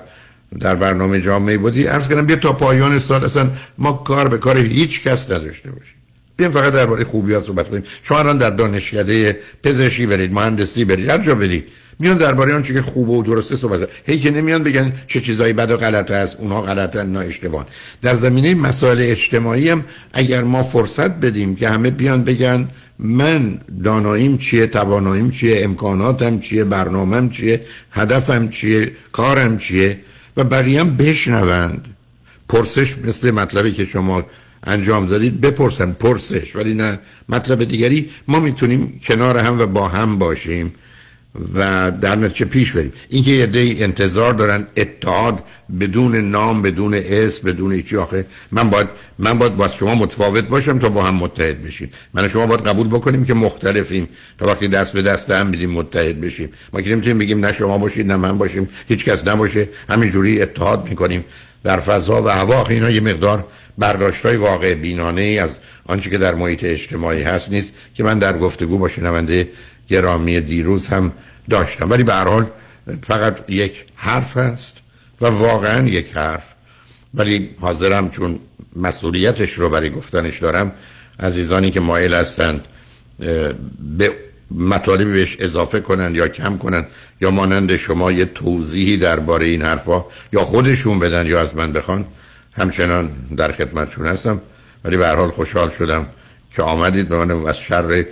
در برنامه جامعه بودی عرض کردم بیا تا پایان سال اصلا ما کار به کار هیچ کس نداشته باشیم، بیایم فقط درباره خوبی‌ها صحبت کنیم. شما الان در دانشکده پزشکی برید، مهندسی برید، هر جا برید میان درباره اون چیزی که خوبه و درسته صحبت کنن. هی که نمیان بگن چه چیزایی بد و غلط هست، اونها غلطن، نه اشتباهن. در زمینه مسائل اجتماعی هم اگر ما فرصت بدیم که همه بیان بگن من داناییم چیه، تواناییم چیه، امکاناتم چیه، برنامه‌ام چیه، هدفم چیه، کارم چیه، و بقیه هم بشنوند. پرسش مثل مطلبی که شما انجام دارید بپرسن، پرسش، ولی نه مطلب دیگری. ما میتونیم کنار هم و با هم باشیم و در نتیجه پیش بریم. اینکه یه عده‌ای انتظار دارن اتحاد بدون نام، بدون اسم، بدون هیچی، آخه من باید با شما متفاوت باشم تا با هم متحد بشیم. من و شما باید قبول بکنیم که مختلفیم تا وقتی دست به دست هم میدیم متحد بشیم. ما که نمیتونیم بگیم نه شما باشید نه من باشیم، هیچ کس نباشه، همینجوری اتحاد میکنیم در فضا و هوا. اینا یه مقدار برداشت‌های واقع بینانه ای از آنچه که در محیط اجتماعی هست نیست که من در گفتگو با شنونده گرامی دیروز هم داشتم. ولی به هر حال فقط یک حرف هست و واقعا یک حرف، ولی حاضرم چون مسئولیتش رو برای گفتنش دارم عزیزانی که مایل هستند به مطالبی بهش اضافه کنن یا کم کنن یا مانند شما یه توضیحی درباره این حرفا یا خودشون بدن یا از من بخوان، همچنان در خدمتشون هستم. ولی به هر حال خوشحال شدم که آمدید به من از شر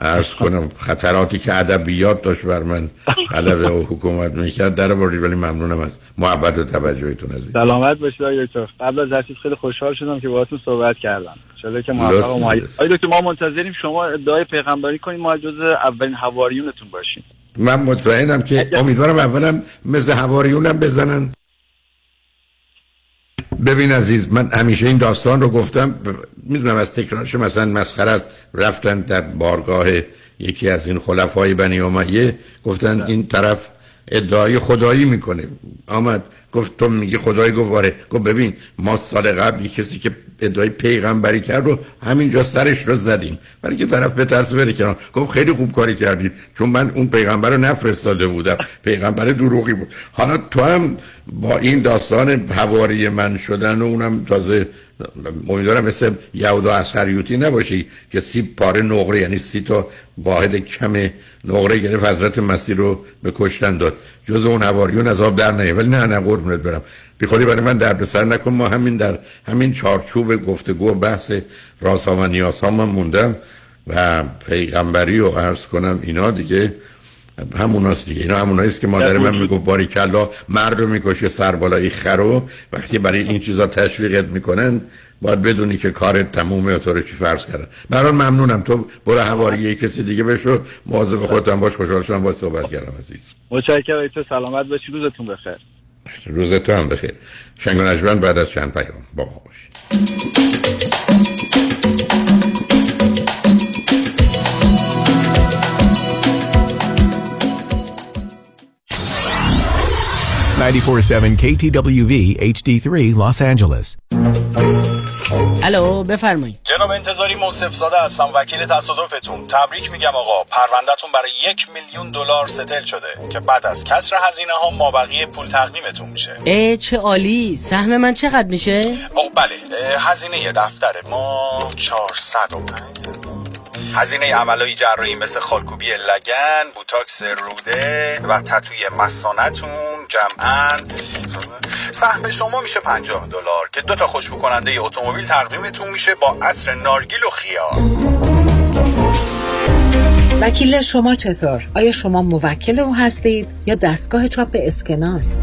عرض کنم خطراتی که ادبیات داشت بر من غلبه و حکومت میکرد درآوردید، ولی ممنونم از محبت و توجهتون عزیز. سلامت باشید دکتر. قبل از هر چیز خیلی خوشحال شدم که باهاتون صحبت کردم. انشالله که موفق و مایل. دکتر ما منتظریم شما ادعای پیغمبری کنید، ما جزو اولین حواریونتون باشیم. من مطمئنم که امیدوارم اولم مثل حواریونم بزنن. ببین عزیز، من همیشه این داستان رو گفتم، میدونم از تکرارش مثلا مسخره است. رفتن در بارگاه یکی از این خلفای بنی امیه، گفتن این طرف ادعای خدایی میکنه، آمد گفت تو میگی خدایی؟ گفت آره. گفت ببین ما سال قبل کسی که ادعای پیغمبری کرد رو همینجا سرش رو زدیم برای که طرف به ترسه بره کنار. گفت خیلی خوب کاری کردید، چون من اون پیغمبر رو نفرستاده بودم، پیغمبر دروغی بود. حالا تو هم با این داستان حواری من شدن و اونم تازه امیدوارم مثل یهود و اسخریوطی نباشی که 30 پاره نقره، یعنی 30 تا واحد کم نقره گرفت، حضرت مسیح رو به کشتن داد. جز اون حواریون از آب در نیه. ولی نه قربونت برم، بیخودی برای من دردسر نکن. ما همین در همین چارچوب گفتگو بحث رازها و نیازها من موندم و پیغمبری و عرض کنم اینا دیگه هموناست دیگه. اینا هموناییست که مادر من میگفت باریکلا مرد رو میکشه سربالایی خرو. وقتی برای این چیزا تشویقت میکنن باید بدونی که کارت تمومه و تو رو چی فرض کردن. برای ممنونم، تو برو حواریه کسی دیگه بشو، مواظب خودتم باش. خوشحال شدم باهات صحبت کردم عزیز. متشکرم. تو سلامت باشی، روزتون بخیر. روزتون هم بخیر. شنگ و نجمن بعد از چند پیام با ما باشید. ninety-four-seven KTWV HD3 Los Angeles. الو بفرمایید. جناب انتظاری منصف زاده هستم، وکیل تصادفتون. تبریک میگم آقا، پروندهتون برای $1,000,000 settle شده که بعد از کسر هزینه ها مابقی پول تقدیمتون میشه. ای چه عالی. سهم من چقدر میشه؟ او بله، هزینه دفتر ما 405، هزینه عملای جراحی مثل خالکوبی لگن، بوتاکس روده و تتوی مثانه‌تون جمعاً سهم شما میشه $50 که 2 تا خوشبو کننده اتومبیل تقدیمتون میشه با عطر نارگیل و خیار. وکیل شما چطور؟ آیا شما موکل او هستید یا دستگاه چاپ اسکناس؟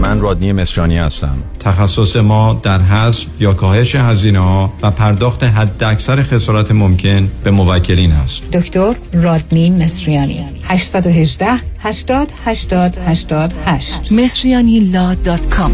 من رادنی مصریانی هستم. تخصص ما در حذف یا کاهش هزینه‌ها و پرداخت حداکثر خسارت ممکن به موکلین است. دکتر رادنی مصریانی، 818-80-80-88 مصریانیلا.com.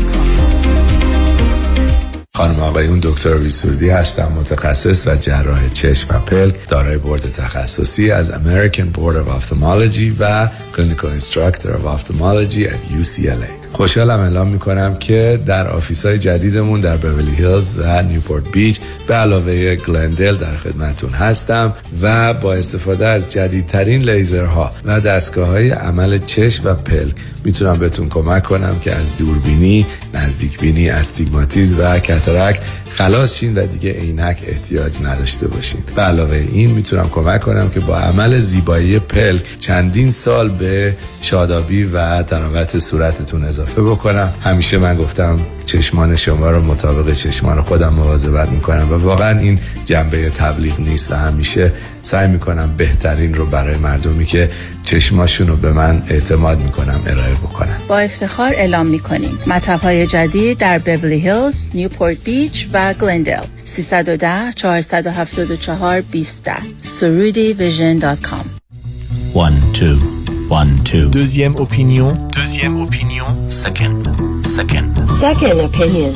خانم آقایون، دکتر ویسوردی هستم، متخصص و جراح چشم و پلک، دارای بورد تخصصی از American Board of Ophthalmology و Clinical Instructor of Ophthalmology at UCLA. خوشحالم اعلام میکنم که در آفیس‌های جدیدمون در بیولی هیلز و نیوپورت بیچ به علاوه گلندل در خدمتون هستم و با استفاده از جدیدترین لیزرها و دستگاه‌های عمل چشم و پلک میتونم بهتون کمک کنم که از دوربینی، نزدیکبینی، استیگماتیسم و کاتاراکت خلاص شین و دیگه عینک احتیاج نداشته باشین. به علاوه این میتونم کمک کنم که با عمل زیبایی پلک چندین سال به شادابی و تناوت صورتتون اضافه بکنم. همیشه من گفتم چشمان شما رو مطابق چشمان خودم مواظبت میکنم و واقعا این جنبه تبلیغ نیست و همیشه سعی میکنم بهترین رو برای مردمی که چشماشون رو به من اعتماد میکنم ارائه بکنم. با افتخار اعلام میکنیم مطب‌های جدید در بیولی هیلز، نیوپورت بیچ و گلندل. 310-474-12 surudivision.com. 1 2 1 2. Deuxième opinion. Deuxième opinion. Second opinion.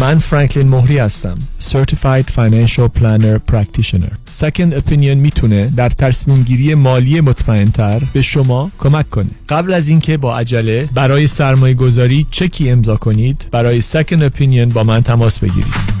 من فرانکلین مهری هستم، Certified Financial Planner Practitioner. Second Opinion میتونه در تصمیم گیری مالی مطمئن‌تر به شما کمک کنه. قبل از اینکه با عجله برای سرمایه گذاری چکی امضا کنید، برای Second Opinion با من تماس بگیرید.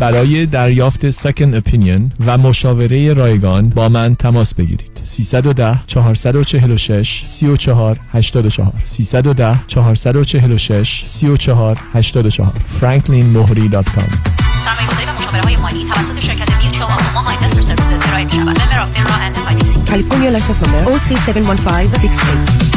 برای دریافت Second Opinion و مشاوره رایگان با من تماس بگیرید. 310-446-3484 310-446-3484 franklinmohri.com. سرمایه‌گذاری و مشاوره‌های مالی توسط شرکت میوچوال اوپتالمولوژی اینوستر سرویسز ارائه می‌شود. ممبر اف فینرا اند SIPC. کالیفرنیا لایسنس نمبر OC71568.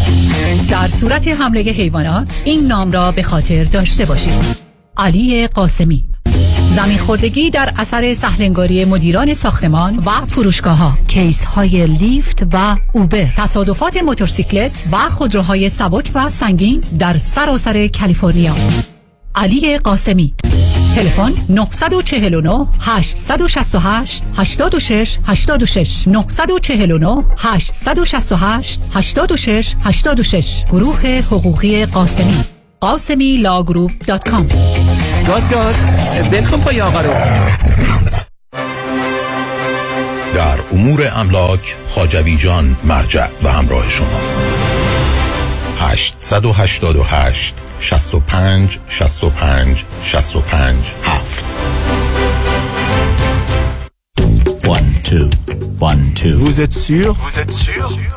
در صورت حمله حیوانات این نام را به خاطر داشته باشید. علی قاسمی. زمین خوردگی در اثر سهلنگاری مدیران ساختمان و فروشگاه‌ها، کیس‌های لیفت و اوبر، تصادفات موتورسیکلت و خودروهای سبک و سنگین در سراسر کالیفرنیا. علی قاسمی. تلفن 949 868 86 86 949 868 86 86 گروه حقوقی قاسمی، قاسمیلاگروپ.com. گاز گاز، بلکن پای آقا رو. در امور املاک خواجوی جان مرجع و همراه شماست. 888 65 65 65 7 1 2 1 2. Vous êtes sûr?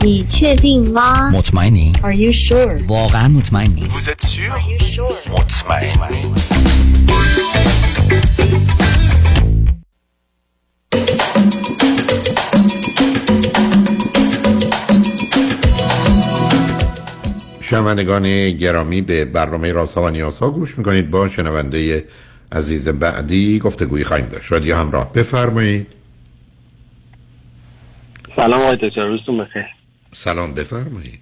Oui, certainement. مطمئنی؟ Are you sure? واقعا مطمئنی؟ Vous êtes sûr? Are you sure? شنوندگان گرامی، به برنامه رازها و نیازها گوش میکنید. با شنونده عزیز بعدی گفتگویی خواهیم داشت. رادیو همراه، بفرمایید. سلام آقای دکتر، روزتون بخیر. سلام، بفرمایید.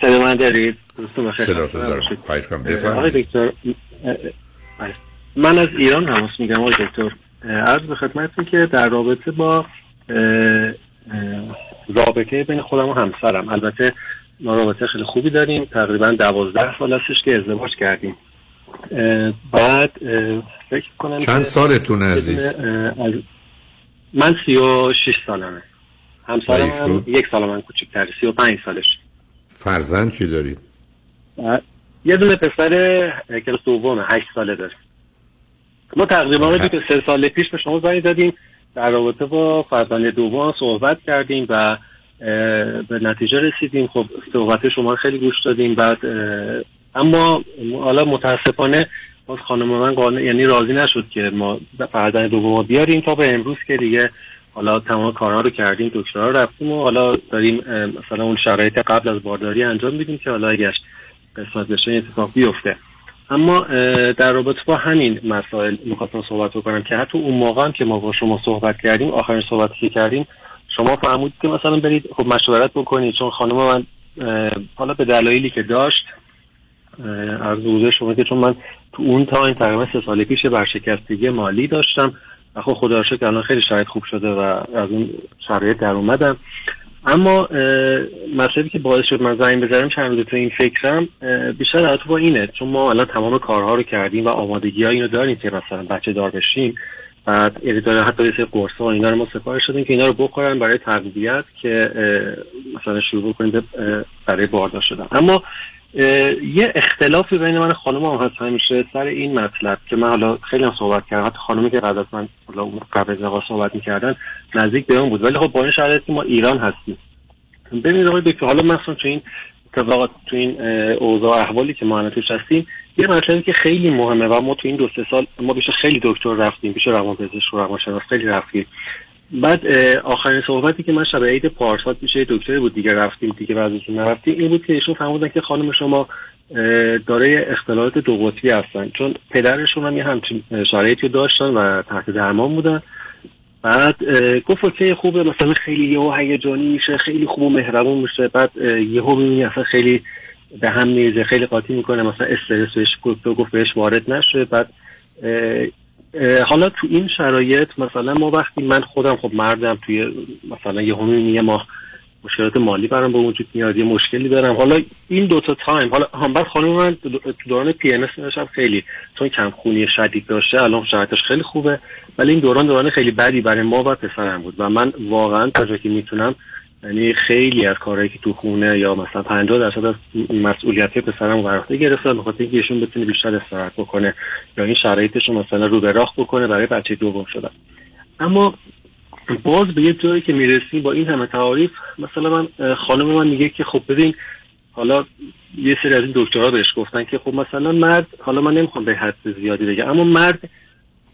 صدا من دارید؟ روزتون بخیر. صداتون دارم. خواهش کنم بفرمایید. آقای دکتر، من از ایران تماس میگم. آقای دکتر، عرض به خدمتتون که در رابطه با رابطه بین خودم و همسرم، البته ما رابطه خیلی خوبی داریم، تقریبا 12 سال هستش که ازدواج کردیم. بعد فکر کنم چند سالتونه عزیز؟ من 36 سالمه. همسرم هم 1 سال من کوچیک‌تره، 35 سالش. فرزند چی دارید؟ یه دونه پسر کلاس دومه، 8 ساله داره. ما تقریبا که 3 سال پیش به شما زنگ زدیم، در رابطه با فرزند دوم صحبت کردیم و به نتیجه رسیدیم. خب صحبت شما خیلی گوش دادیم. بعد اما حالا متاسفانه باز خانم من یعنی راضی نشد که ما فرزند دوم بیاریم تا به امروز که دیگه حالا تمام کارها رو کردیم، دکترا رفتیم و حالا داریم مثلا اون شرایط قبل از بارداری انجام میدیم که حالا اگه قسمت بشه اتفاق بیفته. اما در رابطه با همین مسائل می‌خواستم صحبت بکنم که حتی اون موقع هم که ما با شما صحبت کردیم، آخرین صحبتی که کردیم، شما فرمودید که مثلا برید خب مشورت بکنید، چون خانم من حالا به دلایلی که داشت از حضور شما که چون من تو اون تایم تقریبا 3 سال پیش ورشکستگی مالی داشتم و خب خدا رو شکر الان خیلی شرایط خوب شده و از اون شرایط در اومدم. اما مسئله‌ای که باعث شد من زنگ بزنم چند روز تو این فکرم بیشتر در تو با اینه، چون ما الان تمام کارها رو کردیم و آمادگی‌ها اینو داریم که مثلا بچه دار بشیم. بعد اینا حتی یه قرصا و اینا رو ما سفارش دادیم که اینا رو بخورن برای تغذیه که مثلا شروع بکنیم به برای باردار شدن. اما یه اختلافی بین من و خانمم هست همیشه سر این مطلب که من حالا خیلی هم صحبت کردم، حتی خانمی که قبل از من حالا قبل از ازدواج صحبت می‌کردن نزدیک به اون بود، ولی خب با این شرایطی ما ایران هستیم. ببینید آقای دکتر، حالا مثلا تو این اتفاقات، تو این اوضاع احوالی که ما الان توش هستیم، یه مسئله که خیلی مهمه و ما تو این 2-3 سال ما بیشتر خیلی دکتر رفتیم، بیشتر روانپزشک و روانشناس خیلی رفتیم. بعد آخرین صحبتی که من شب عید پارسال پیش دکتر بود دیگه، رفتیم دیگه بعضیشون نرفتیم، این بود که ایشون فهمیدن که خانم شما دارای اختلالات دو قطبی هستن، چون پدرشون هم یه همچین شرایطی داشتن و تحت درمان بودن. بعد گفت اوکی خوبه، مثلا خیلی یهو هیجانی میشه، خیلی خوب و مهربون میشه، بعد یهو میبینی اصلا خیلی به هم میریزه، خیلی قاطی میکنه، مثلا استرس بهش گفت بهش وارد نشه. بعد حالا تو این شرایط مثلا ما وقتی من خودم خب مردم توی مثلا یه همین یه ماه مشکلات مالی برام به وجود میاد، یه مشکلی دارم. حالا این دوتا تایم، حالا همبر خانم من تو دوران پی ام اس نشم خیلی، چون کمخونی شدید داشته، الان شرایطش خیلی خوبه، ولی این دوران خیلی بدی برای ما و پسرم بود و من واقعا تا جایی که میتونم، یعنی خیلی از کارهایی که تو خونه یا مثلا 50% از مسئولیت‌های پسرم رو عهده گرفتم، بخاطر اینکه ایشون بتونه بیشتر استراحت بکنه یا این شرایطش رو مثلا رو به راه بکنه برای بچه دوم شدن. اما باز به یه جایی که میرسیم با این همه تعاریف، مثلا من خانم من میگه که خب ببین، حالا یه سری از این دکترها بهش گفتن که خب مثلا مرد، حالا من نمیخوام به حد زیادی بگم، اما مرد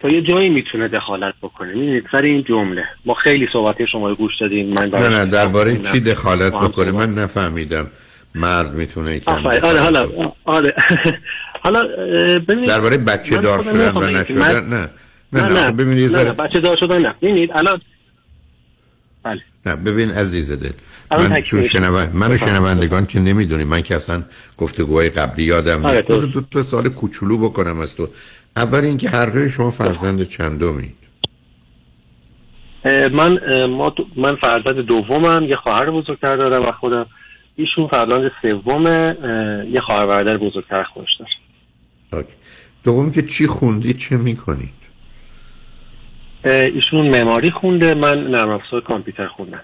تا یه جایی میتونه دخالت بکنه. میدونید سر این جمله ما خیلی صحبت شما رو گوش دادیم. من نه درباره چی دخالت بکنه من نفهمیدم. مرد میتونه یکم حالا ببینید درباره بچه دار شدن و نشدن نه ببینید بچه دار شدن نه. ببینید الان بله. نه ببین عزیز دل من، چون من و شنوندگان که نمیدونیم، من که اصلا گفتگوهای قبلی یادم نیست. دو سال کوچولو بکنم از تو. اول اینکه هر دوی شما فرزند چندمید؟ من فرزند دومم، یه خواهر بزرگتر دارم و خودم. ایشون فرزند سومه، یه خواهر برادر بزرگتر خودش داره. دوم که چی خوندید، چه میکنید؟ ایشون معماری خونده، من نرم افزار کامپیوتر خوندم.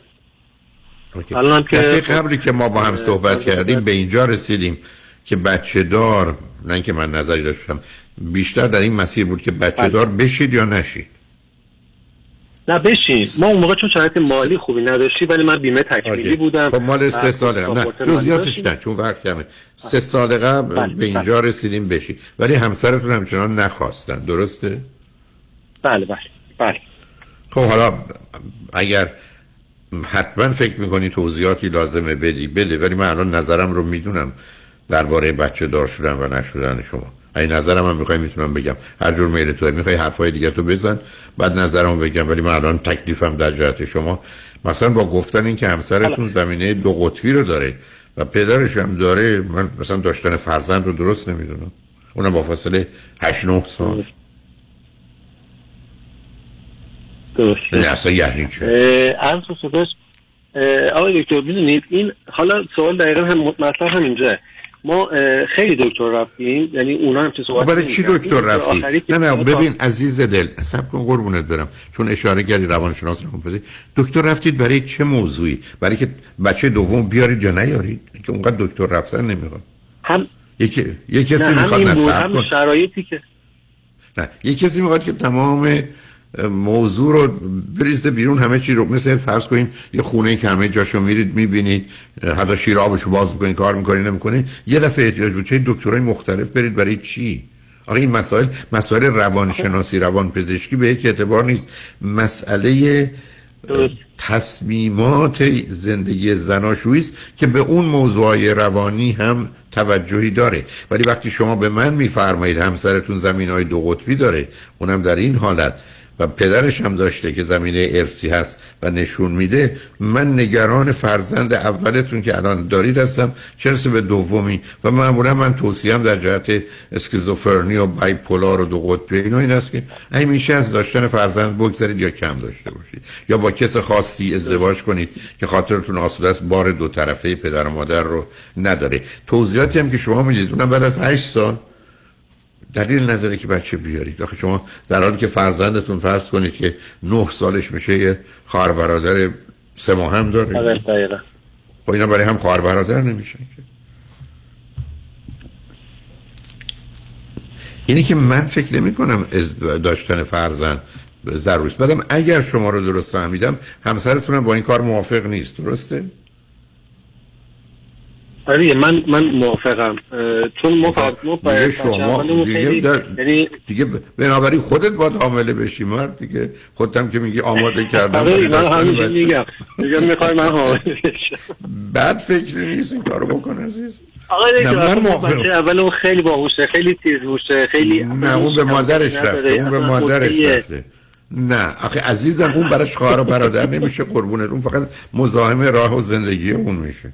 الان که قبلی که ما با هم صحبت کردیم به اینجا رسیدیم که بچه دار، نه که من نظری داشتم، بیشتر در این مسیر بود که بچه دار بشید یا نشید. نه بشید. ما اون موقع چون شرایط مالی خوبی نداشتیم، ولی من بیمه تکمیلی بودم. خب مال 3 سال قبل. نه جزئیاتش نه چون وقت کمه. 3 سال قبل به اینجا رسیدیم بشید. ولی همسرتون همچنان نخواستن، درسته؟ بله. خب حالا اگر حتما فکر میکنی توضیحاتی لازمه بده، ولی من الان نظرم رو میدونم درباره بچه دار شدن و نشدن شما. این نظرم هم میخوای میتونم بگم، هر جور میل تو میخوای حرفای دیگه تو بزن بعد نظرمو بگم، ولی من الان تکلیفم در جهت شما. مثلا با گفتن این که همسرتون زمینه دو قطبی رو داره و پدرش هم داره، من مثلا داشتن فرزند رو درست نمیدونم، اونم با فاصله 8-9 سال. نه اصلا یعنی چه؟ آقای دکتر میدونید این حالا سوال دقیقا هم مطلب همینجه. ما خیلی دکتر رفتیم، یعنی اونا هم چه صحبت برای چی دکتر رفتیم؟ نه ببین عزیز دل صبر کن قربونت برم، چون اشاره کردی روانشناس رو پذیر. دکتر رفتید برای چه موضوعی؟ برای که بچه دوم بیارید یا نیارید؟ که اونقدر دکتر رفتن نمیخواد. هم یه کسی میخواد نصب شرایطی که نه، یه کسی میخواد که تمام موضوع رو بریزه بیرون، همه چی رو مثل فرض کنین یه خونه که همه جاشو میرید میبینید، حتی شیر آبشو باز میکنین، کار میکنین نمیکنین، یه دفعه احتیاج بود چه دکترای مختلف برید برای چی؟ آخه این مسائل روانشناسی روانپزشکی به یک اعتبار نیست. مسئله تصمیمات زندگی زناشویی است که به اون موضوعای روانی هم توجهی داره. ولی وقتی شما به من میفرمایید همسرتون زمینهای دو قطبی داره، اونم در این حالت و پدرش هم داشته که زمینه ارثی هست و نشون میده، من نگران فرزند اولتون که الان دارید هستم، چرسه به دومی. و معمولا من توصیهم در جهت اسکیزوفرنی و بایپولار و دو قطبی اینا این است که همیشه از داشتن فرزند بگذارید یا کم داشته باشید، یا با کس خاصی ازدواج کنید که خاطرتون آسوده است، بار دو طرفه پدر و مادر رو نداره. توضیحاتی هم که شما میدید اونم بعد از 8 سال دلیل نداره که بچه بیارید. آخه شما در حالی که فرزندتون فرض کنید که 9 سالش میشه یه خواهر برادر 3 ماه هم داره. خب اینا برای هم خواهر برادر نمیشن که. اینی که من فکر نمی کنم داشتن فرزند ضروری است. بعدم اگر شما رو درست فهمیدم همسرتون هم با این کار موافق نیست، درسته؟ آره من موافقم، چون ما باید شما دیگه بنابراین خودت باید حامله بشی. مرد دیگه خودم که میگی آماده کردم. آره من همین میگم میخوام من حامله بشم. بعد فکر نیست این کارو بکن عزیز. آقا دیگه اول اون خیلی باهوشه، خیلی تیزهوشه، خیلی نه اون به مادرش رفته، نه آخه عزیزم اون براش خواهر و برادر نمیشه قربونت، اون فقط مزاحم راه و زندگی اون میشه.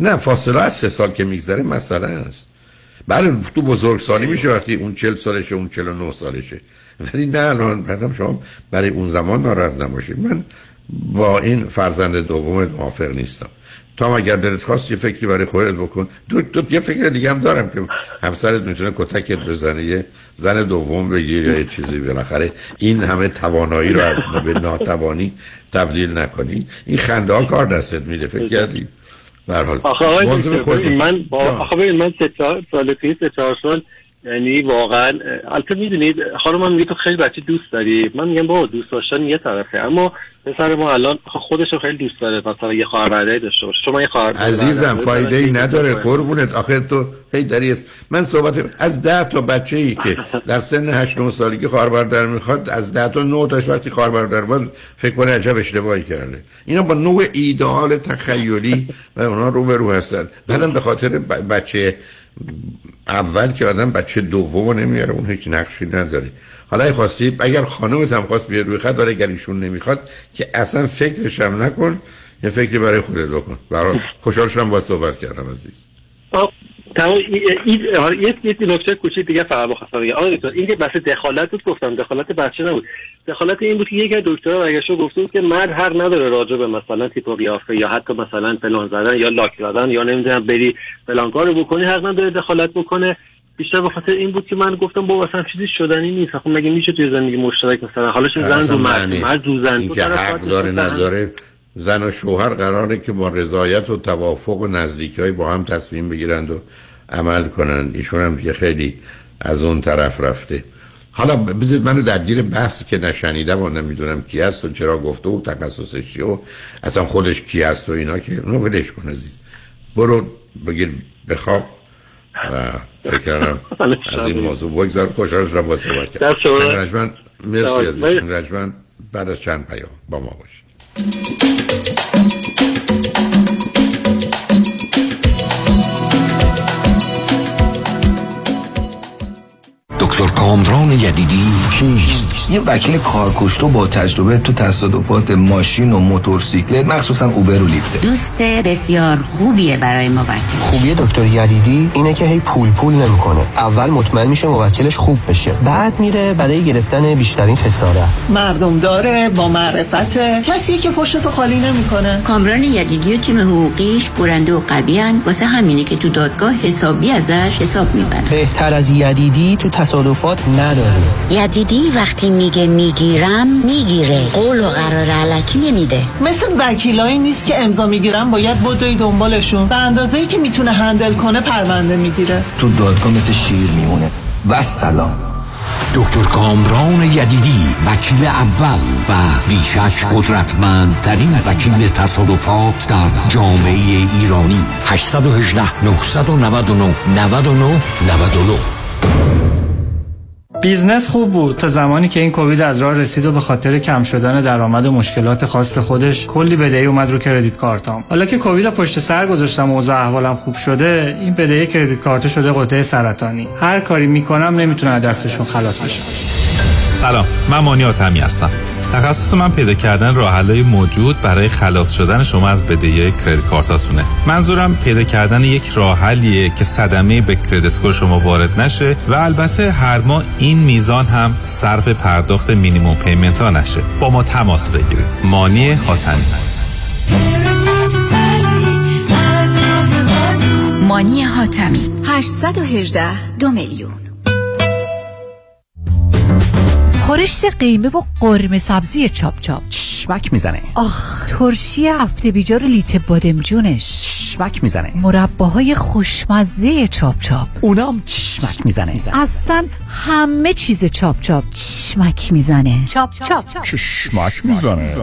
نه فاصله از 3 سال که میگذره مسئله است. بله تو بزرگسالی میشه وقتی اون 40 سالشه اون 49 سالشه، ولی نه الان. بعدم شما برای اون زمان ناراحت نباشید. من با این فرزند دوم موافق نیستم. تا مگر دلت خواست یه فکری برای خودت بکن. یه فکر دیگه هم دارم که همسرت میتونه کتکت بزنه، یه زن دوم بگیر یا یه چیزی، بالاخره این همه توانایی رو از به ناتوانی تبدیل نکنی. این خنده ها کار دستت میده. فکر کردی به هر حال من 4 سال پیش 4 سال، یعنی واقعا البته میدونید خانمم میگه تو خیلی بچه دوست داری، من میگم بابا دوست داشتن یه طرفه، اما پسر ما الان خودش رو خیلی دوست داره، مثلا یه خواهر برادری داشته باشه. شما یه خواهر عزیزم فایده‌ای نداره قربونت، آخه تو پیداری است. من صحبت از 10 تا بچه‌ای که در سن 8 9 سالگی خواهر برادر میخواد، از 10 تا 9 تاش وقتی خواهر برادر بود فکر کنه عجب اشتباهی کرده. اینا با نوع ایدئال تخیلی و اونا روبرو هستن. بعدم به خاطر بچه اول که آدم بچه دومو نمیاره، اون هیچ نقشی نداره. حالا خواستید اگر خانومت هم خواست بیاد روی خط، داره اگر ایشون نمیخواد که اصلا فکرش هم نکن، یه فکری برای خودت بکن. برای خوشحال شدم با صحبت کردم عزیز. تمام. یه نکته کوچیک دیگه فقط بخواستم بگم آقا، این که بحث دخالت رو گفتم، دخالت بچه نبود، دخالت این بود که یکی از دکترها برگشت گفت که مرد هر نداره راجع به مثلا تیپ و قیافه یا حتی مثلا فلان زدن یا لاک زدن یا نمیدونم بری فلان کارو بکنی، هر نداره دخالت بکنه. بیشتر به خاطر این بود که من گفتم بابا اصلا چیزی شدنی نیست. خب مگه میشه توی زندگی مشترک مثلا حالا چه زن و مرد دو زن که حق داره نداره، زن و شوهر قراره که با رضایت و توافق و نزدیکی‌های با هم تصمیم بگیرند و عمل کنند. ایشون هم دیگه خیلی از اون طرف رفته. حالا بذارید منو درگیر بحثی که نشنیدم و نمیدونم کی هست و چرا گفته و تخصصش چیه و اصلا خودش کی هست و اینا که اونو ولش کن عزیز. برو بگیر بخواب و فکر کنم از این موضوع بگذار. خوشحال شدم با صحبت کردن. مرسی عزیز رجمن. بعد از چند پیام با ما باشید. دکتر کامران یدیدی کیست؟ یه وکیل کارکشته با تجربه تو تصادفات ماشین و موتورسیکلت، مخصوصا اوبر و لیفت. دوست بسیار خوبیه برای موکل. خوبیه دکتر یدیدی اینه که هی پول نمیکنه. اول مطمئن میشه موکلش خوب بشه، بعد میره برای گرفتن بیشترین خسارت. مردم داره، با معرفته، کسی که پشتو خالی نمیکنه. کامران یدیدی و تیم حقوقیش برنده و قوی ان، واسه همینه که تو دادگاه حسابی ازش حساب میبرن. بهتر از یدیدی تو تصادفات نداره. یدیدی وقتی میگه میگیرم میگیره، قول و قرار علکی نمیده. مثل وکیلایی نیست که امضا میگیرم باید بدوی دنبالشون، به اندازه‌ای که میتونه هندل کنه پرونده میگیره. تو دادگاه مثل شیر میمونه. و سلام. دکتر کامران یدیدی، وکیل اول و بیشش قدرتمندترین وکیل تصادفات در جامعه ایرانی. 818 999 9999. بیزنس خوب بود تا زمانی که این کووید از راه رسید و به خاطر کم شدن درآمد و مشکلات خاص خودش کلی بدهی اومد رو کردیت کارتام. حالا که کووید پشت سر گذاشتم و اوضاع احوالم خوب شده، این بدهی کردیت کارت شده قطعه سرطانی. هر کاری میکنم نمیتونم از دستشون خلاص بشم. سلام، من مانی آتمی هستم. تخصص من پیدا کردن راه‌حل‌های موجود برای خلاص شدن شما از بدهی کریدیت کارتاتونه. منظورم پیدا کردن یک راه‌حلیه که صدمه به کریدیت اسکور شما وارد نشه و البته هر ماه این میزان هم صرف پرداخت مینیمم پیمنت ها نشه. با ما تماس بگیرید. مانی حاتمی. مانی حاتمی 818 2 میلیون. خورشت قیمه و قرمه سبزی چاپ شمک میزنه. آخ ترشی هفته بیجار لیت بادمجونش شمک میزنه. مرباهای خوشمزه چاپ اونام چشمک میزنه. اصلا همه چیز چاپ چشمک میزنه. چاپ چشمک میزنه.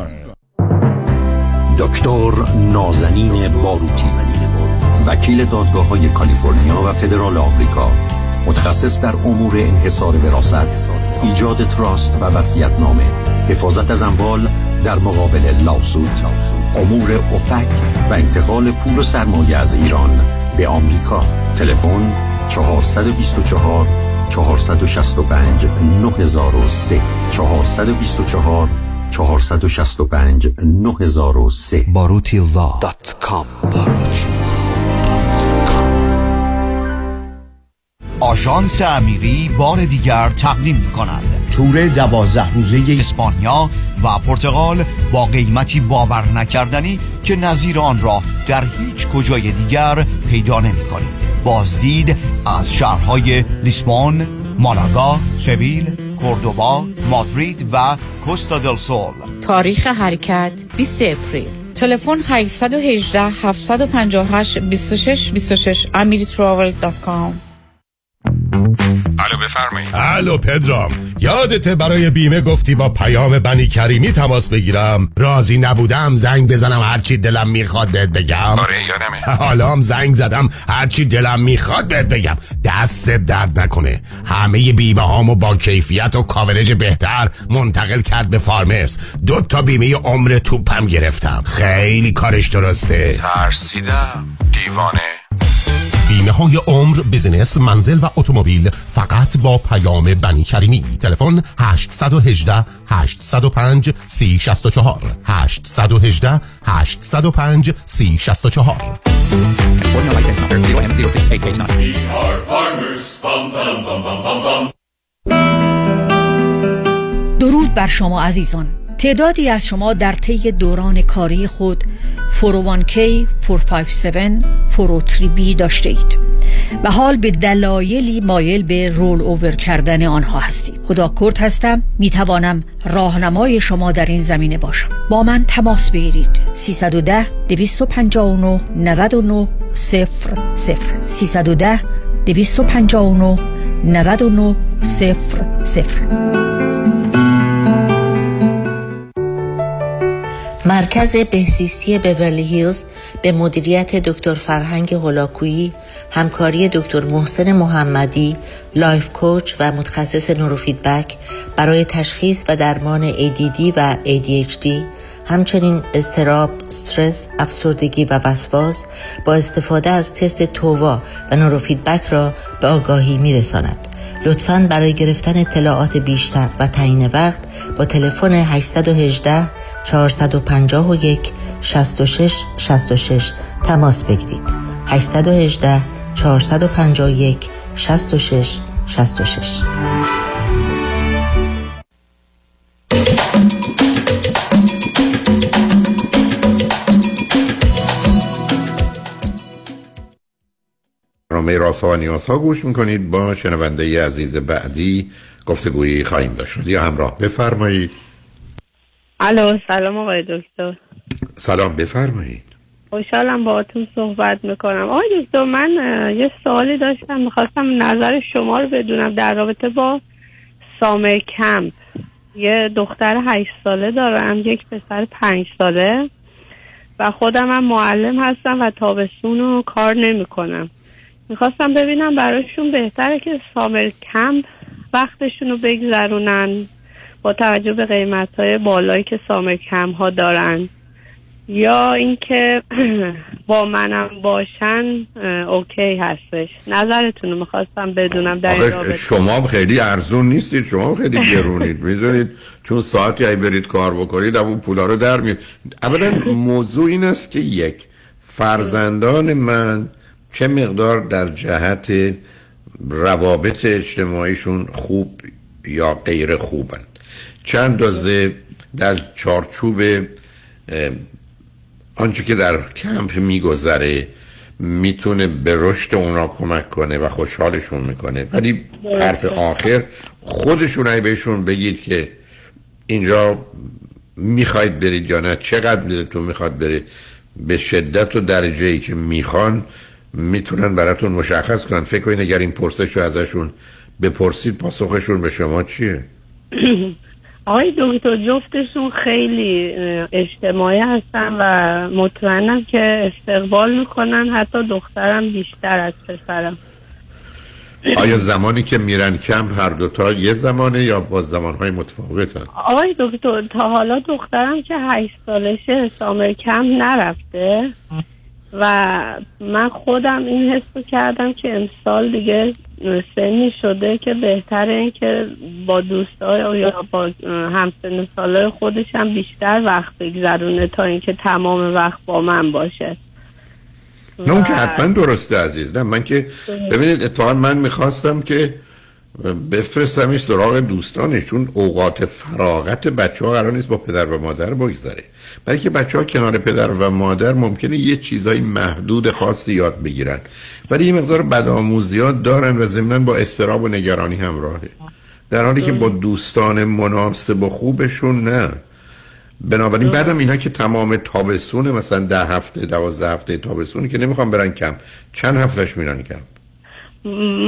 دکتر نازنین باروتی، وکیل دادگاه‌های کالیفرنیا و فدرال آمریکا، متخصص در امور انحصار وراثت، ایجاد تراست و وصیت‌نامه، حفاظت از اموال در مقابل لاسود، امور افک و انتقال پول و سرمایه از ایران به آمریکا. تلفن 424 465 9003 424 465 9003 barutila.com. آژانس امیری بار دیگر تقدیم می‌کند تور 12 روزه اسپانیا و پرتغال با قیمتی باور نکردنی که نظیر آن را در هیچ کجای دیگر پیدا نمی‌کنید. بازدید از شهرهای لیسبون، مالاگا، سویل، کوردوبا، مادرید و کوستا دل سول. تاریخ حرکت 20 اپریل. تلفن 818 758 2626 amiritravel.com. الو بفرمایید. الو پدرام، یادت برای بیمه گفتی با پیام بنی کریمی تماس بگیرم؟ راضی نبودم زنگ بزنم هرچی دلم میخواد بهت بگم. آره یادمه. حالا هم زنگ زدم هرچی دلم میخواد بهت بگم. دست درد نکنه، همه بیمه هامو با کیفیت و کاورج بهتر منتقل کرد به فارمرز. 2 تا بیمه عمر توپم گرفتم. خیلی کارش درسته. ترسیدم دیوانه. بیمه های عمر، بزنس، منزل و اتومبیل فقط با پیام بنی کریمی. تلفن 818 805 3064 818 805 3064. درود بر شما عزیزان. تعدادی از شما در طی دوران کاری خود 401k، 457، 403B داشته اید و حال به دلایلی مایل به رول اوور کردن آنها هستید. خدا کرد هستم، میتوانم راهنمای شما در این زمینه باشم. با من تماس بگیرید. 310 259 99 0 0 310 259 99 0 0. مرکز بهزیستی بیورلی هیلز به مدیریت دکتر فرهنگ هولاکویی، همکاری دکتر محسن محمدی، لایف کوچ و متخصص نوروفیدبک برای تشخیص و درمان ADD و ADHD، همچنین اضطراب، استرس، افسردگی و وسواس با استفاده از تست تووا و نوروفیدبک را به آگاهی می‌رساند. لطفاً برای گرفتن اطلاعات بیشتر و تعیین وقت با تلفن 818 451 66 66 تماس بگیرید. 818 451 66 66. برنامه رازها و نیازها گوش میکنید. با شنونده عزیز بعدی گفتگویی خواهیم داشت. یا همراه بفرمایید. الو سلام آقای دکتر. سلام بفرمایید. خوشحالم باهاتون صحبت میکنم. آقای دکتر من یه سوالی داشتم، میخواستم نظر شما رو بدونم در رابطه با سامر کمپ. یه دختر 8 ساله دارم، یک پسر 5 ساله و خودم هم معلم هستم و تابستون رو کار نمیکنم. میخواستم ببینم براشون بهتره که سامر کمپ وقتشون رو بگذرونن با توجه به قیمت‌های بالایی که سامر کمپ‌ها دارن، یا اینکه با منم باشن اوکی هستش؟ نظرتون رو می‌خواستم بدونم در این رابطه. شما خیلی ارزون نیستید، شما خیلی گرونید. می‌دونید چون ساعتی ای برید کار بکنید اون پولا رو در میارید. اولا موضوع این است که یک فرزندان من چه مقدار در جهت روابط اجتماعیشون خوب یا غیر خوبن، چند دازه در چارچوب آنچه که در کمپ میگذره میتونه به رشد اونا کمک کنه و خوشحالشون میکنه. ولی حرف آخر خودشون ای بهشون بگید که اینجا میخواید برید یا نه، چقدر دلتون میخواد برید. به شدت و درجه ای که میخوان میتونن براتون مشخص کنن. فکر کنید اگر این پرسش رو ازشون بپرسید پاسخشون به شما چیه؟ آقای دکتر جفتشون خیلی اجتماعی هستن و مطمئنم که استقبال میکنن، حتی دخترم بیشتر از پسرم. آیا زمانی که میرن کم هر دوتا یه زمانه یا با زمانهای متفاوتن؟ آقای دکتر تا حالا دخترم که 8 سالشه سامر کم نرفته و من خودم این حسو کردم که امسال دیگه سنی شده که بهتره این که با دوستای یا با همسن سالای خودش هم بیشتر وقت بگذرونه تا اینکه تمام وقت با من باشه. نه اون که حتما درسته عزیز. نه من که ببینید اتفاقا من میخواستم که بفرستمش سراغ دوستانش، چون اوقات فراغت بچه‌ها قرار نیست با پدر و مادر بگذره، بلکه بچه‌ها کنار پدر و مادر ممکنه یه چیزای محدود خاصی یاد بگیرن، ولی یه مقدار بدآموزیات دارن و ضمناً با اضطراب و نگرانی همراهه، در حالی که با دوستان مناسب و خوبشون نه. بنابراین بعدم اینا که تمام تابستون مثلا 10 هفته 12 هفته تابستون که نمیخوام برن کم، چند هفتهش میرن کم.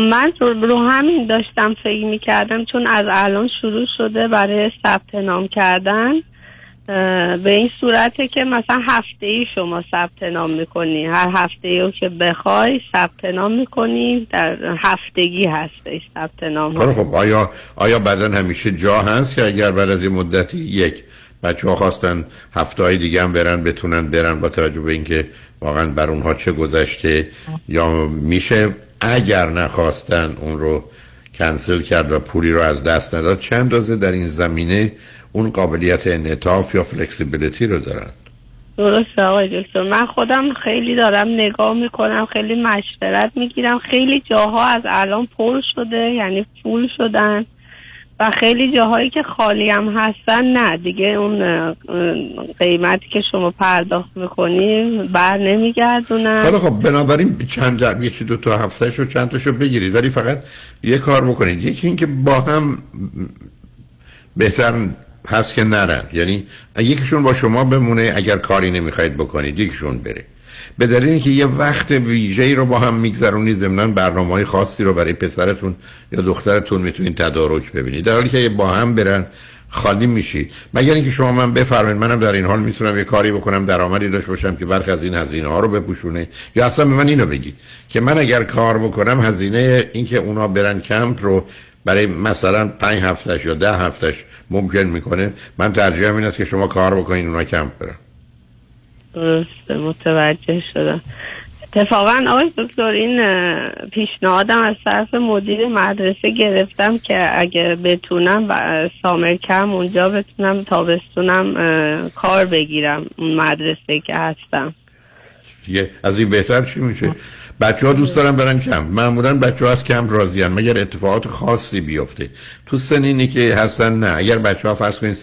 من رو همین داشتم فکر میکردم، چون از الان شروع شده برای ثبت نام کردن، به این صورته که مثلا هفته ای شما ثبت نام میکنی، هر هفته ای که بخوای ثبت نام میکنی، در هفتگی هستش ثبت نام. خب آیا بعدن همیشه جا هست که اگر بعد از یه مدتی یک بچه ها خواستن هفته های دیگه هم برن بتونن برن، با توجه به اینکه واقعا بر اونها چه گذشته، یا میشه اگر نخواستن اون رو کنسل کرد و پولی رو از دست نداد؟ چند اندازه در این زمینه اون قابلیت انعطاف یا فلکسیبیلیتی رو دارن؟ درسته آقای دکتر، من خودم خیلی دارم نگاه میکنم، خیلی مشورت میگیرم، خیلی جاها از الان پر شده، یعنی فول شدن، و خیلی جاهایی که خالی هم هستن نه دیگه اون قیمتی که شما پرداخت میکنی بر نمیگردونن. حالا خب بنابراین چند جمع یکی دو تا هفتهشو چند تاشو بگیرید، ولی فقط یه کار بکنید، یکی این که با هم بهتر هست که نرن، یعنی یکیشون با شما بمونه اگر کاری نمیخواید بکنید، یکیشون بره، به دلیل اینکه یه وقت ویژه‌ای رو با هم میگذرونید، ضمناً برنامه‌های خاصی رو برای پسرتون یا دخترتون میتونید تدارک ببینید، در حالی که با هم برن خالی میشید. مگر اینکه شما من بفرمایید منم در این حال میتونم یه کاری بکنم، درآمدی داشته باشم که برخی از این هزینه‌ها رو بپوشونه، یا اصلا به من اینو بگید که من اگر کار بکنم هزینه اینکه اونا برن کمپ رو برای مثلا 5 هفتهش یا 10 هفتهش ممکن میکنه، من ترجیحم این است که شما کار بکنید اونا کمپ برن. درسته، متوجه شدم. اتفاقا آقای دکتر این پیشنهادم از طرف مدیر مدرسه گرفتم که اگه بتونم و سامر کم اونجا بتونم تابستونم کار بگیرم اون مدرسه که هستم. دیگه از این بهتر چی میشه؟ بچه ها دوست دارن برن کمپ، معمولا بچه ها از کمپ راضی ان مگر اتفاقات خاصی بیفته. تو سنینی که هستن نه، اگر بچه ها فرض کنید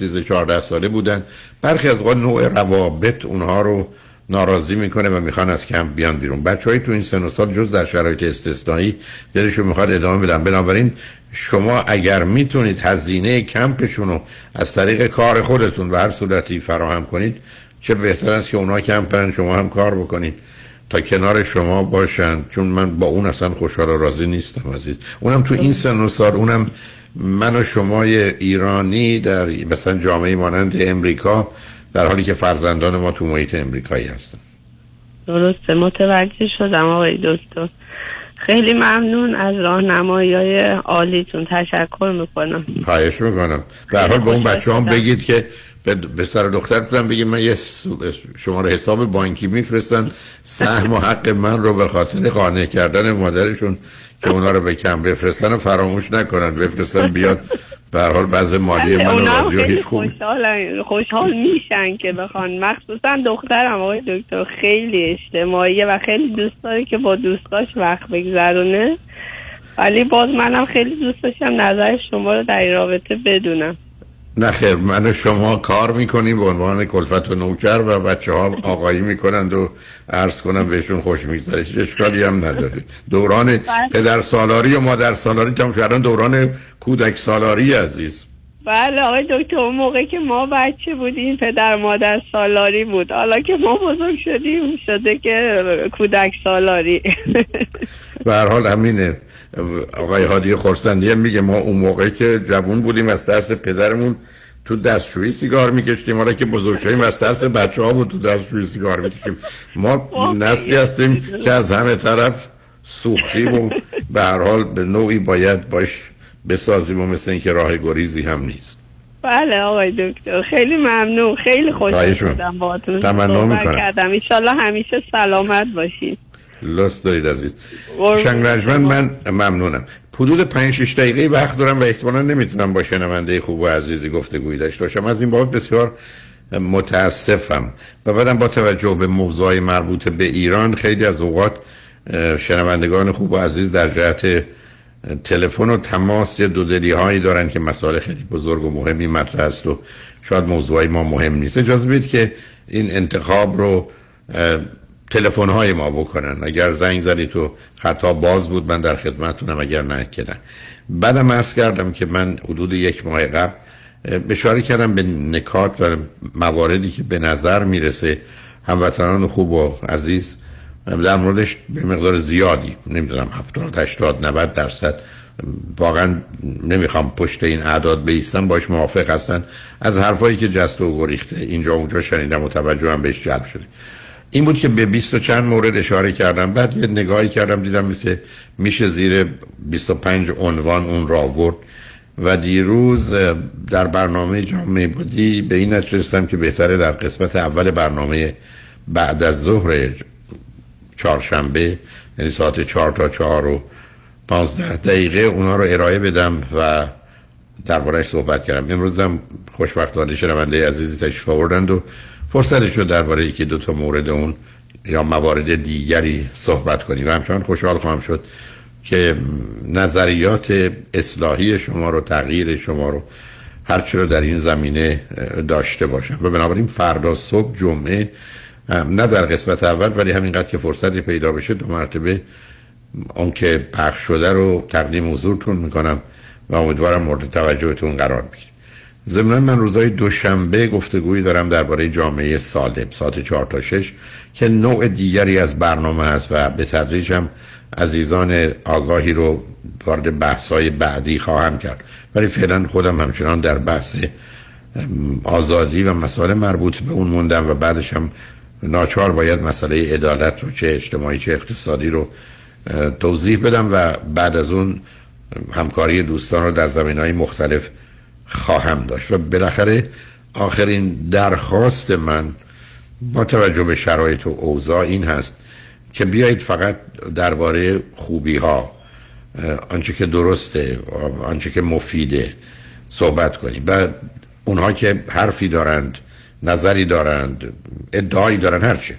13-14 ساله بودن، برخی از اوقات نوع روابط اونها رو ناراضی میکنه و میخوان از کمپ بیان بیرون. بچه‌های تو این سن و سال جز در شرایط استثنایی دلشون میخواد ادامه بدن، بنابراین شما اگر میتونید هزینه کمپشون رو از طریق کار خودتون و هر صورتی فراهم کنید، چه بهتر است که اونها کمپ برن شما هم کار بکنید تا کنار شما باشن، چون من با اون اصلا خوشحال و راضی نیستم عزیز. اونم تو این سن و سال، اونم من و شمای ایرانی در مثلا جامعه مانند امریکا، در حالی که فرزندان ما تو محیط امریکایی هستن. درسته، متوجه شدم آقای دکتر. خیلی ممنون از راهنمایی‌های عالیتون، تشکر میکنم. خواهش میکنم. در حال به اون بچه‌هام بگید که به سر دخترتون بگید من یه شماره حساب بانکی میفرستن، سهم و حق من رو به خاطر قانع کردن مادرشون که اونا رو به کم بفرستن و فراموش نکنن، بفرستن بیاد. به هر حال وضع مالی من رو هیچ خوشحال میشن که بخوان، مخصوصا دخترم آقای دکتر خیلی اجتماعیه و خیلی دوست داره که با دوستاش وقت بگذرونه، ولی باز منم خیلی دوست داشتم نظر شما رو در این رابطه بدونم. نه خیر، من و شما کار میکنیم به عنوان کلفت و نوکر و بچه ها آقایی میکنند و عرض کنم بهشون خوش میگذره، اشکالی هم نداره. دوران پدر سالاری و مادر سالاری تمام، دوران کودک سالاری عزیز. بله آقای دکتر، اون موقع که ما بچه بودیم پدر مادر سالاری بود، حالا که ما بزرگ شدیم شده که کودک سالاری. به هر حال همینه. آقای هادی خرسندی هم میگه ما اون موقع که جوان بودیم از ترس پدرمون تو دستشویی سیگار میکشتیم، حالا که بزرگ شدیم از ترس بچه‌ها بود تو دستشویی سیگار میکشیم. ما نسلی هستیم که از همه طرف سوختیم و به هر حال به نوعی باید باش بسازیم و مثل اینکه راه گریزی هم نیست. بله آقای دکتر، خیلی ممنون، خیلی خوشحال شدم باهاتون صحبت کردم. ان شاء الله همیشه سلامت باشید. لطف دارید عزیز. شنگ رجمن، من ممنونم. حدود 5-6 دقیقه وقت دارم و احتمالا نمیتونم با شنونده خوب و عزیزی گفتگویی داشته باشم، از این بابت بسیار متاسفم. و بعدم با توجه به موضوع مربوط به ایران، خیلی از اوقات شنوندگان خوب و عزیز در جهت تلفن و تماس یه دودلی هایی دارن که مسائل خیلی بزرگ و مهمی مطرح است و شاید موضوعی ما مهم نیست. اجازه بدید که این انتخاب رو تلفن های ما بکنن. اگر زنگ زدی تو خطا باز بود من در خدمتتونم، اگر نه که نه. بعدم عرض کردم که من حدود یک ماه قبل اشاره کردم به نکات و مواردی که به نظر میرسه هموطنان خوب و عزیز در موردش به مقدار زیادی، نمیدونم 70-80-90% واقعا نمیخوام پشت این اعداد بیستم، باش موافق هستن، از حرفایی که جست و گریخته اینجا اونجا شنیدم و توجه هم بهش جلب شده. این بود که به 20 و چند مورد اشاره کردم. بعد یه نگاهی کردم دیدم مثل میشه زیر 25 عنوان اون را آورد و دیروز در برنامه جامعه بودی به این نتیجه رسیدم که بهتره در قسمت اول برنامه بعد از ظهر چهارشنبه، یعنی ساعت 4 تا 4 و 15 دقیقه، اونا رو ارائه بدم و درباره‌اش صحبت کردم. امروز هم خوشبختانه شنونده عزیزی تشریف آوردند و فرصت شد درباره یکی دو تا مورد اون یا موارد دیگری صحبت کنیم و همچنان خوشحال خواهم شد که نظریات اصلاحی شما رو، تغییر شما رو، هرچی رو در این زمینه داشته باشم. و بنابراین فردا صبح جمعه نه در قسمت اول ولی همینقدر که فرصتی پیدا بشه دو مرتبه اون که پخش شده رو تقدیم حضورتون میکنم و امیدوارم مورد توجهتون قرار بگیره. ضمناً من روزهای دوشنبه گفتگویی دارم درباره جامعه سالم ساعت 4 تا 6 که نوع دیگری از برنامه است و به تدریج هم عزیزان آگاهی رو وارد بحث‌های بعدی خواهم کرد، ولی فعلا خودم همچنان در بحث آزادی و مسائل مربوط به اون موندم و بعدش هم ناچار باید مسئله عدالت رو چه اجتماعی چه اقتصادی رو توضیح بدم و بعد از اون همکاری دوستان رو در زمینه‌های مختلف خواهم داشت. و بالاخره آخرین درخواست من با توجه به شرایط و اوضاع این هست که بیایید فقط درباره خوبی‌ها، آنچه که درسته، آنچه که مفیده صحبت کنیم و اونها که حرفی دارند، نظری دارند، ادعایی دارند، هرچی،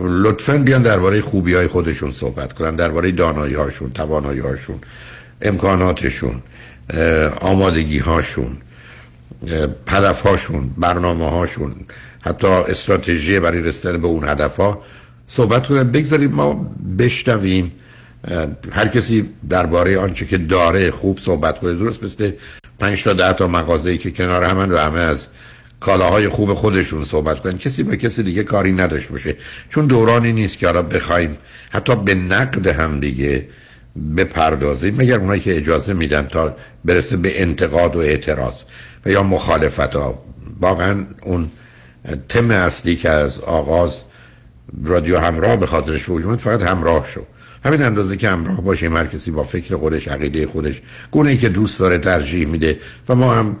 لطفاً بیان درباره خوبی‌های خودشون صحبت کنن، درباره دانایی‌هاشون، توانایی‌هاشون، امکاناتشون، آمادگی‌هاشون، هدف‌هاشون، برنامه‌هاشون، حتی استراتژی برای رسیدن به اون هدف‌ها صحبت کنن. بگذاریم ما بشنویم، هر کسی درباره آنچه که داره خوب صحبت کنه، درست مثل 5 تا 10 تا مغازه‌ای که کنار همن و همه از کالاهای خوب خودشون صحبت کنن، کسی با کسی دیگه کاری نداشت باشه، چون دورانی نیست که حالا بخوایم حتی به نقد هم دیگه بپردازیم، مگر اونایی که اجازه میدن تا برسه به انتقاد و اعتراض و یا مخالفت ها. واقعا اون تم اصلی که از آغاز رادیو همراه به خاطرش به وجود فقط همراه شو، همین اندازه که همراه باشیم، هر کسی با فکر خودش، عقیده خودش، گونه‌ای که دوست داره ترجیح میده و ما هم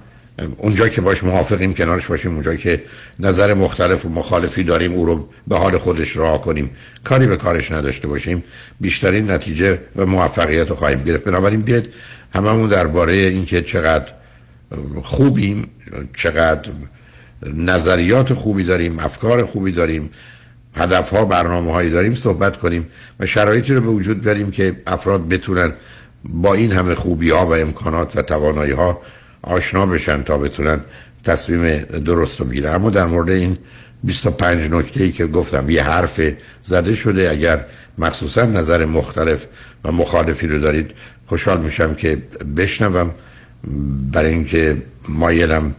اونجا که باش موافقیم کنارش باشیم، اونجا که نظر مختلف و مخالفی داریم او رو به حال خودش رها کنیم، کاری به کارش نداشته باشیم، بیشترین نتیجه و موفقیت رو خواهیم گرفت. بنابراین بیاید هممون درباره اینکه چقدر خوبیم، چقدر نظریات خوبی داریم، افکار خوبی داریم، هدف‌ها، برنامه‌هایی داریم صحبت کنیم و شرایطی رو به وجود بیاریم که افراد بتونن با این همه خوبی‌ها و امکانات و توانایی‌ها آشنا بشن تا بتونن تصمیم درست رو بگیرن. اما در مورد این 25 نکته‌ای که گفتم یه حرف زده شده، اگر مخصوصا نظر مختلف و مخالفی رو دارید خوشحال میشم که بشنوم، برای اینکه مایلم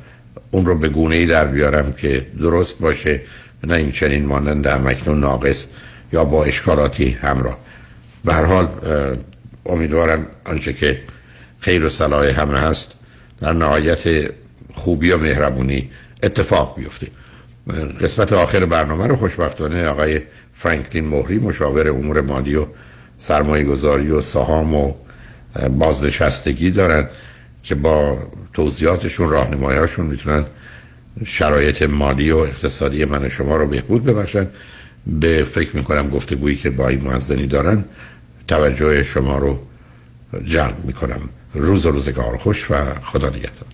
اون رو به گونه‌ای در بیارم که درست باشه، نه این چنین مانند همکنون ناقص یا با اشکالاتی همراه. به هر حال امیدوارم آنچه که خیر و صلاح همه هست در نهایت خوبی و مهربونی اتفاق بیفته. قسمت آخر برنامه رو خوشبختانه آقای فرانکلین مهری، مشاور امور مالی و سرمایه گذاری و سهام و بازنشستگی دارن که با توضیحاتشون، راهنمایی‌هاشون میتونن شرایط مالی و اقتصادی من و شما رو بهبود ببخشن. به فکر میکنم گفتگویی که با این معززنی دارن توجه شما رو جلب میکنم. روز و روزگار خوش و خدا نگهدار.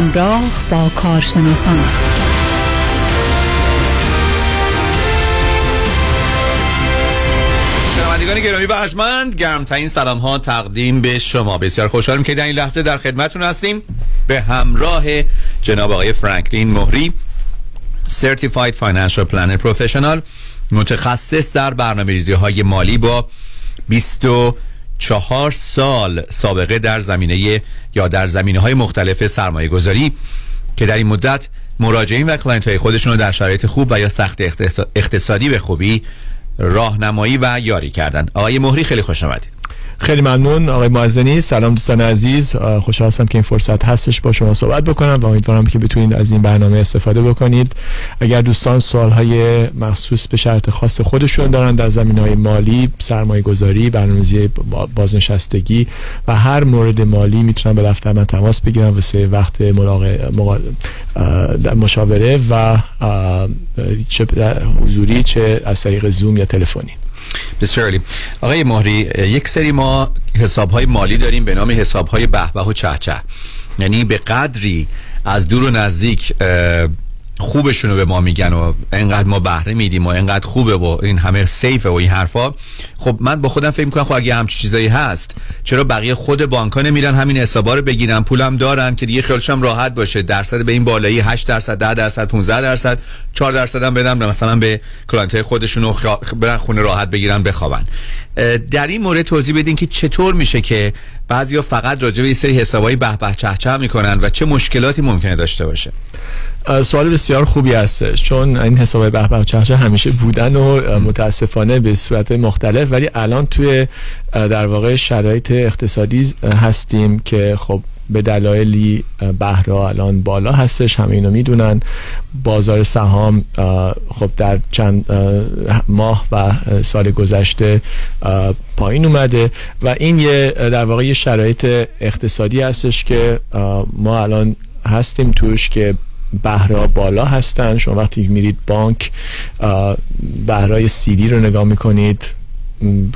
همراه با کارشناسان شنوندگان گرامی و ارجمند، گرمترین سلام ها تقدیم به شما. بسیار خوشحالم که در این لحظه در خدمتتون هستیم به همراه جناب آقای فرانکلین مهری، Certified Financial Planner Professional، متخصص در برنامه‌ریزی های مالی با 24 سال سابقه در زمینه یا در زمینه‌های مختلف سرمایه گذاری، که در این مدت مراجعین و کلاینت‌های خودشون رو در شرایط خوب و یا سخت اقتصادی به خوبی راهنمایی و یاری کردن. آقای مهری خیلی خوش آمدید. خیلی ممنون آقای معزنی. سلام دوستان عزیز، خوشحال هستم که این فرصت هستش با شما صحبت بکنم و امیدوارم که بتونید از این برنامه استفاده بکنید. اگر دوستان سوال‌های مخصوص به شرط خاص خودشون دارن در زمینه‌های مالی، سرمایه‌گذاری، برنامه‌ریزی بازنشستگی و هر مورد مالی، میتونن به دفتر من تماس بگیرن واسه وقت مشاوره و چه حضوری چه از طریق زوم یا تلفنی. بسیار عالی. آقای مهری، یک سری ما حساب‌های مالی داریم به نام حساب‌های بهبه و چهچه، یعنی به قدری از دور و نزدیک خوبشون رو به ما میگن و انقدر ما بهره میدیم و انقدر خوبه و این همه سیفه و این حرفا. خب من با خودم فکر میکنم خب اگه همچین چیزایی هست چرا بقیه خود بانک‌ها نمیرن همین حسابا رو بگیرن، پولم دارن که دیگه خیالشم راحت باشه، درصد به این بالایی 8%، 10%، 15%، 4% هم بدم مثلا به کلاینت‌های خودشون و برن خونه راحت بگیرن بخوابن. در این مورد توضیح بدین که چطور میشه که بعضیا فقط راجع به این سری حسابای به به چه چه میکنن و چه مشکلاتی ممکنه داشته باشه. سوال بسیار خوبی هستش، چون این حسابای به به چه چه همیشه بودن و متاسفانه به صورت مختلف، ولی الان توی در واقع شرایط اقتصادی هستیم که خب به دلایلی بهره الان بالا هستش، همه اینو میدونن. بازار سهام خب در چند ماه و سال گذشته پایین اومده و این یه در واقع یه شرایط اقتصادی هستش که ما الان هستیم توش که بهره‌ها بالا هستن. شما وقتی میرید بانک بهره‌های سیدی رو نگاه میکنید،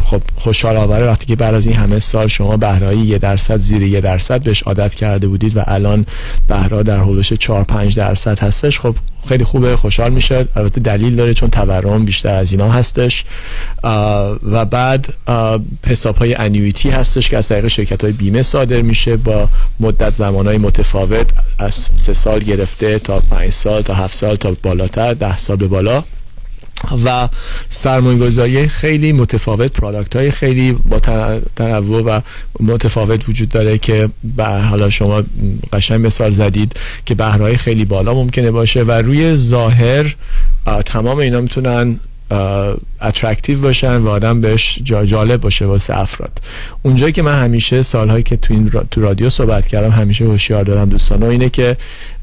خب خوشحال آوره وقتی که بعد از این همه سال شما بهرهای 1% زیر 1% بهش عادت کرده بودید و الان بهرها در حدود 4-5% هستش. خب خیلی خوبه، خوشحال میشه. البته دلیل داره چون تورم بیشتر از اینا هستش و بعد حساب های انیویتی هستش که از طریق شرکت های بیمه صادر میشه با مدت زمان های متفاوت، از 3 سال گرفته تا 5 سال تا 7 سال تا بالاتر 10 سال به بالا، و سرمایه‌گذاری خیلی متفاوت، پروداکت های خیلی با تنوع و متفاوت وجود داره که به حالا شما قشنگ مثال زدید که بهرهای خیلی بالا ممکنه باشه و روی ظاهر تمام اینا میتونن اترکتیو باشن و آدم بهش جالب باشه واسه افراد. اونجایی که من همیشه سالهایی که تو رادیو صحبت کردم همیشه هوشیار دارم دوستانو اینه که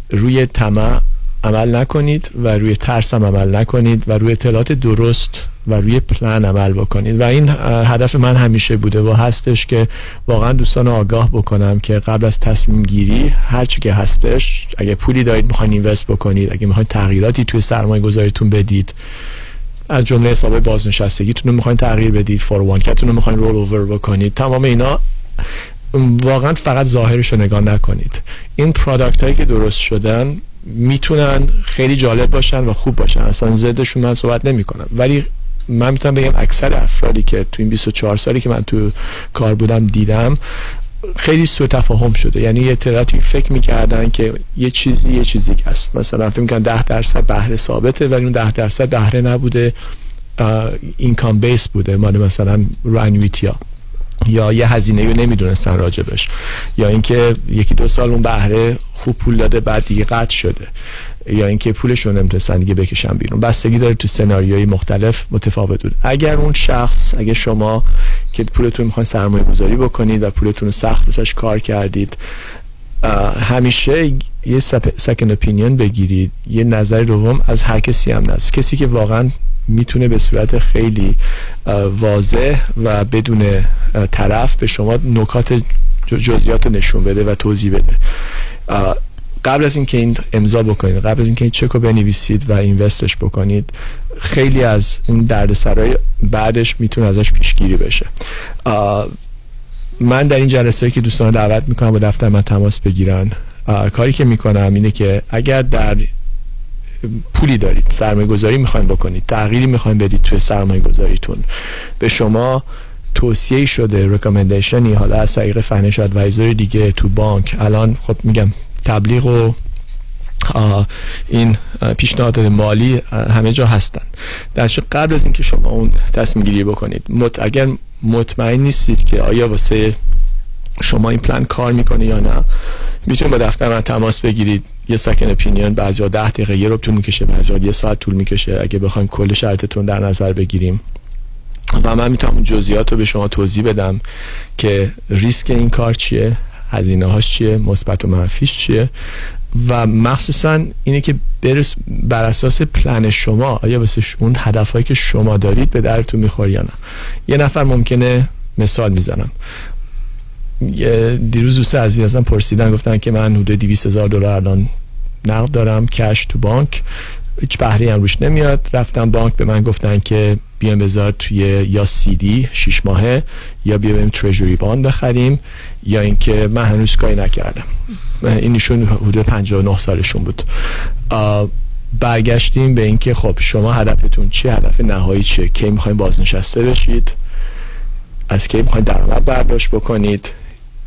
روی طمع عمل نکنید و روی ترس هم عمل نکنید و روی اطلاعات درست و روی پلن عمل بکنید. و این هدف من همیشه بوده و هستش که واقعا دوستان آگاه بکنم که قبل از تصمیم گیری هرچی که هستش، اگه پولی دارید میخواین اینوست بکنید، اگه میخواین تغییراتی توی سرمایه گذاریتون بدید، از جمله حساب بازنشستگیتون رو میخواین تغییر بدید، 401k رو میخواین رول اوور بکنید، تمام اینا واقعا فقط ظاهرش رو نگاه نکنید. این پروداکت هایی که درست شدن میتونن خیلی جالب باشن و خوب باشن، اصلا ضدشون من صحبت نمی کنم، ولی من میتونم بگم اکثر افرادی که تو این 24 سالی که من تو کار بودم دیدم خیلی سوء تفاهم شده. یعنی یه طرفی فکر میکردن که یه چیزی هست، مثلا فکر میکنن 10% بهره ثابته ولی اون 10% بهره نبوده، اینکام بیس بوده، مال مثلا رو انویتیا یا یه هزینه رو نمیدونستن راجبش، یا اینکه 1-2 سال اون بهره خوب پول داده بعد دیگه قطع شده، یا اینکه پولشون نمیتونستن دیگه بکشن بیرون. بستگی داره تو سناریوهای مختلف متفاوت بود. اگر اون شخص، اگه شما که پولتون میخواین سرمایه گذاری بکنید و پولتون رو سخت بساش کار کردید، همیشه یه سکند اپینین بگیرید، یه نظر دوم از هر کسی هم نست، کسی که واقعا میتونه به صورت خیلی واضح و بدون طرف به شما نکات جزئیات نشون بده و توضیح بده. قبل از اینکه این امضا بکنید، قبل از اینکه این چک رو بنویسید و اینوستش بکنید، خیلی از این دردسرای بعدش میتونه ازش پیشگیری بشه. من در این جلسه‌ای که دوستان دعوت میکنم با دفتر من تماس بگیرن کاری که میکنم اینه که اگر در پولی دارید، سرمایه گذاری میخواین بکنید، تغییری میخواین بدید توی سرمایه گذاریتون، به شما توصیه شده رکامندیشنی، حالا از طریق فینانس ادوایزر دیگه تو بانک، الان خب میگم تبلیغ و این پیشنهادات مالی همه جا هستن، در شب قبل از اینکه شما اون تصمیم گیری بکنید، اگر مطمئن نیستید که آیا واسه شما این پلان کار میکنه یا نه، میتونید با دفتر من تماس بگیرید، یه سکن اپینیون، بعضیا 10 دقیقه یه رو طول میکشه، بعضیا یه ساعت طول میکشه اگه بخوایم کل شرطتون در نظر بگیریم، و من میتونم جزئیات رو به شما توضیح بدم که ریسک این کار چیه، هزینه هاش چیه، مثبت و منفیش چیه، و مخصوصا اینه که بر اساس پلن شما آیا واسه اون هدفهایی که شما دارید به درتون میخوره یا نه. یه نفر ممکنه، مثال میزنم، دیروز دوست عزیزی ازم پرسیدن، گفتن که من حدود $200,000 الان نقد دارم کش تو بانک، هیچ بهره‌ای هم روش نمیاد، رفتم بانک به من گفتن که بیام بذار توی یا CD 6 ماهه یا بیام تریجری باند بخریم، یا اینکه من هنوز کاری نکردم. اینشون حدود 59 سالشون بود. برگشتیم به اینکه خب شما هدفتون چیه، هدف نهایی چیه، کی میخواین بازنشسته بشید، از کی میخواین درآمد برداشت بکنید،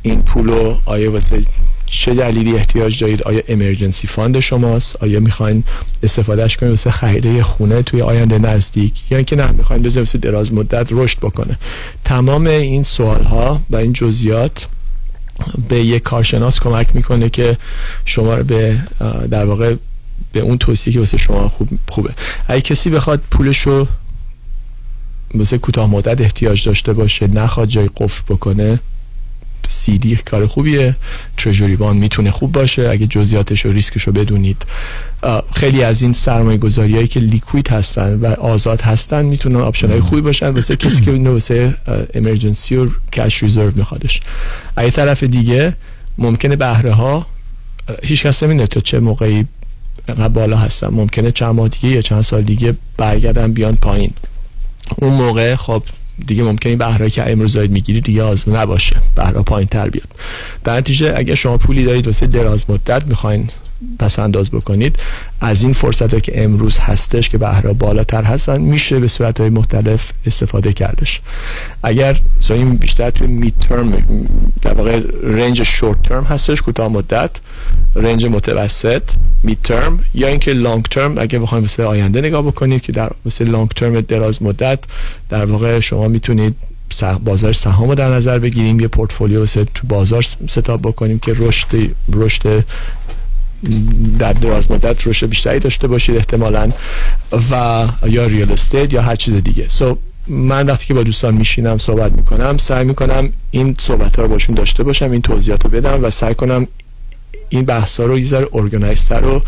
این پولو آیا واسه چه دلیلی احتیاج دارید، آیا امرجنسی فاند شماست، آیا میخواین استفادهش کنید واسه خرید خونه توی آینده نزدیک، یا اینکه نه میخواین بذارید واسه دراز مدت رشد بکنه. تمام این سوالها و این جزئیات به یک کارشناس کمک میکنه که شما رو به در واقع به اون توصیه که واسه شما خوبه. اگه کسی بخواد پولشو واسه کوتاه مدت احتیاج داشته باشه، نخواد جای قفل بکنه، CD کار خوبیه، تریجری باند میتونه خوب باشه اگه جزئیاتش و ریسکش رو بدونید. خیلی از این سرمایه گذاریایی که لیکوید هستن و آزاد هستن میتونن آپشن های خوبی باشن واسه کسی که واسه ایمرجنسی و کش ریزرو میخوادش. از طرف دیگه ممکنه بهره ها، هیچ کس نمیدونه تو چه موقعی بالا هستن، ممکنه چند ماه دیگه یا چند سال دیگه برگردن بیان پایین، اون موقع خب دیگه ممکنه بهره‌ای که امروز دارید میگیرید دیگه از نباشه، بهره پایین‌تر بیاد. در نتیجه اگر شما پولی دارید واسه دراز مدت میخواین پس انداز بکنید، از این فرصتایی که امروز هستش که بهره بالاتر هستن میشه به صورت‌های مختلف استفاده کردش. اگر زمین بیشتر توی مید ترم، در واقع رنج شورت ترم هستش، کوتاه مدت، رنج متوسط، مید ترم، یا اینکه لانگ ترم اگه بخوایم واسه آینده نگاه بکنید که در واسه لانگ ترم دراز مدت در واقع شما میتونید بازار سهام رو در نظر بگیریم، یه پورتفولیو واسه تو بازار ستاپ بکنیم که رشد در دراز مدت روش بیشتری داشته باشید احتمالاً، و یا ریال استیت یا هر چیز دیگه. من وقتی که با دوستان میشینم صحبت میکنم، سعی میکنم این صحبت ها رو باشون داشته باشم، این توضیحات رو بدم و سعی کنم این بحث ها رو یه ذره ارگانایزتر و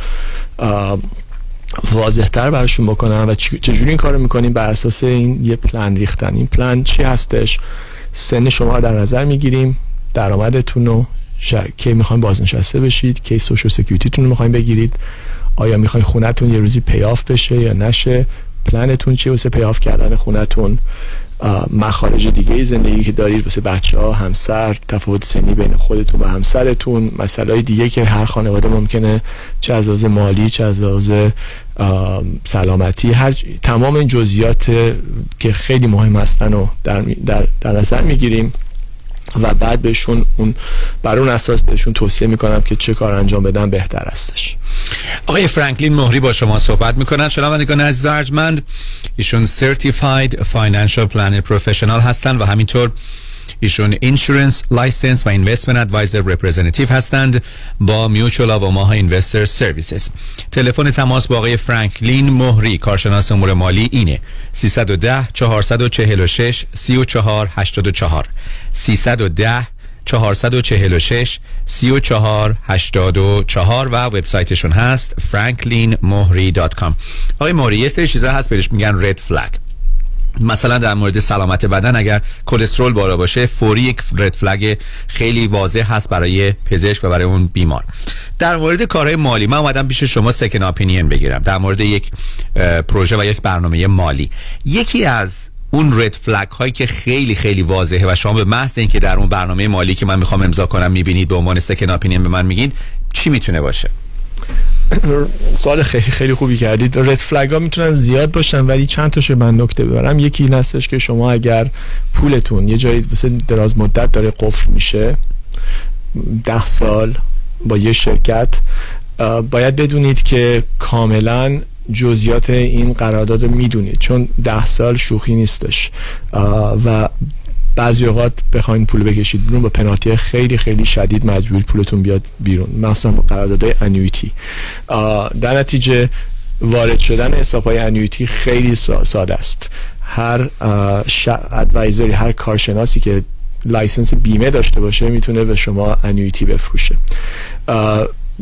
واضح‌تر براشون بکنم و چجوری این کارو میکنیم. بر اساس این یه پلان ریختن، این پلان چی هستش، سن شما رو در نظر میگیریم، درآمدتون رو، کی میخواین بازنشسته بشید، کی سوشال سکیوریتیتون رو میخواین بگیرید، آیا میخواین خونتون یه روزی پیاف بشه یا نشه، پلنتون چیه واسه پیاف کردن خونتون، مخارج دیگه زندگی که دارید واسه بچه‌ها، همسر، تفاوت سنی بین خودتون و همسرتون، مسائل دیگه که هر خانواده ممکنه چه از لحاظ مالی، چه از لحاظ سلامتی، تمام این جزئیات که خیلی مهم هستن رو در نظر میگیریم و بعد بهشون بر اون اساس بهشون توصیه میکنم که چه کار انجام بدن بهتر استش. آقای فرانکلین مهری با شما صحبت میکنن. شنوندگان عزیز و ارجمند، ایشون سرتیفاید فاینانشال پلنر پروفشنال هستن و همینطور ایشون اینشورنس لایسنس و اینوستمنت ادوایزر رپرزنتیو هستند با میوچولا و ماها اینوستر سرویسز. تلفن تماس با آقای فرانکلین مهری، کارشناس امور مالی، اینه 310 446 3484 310 446 3484 و وبسایتشون هست franklinmohri.com. آقای مهری یه سری چیزا هست بهش میگن رد فلگ، مثلا در مورد سلامت بدن اگر کلسترول بالا باشه فوری یک رد فلگ خیلی واضح هست برای پزشک و برای اون بیمار. در مورد کارهای مالی من اومدم پیش شما سکن اپینین بگیرم در مورد یک پروژه و یک برنامه مالی. یکی از اون رد فلگ هایی که خیلی خیلی واضحه و شما به محض اینکه در اون برنامه مالی که من میخوام امضا کنم میبینید به عنوان سکن اپینین به من میگید چی میتونه باشه؟ سوال خیلی خیلی خوبی کردید. رد فلگ ها میتونن زیاد باشن ولی چند تاشو من نکته ببرم. یکی این هستش که شما اگر پولتون یه جایی واسه دراز مدت داره قفل میشه 10 سال با یه شرکت، باید بدونید که کاملا جزئیات این قرارداد رو میدونید، چون 10 سال شوخی نیستش و بعضی اوقات بخواین پول بکشید بیرون با پنالتی خیلی خیلی شدید مجبور پولتون بیاد بیرون، مثلا با قراردادهای انویتی. در نتیجه وارد شدن حساب‌های انویتی خیلی ساده است. هر ادوایزری، هر کارشناسی که لایسنس بیمه داشته باشه میتونه به شما انویتی بفروشه.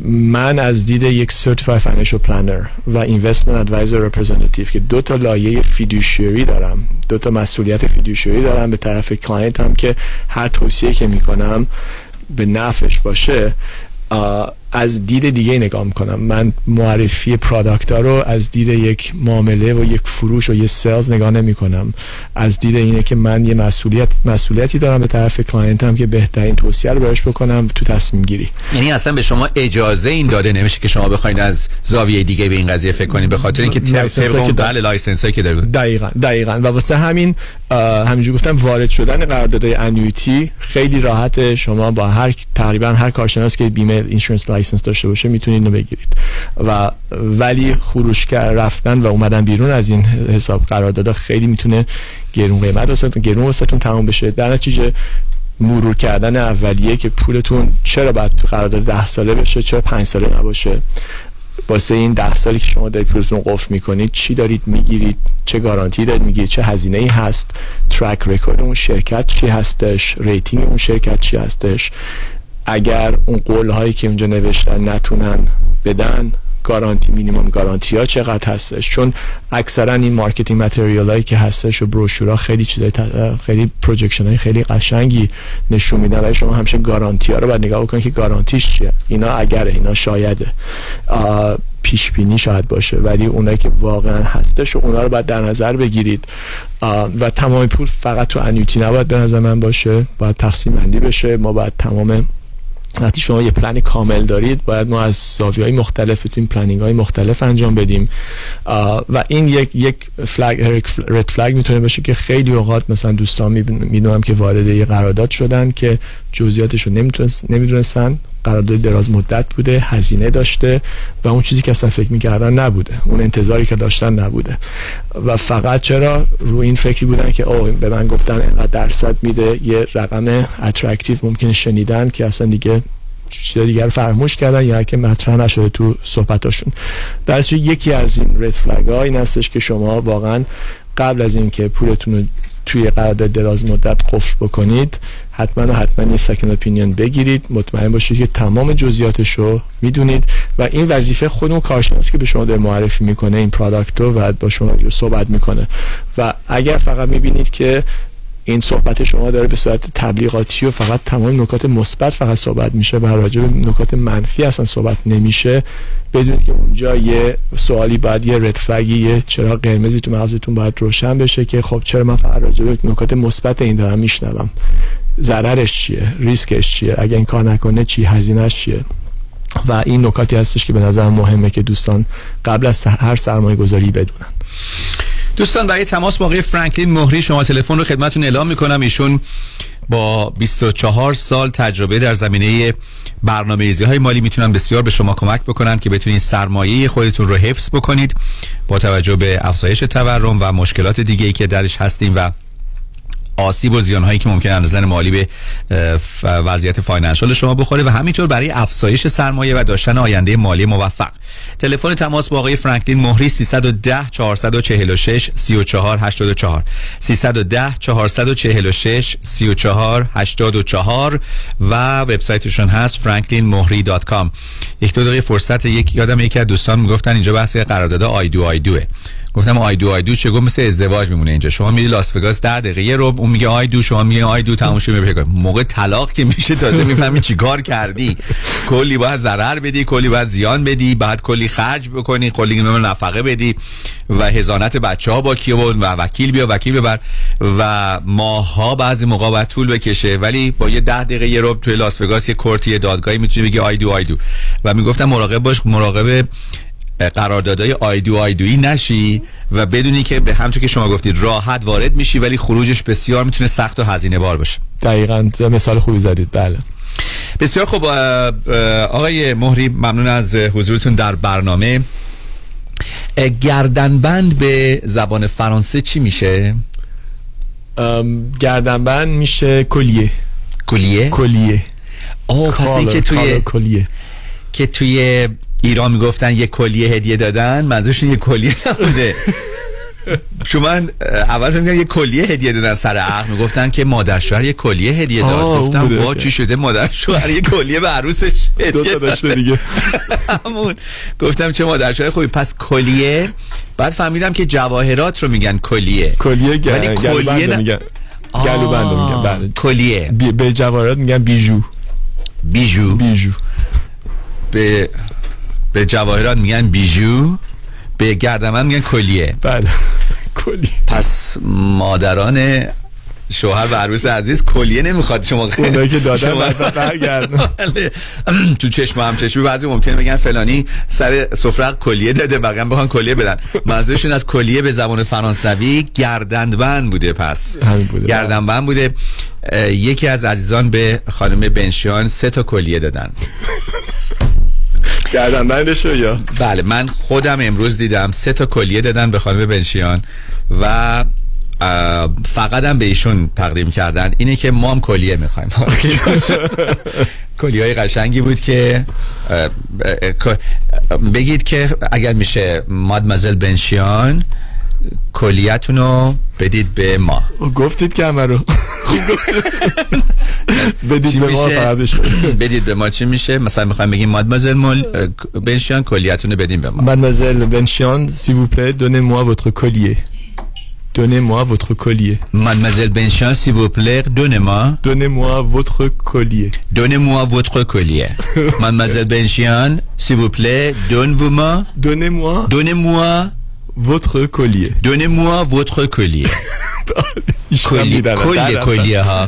من از دید یک سرتیفاید فینانشل پلنر و اینوستمنت ادوایزر رپرزنتیتیو که 2 تا لایه فیدوشری دارم، 2 تا مسئولیت فیدوشری دارم به طرف کلاینت هم که هر توصیه که میکنم به نفعش باشه، از دید دیگه نگاه میکنم. من معرفی پروداکت ها رو از دید یک معامله و یک فروش و یک سلز نگاه نمی کنم، از دید اینه که من یه مسئولیتی دارم به طرف کلاینتم که بهترین توصیه رو بهش بکنم تو تصمیم گیری. یعنی اصلا به شما اجازه این داده نمیشه که شما بخواید از زاویه دیگه به این قضیه فکر کنید، به خاطر اینکه طبق لایسنسی که دارید. دقیقاً و واسه همین همینجوری گفتم وارد شدن قراردادهای انویتی خیلی راحته. شما با هر تقریبا هر کارشناس که بیمه اینشورنس لایسنس داشته باشه میتونید اینو بگیرید، و ولی خروج رفتن و اومدن بیرون از این حساب قراردادها خیلی میتونه گرون قیمت واسهتون تموم بشه. در نتیجه مرور کردن اولیه که پولتون چرا باید تو قرارداد 10 ساله بشه، چرا 5 ساله نباشه، واسه این 10 سالی که شما دارید پولتون قفل میکنید چی دارید میگیرید، چه گارانتی دارید میگیرید، چه هزینه ای هست، ترک رکورد اون شرکت چی هستش، ریتینگ اون شرکت چی هستش. اگر اون قول هایی که اونجا نوشتن نتونن بدن، گارانتی مینیمم گارانتی ها چقدر هستش، چون اکثرا این مارکتینگ متریال هایی که هستش و بروشورها خیلی چیزای خیلی پروجکشن های خیلی قشنگی نشون میدن، ولی شما همیشه گارانتی ها رو باید نگاه بکنید که گارانتیش چیه. اینا اگره، اینا شایده، پیش بینی شاید باشه، ولی اونایی که واقعا هستش و اونا رو باید در نظر بگیرید. و تمام پول فقط تو انویتی نباید به نظر من باشه، باید تقسیم بندی بشه. ما باید تمام، وقتی شما یه پلن کامل دارید، باید ما از زاویه‌های مختلف بتونیم پلنینگ‌های مختلف انجام بدیم. و این یک رد فلگ میتونه باشه که خیلی اوقات مثلا دوستان میدونم که وارد یه قرارداد شدن که جزئیاتشو نمیدونستن، قرارداد دراز مدت بوده، هزینه داشته و اون چیزی که اصلا فکر میکردن نبوده، اون انتظاری که داشتن نبوده و فقط چرا رو این فکری بودن که اوه به من گفتن اینقدر درصد میده، یه رقم اترکتیو ممکنه شنیدن که اصلا دیگه چیزا دیگر فراموش کردن یا که مطرح نشده تو صحبتاشون. در چه یکی از این رد فلگ ها این هستش که شما واقعا قبل از اینکه پولتون رو توی قرارداد دراز مدت قفل بکنید، حتما یه سکند اپینیون بگیرید، مطمئن باشید که تمام جزئیاتش رو میدونید. و این وظیفه خود اون کارشناسی که به شما داره معرفی میکنه این پروداکت رو و با شما صحبت میکنه. و اگر فقط میبینید که این صحبت شما داره به صورت تبلیغاتی و فقط تمام نکات مثبت فقط صحبت میشه و راجع به نکات منفی اصلا صحبت نمیشه، بدونید که اونجا یه سوالی باید، یه رد فلگی، یه چراغ قرمزی تو مغزتون باید روشن بشه که خب چرا من فقط راجع به نکات مثبت این دارم میشنوم، ضررش چیه، ریسکش چیه، اگه این کار نکنه چی، هزینه‌اش چیه. و این نکاتی هستش که به نظر مهمه که دوستان قبل از هر سرمایه‌گذاری بدونن. دوستان برای تماس با آقای فرانکلین مهری شما تلفن رو خدمتون اعلام میکنم. ایشون با 24 سال تجربه در زمینه برنامه‌ریزی های مالی میتونن بسیار به شما کمک بکنن که بتونید سرمایه خودتون رو حفظ بکنید با توجه به افزایش تورم و مشکلات دیگه‌ای که درش هستیم و آسیب و زیان هایی که ممکن از نظر مالی به وضعیت فاینانشال شما بخوره و همینطور برای افزایش سرمایه و داشتن آینده مالی موفق. تلفن تماس با آقای فرانکلین مهری 310 446 3484، 310 446 3484 و وبسایتشون هست franklinmohri.com. یک دو دقیقه فرصت، یادم یکی از دوستان میگفتن اینجا بحث قرارداد آیدو آیدوه. گفتم آی دو آی دو چه؟ گفت مثل ازدواج میمونه اینجا. شما میری لاس وگاس 10 دقیقه یه ربع اون میگه آی دو، شما میگه آی دو، تموم شده. بگم موقع طلاق که میشه تازه میفهمی چیکار کردی. کلی باید ضرر بدی، کلی باید زیان بدی، بعد کلی خرج بکنی، کلی نفقه بدی و هزانت بچه‌ها با کی بود و وکیل بیا وکیل ببر و ماها بعضی موقع باید طول بکشه. ولی با یه 10 دقیقه یه ربع توی لاس وگاس یه کورتی دادگاهی میتونی بگی آی دو آی دو. و میگفتم مراقب باش، مراقب قراردادهای آیدو آیدویی نشی و بدونی که به همونطور که شما گفتید راحت وارد میشی ولی خروجش بسیار میتونه سخت و هزینه بار باشه. دقیقاً مثال خوبی زدید. بله بسیار خوب. آقای مهری ممنون از حضورتون در برنامه. گردنبند به زبان فرانسه چی میشه؟ گردنبند میشه کلیه. کلیه؟ کلیه. آه پس این که توی کلیه که توی ایران میگفتن یک کلیه هدیه دادن، منظورشون یک کلیه نبوده. شما اول فکر می‌کردم یک کلیه هدیه دادن سر عقد، میگفتن که مادر شوهر یک کلیه هدیه داد. گفتم وا چی شده، مادر شوهر یک کلیه به عروسش هدیه داشته دیگه. همون گفتم چه مادر شوهر خوبی. پس کلیه، بعد فهمیدم که جواهرات رو میگن کلیه. کلیه ولی کلیه میگن گلوبند میگن. بله کلیه. به جواهرات میگن بیجو. بیجو. بیجو. به جواهرات میگن بیجو، به گردنبند میگن کلیه. بله کلیه. پس مادران شوهر و عروس عزیز کلیه نمیخواد شما اونایی که دادن برگردن. تو چشم هم چشمی بعضی ممکنه بگن فلانی سر سفره کلیه داده، بقیه بخوان کلیه بدن. منظورشون از کلیه به زبان فرانسوی گردنبند بوده. پس گردنبند بوده. یکی از عزیزان به خانم بنشیان 3 تا کلیه دادن. یا بله من خودم امروز دیدم 3 تا کلیه دادن به خانم بنشیان و فقط هم به ایشون تقدیم کردن. اینه که ما هم کلیه میخوایم. کلیه های قشنگی بود که بگید که اگر میشه مادمزل بنشیان کلیتونو بدید به ما. گفتید که همه رو بدید به ما. بدید به ما چی میشه؟ مثلا میخوایم بگیم مادمازل بنشیان کلیتونو بدید به ما. مادمازل بنشیان سی وو پلی دونه موا وتر کلیه. دونه موا وتر کلیه. مادمازل بنشیان سی وو پلی دونه ما. دونه موا وتر کلیه. دونه موا وتر کلیه. مادمازل بنشیان سی وو پلی دون وو ما. دونه موا. دونه موا votre collier. Donnez-moi votre collier. Collier, collier, collier, ha.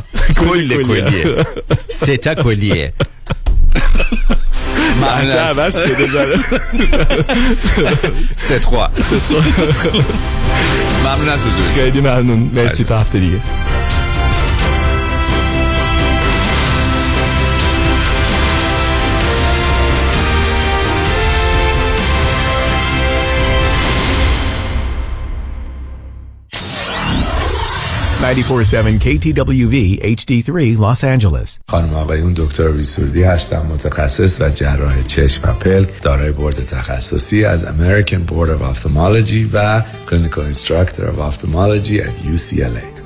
Collier, collier. C'est un collier. Marina, c'est déjà là. C'est 3. C'est 3. Marina, c'est 2. Très bien, Marina. Merci par ta ligue. KTWV HD3 Los Angeles. خانم آقایون دکتر ویسوردی هستم، متخصص و جراح چشم و پلک، دارای بورد تخصصی از American Board of Ophthalmology و Clinical Instructor of Ophthalmology at UCLA.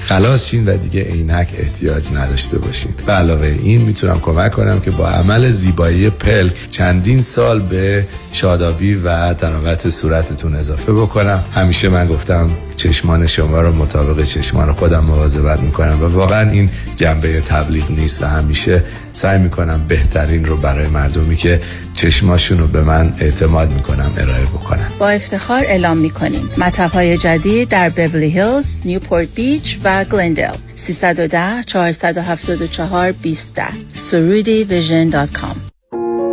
خلاص شین و دیگه عینک احتیاج نداشته باشین. به علاوه این میتونم کمک کنم که با عمل زیبایی پلک چندین سال به شادابی و تراوت صورتتون اضافه بکنم. همیشه من گفتم چشمان شما رو مطابق چشمان خودم مواظبت میکنم و واقعا این جنبه تبلیغ نیست و همیشه سعی میکنم بهترین رو برای مردمی که چشماشون رو به من اعتماد میکنم ارائه بکنم. با افتخار اعلام میکنیم مطب‌های جدید در بیولی هیلز، نیوپورت بیچ و گلندل. 310-474-12 surudivision.com.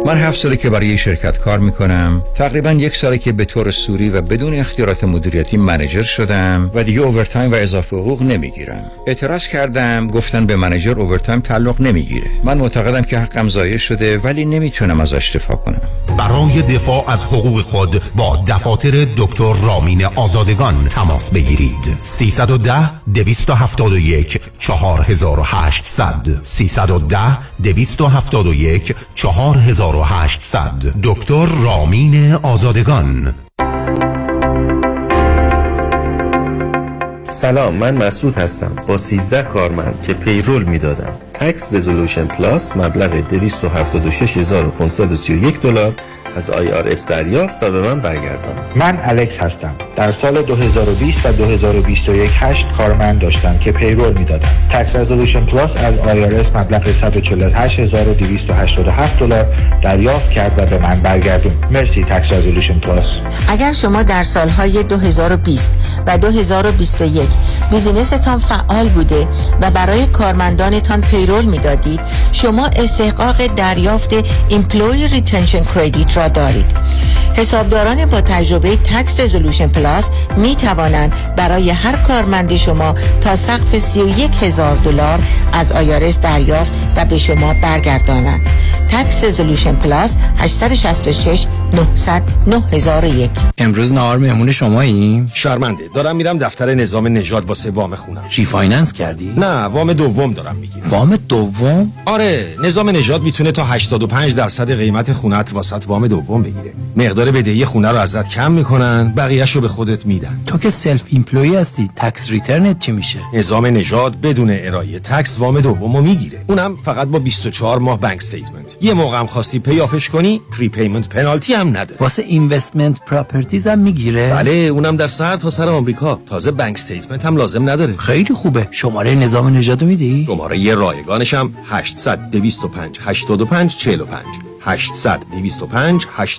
من 7 ساله که برای شرکت کار میکنم، تقریبا 1 ساله که به طور سوری و بدون اختیارات مدیریتی منیجر شدم و دیگه اوورتایم و اضافه حقوق نمیگیرم. اعتراض کردم، گفتن به منیجر اوورتایم تعلق نمیگیره. من معتقدم که حقم ضایع شده ولی نمیتونم ازش دفاع کنم. برای دفاع از حقوق خود با دفاتر دکتر رامین آزادگان تماس بگیرید. 310-271-4800 310-271-4000 4800 دکتر رامین آزادگان. سلام، من مسعود هستم با 13 کارمند که پیرول میدادم. تکس رزولوشن پلاس مبلغ 276531 دلار از IRS دریافت و به من برگردان. من الکس هستم. در سال 2020 و 2021 8 کارمند داشتم که پیرول میدادم. تکس رزولوشن پلاس از IRS مبلغ 148287 دلار دریافت کرد و به من برگردون. مرسی تکس رزولوشن پلاس. اگر شما در سالهای 2020 و 2021 بیزینستان فعال بوده و برای کارمندانتان پیرول میدادید، شما استحقاق دریافت Employment Retention Credit را دارید. حسابداران با تجربه Tax Resolution Plus می توانند برای هر کارمند شما تا سقف 31000 دلار از IRS دریافت و به شما برگردانند. Tax Resolution Plus 866 909001. امروز نهار مهمون شماییم؟ شرمنده، دارم میرم دفتر نظام نژاد واسه وام خونم. ریفایننس کردی؟ نه، وام دوم دارم میگیرم. وام دوم؟ آره، نظام نژاد میتونه تا 85% قیمت خونت واسط وام دوم بگیره. مقدار بدهی خونه رو ازت کم میکنن، بقیه‌شو به خودت میدن. تو که سلف ایمپلوی هستی، تکس ریترنت چی میشه؟ نظام نژاد بدون ارائه تکس وام دومو میگیره. اونم فقط با 24 ماه بانک استیتمنت. یه موقع هم خواستی پیافش کنی، پری پیمنت پنالتی هم نداره. واسه اینوستمنت پراپرتیز هم میگیره؟ بله، اونم در سر تا سر آمریکا. تازه بانک استیتمنت هم لازم نداره. خیلی خوبه. شماره نظام نژاد میدی؟ شماره رایگانش هم 800 205 85 45 800 205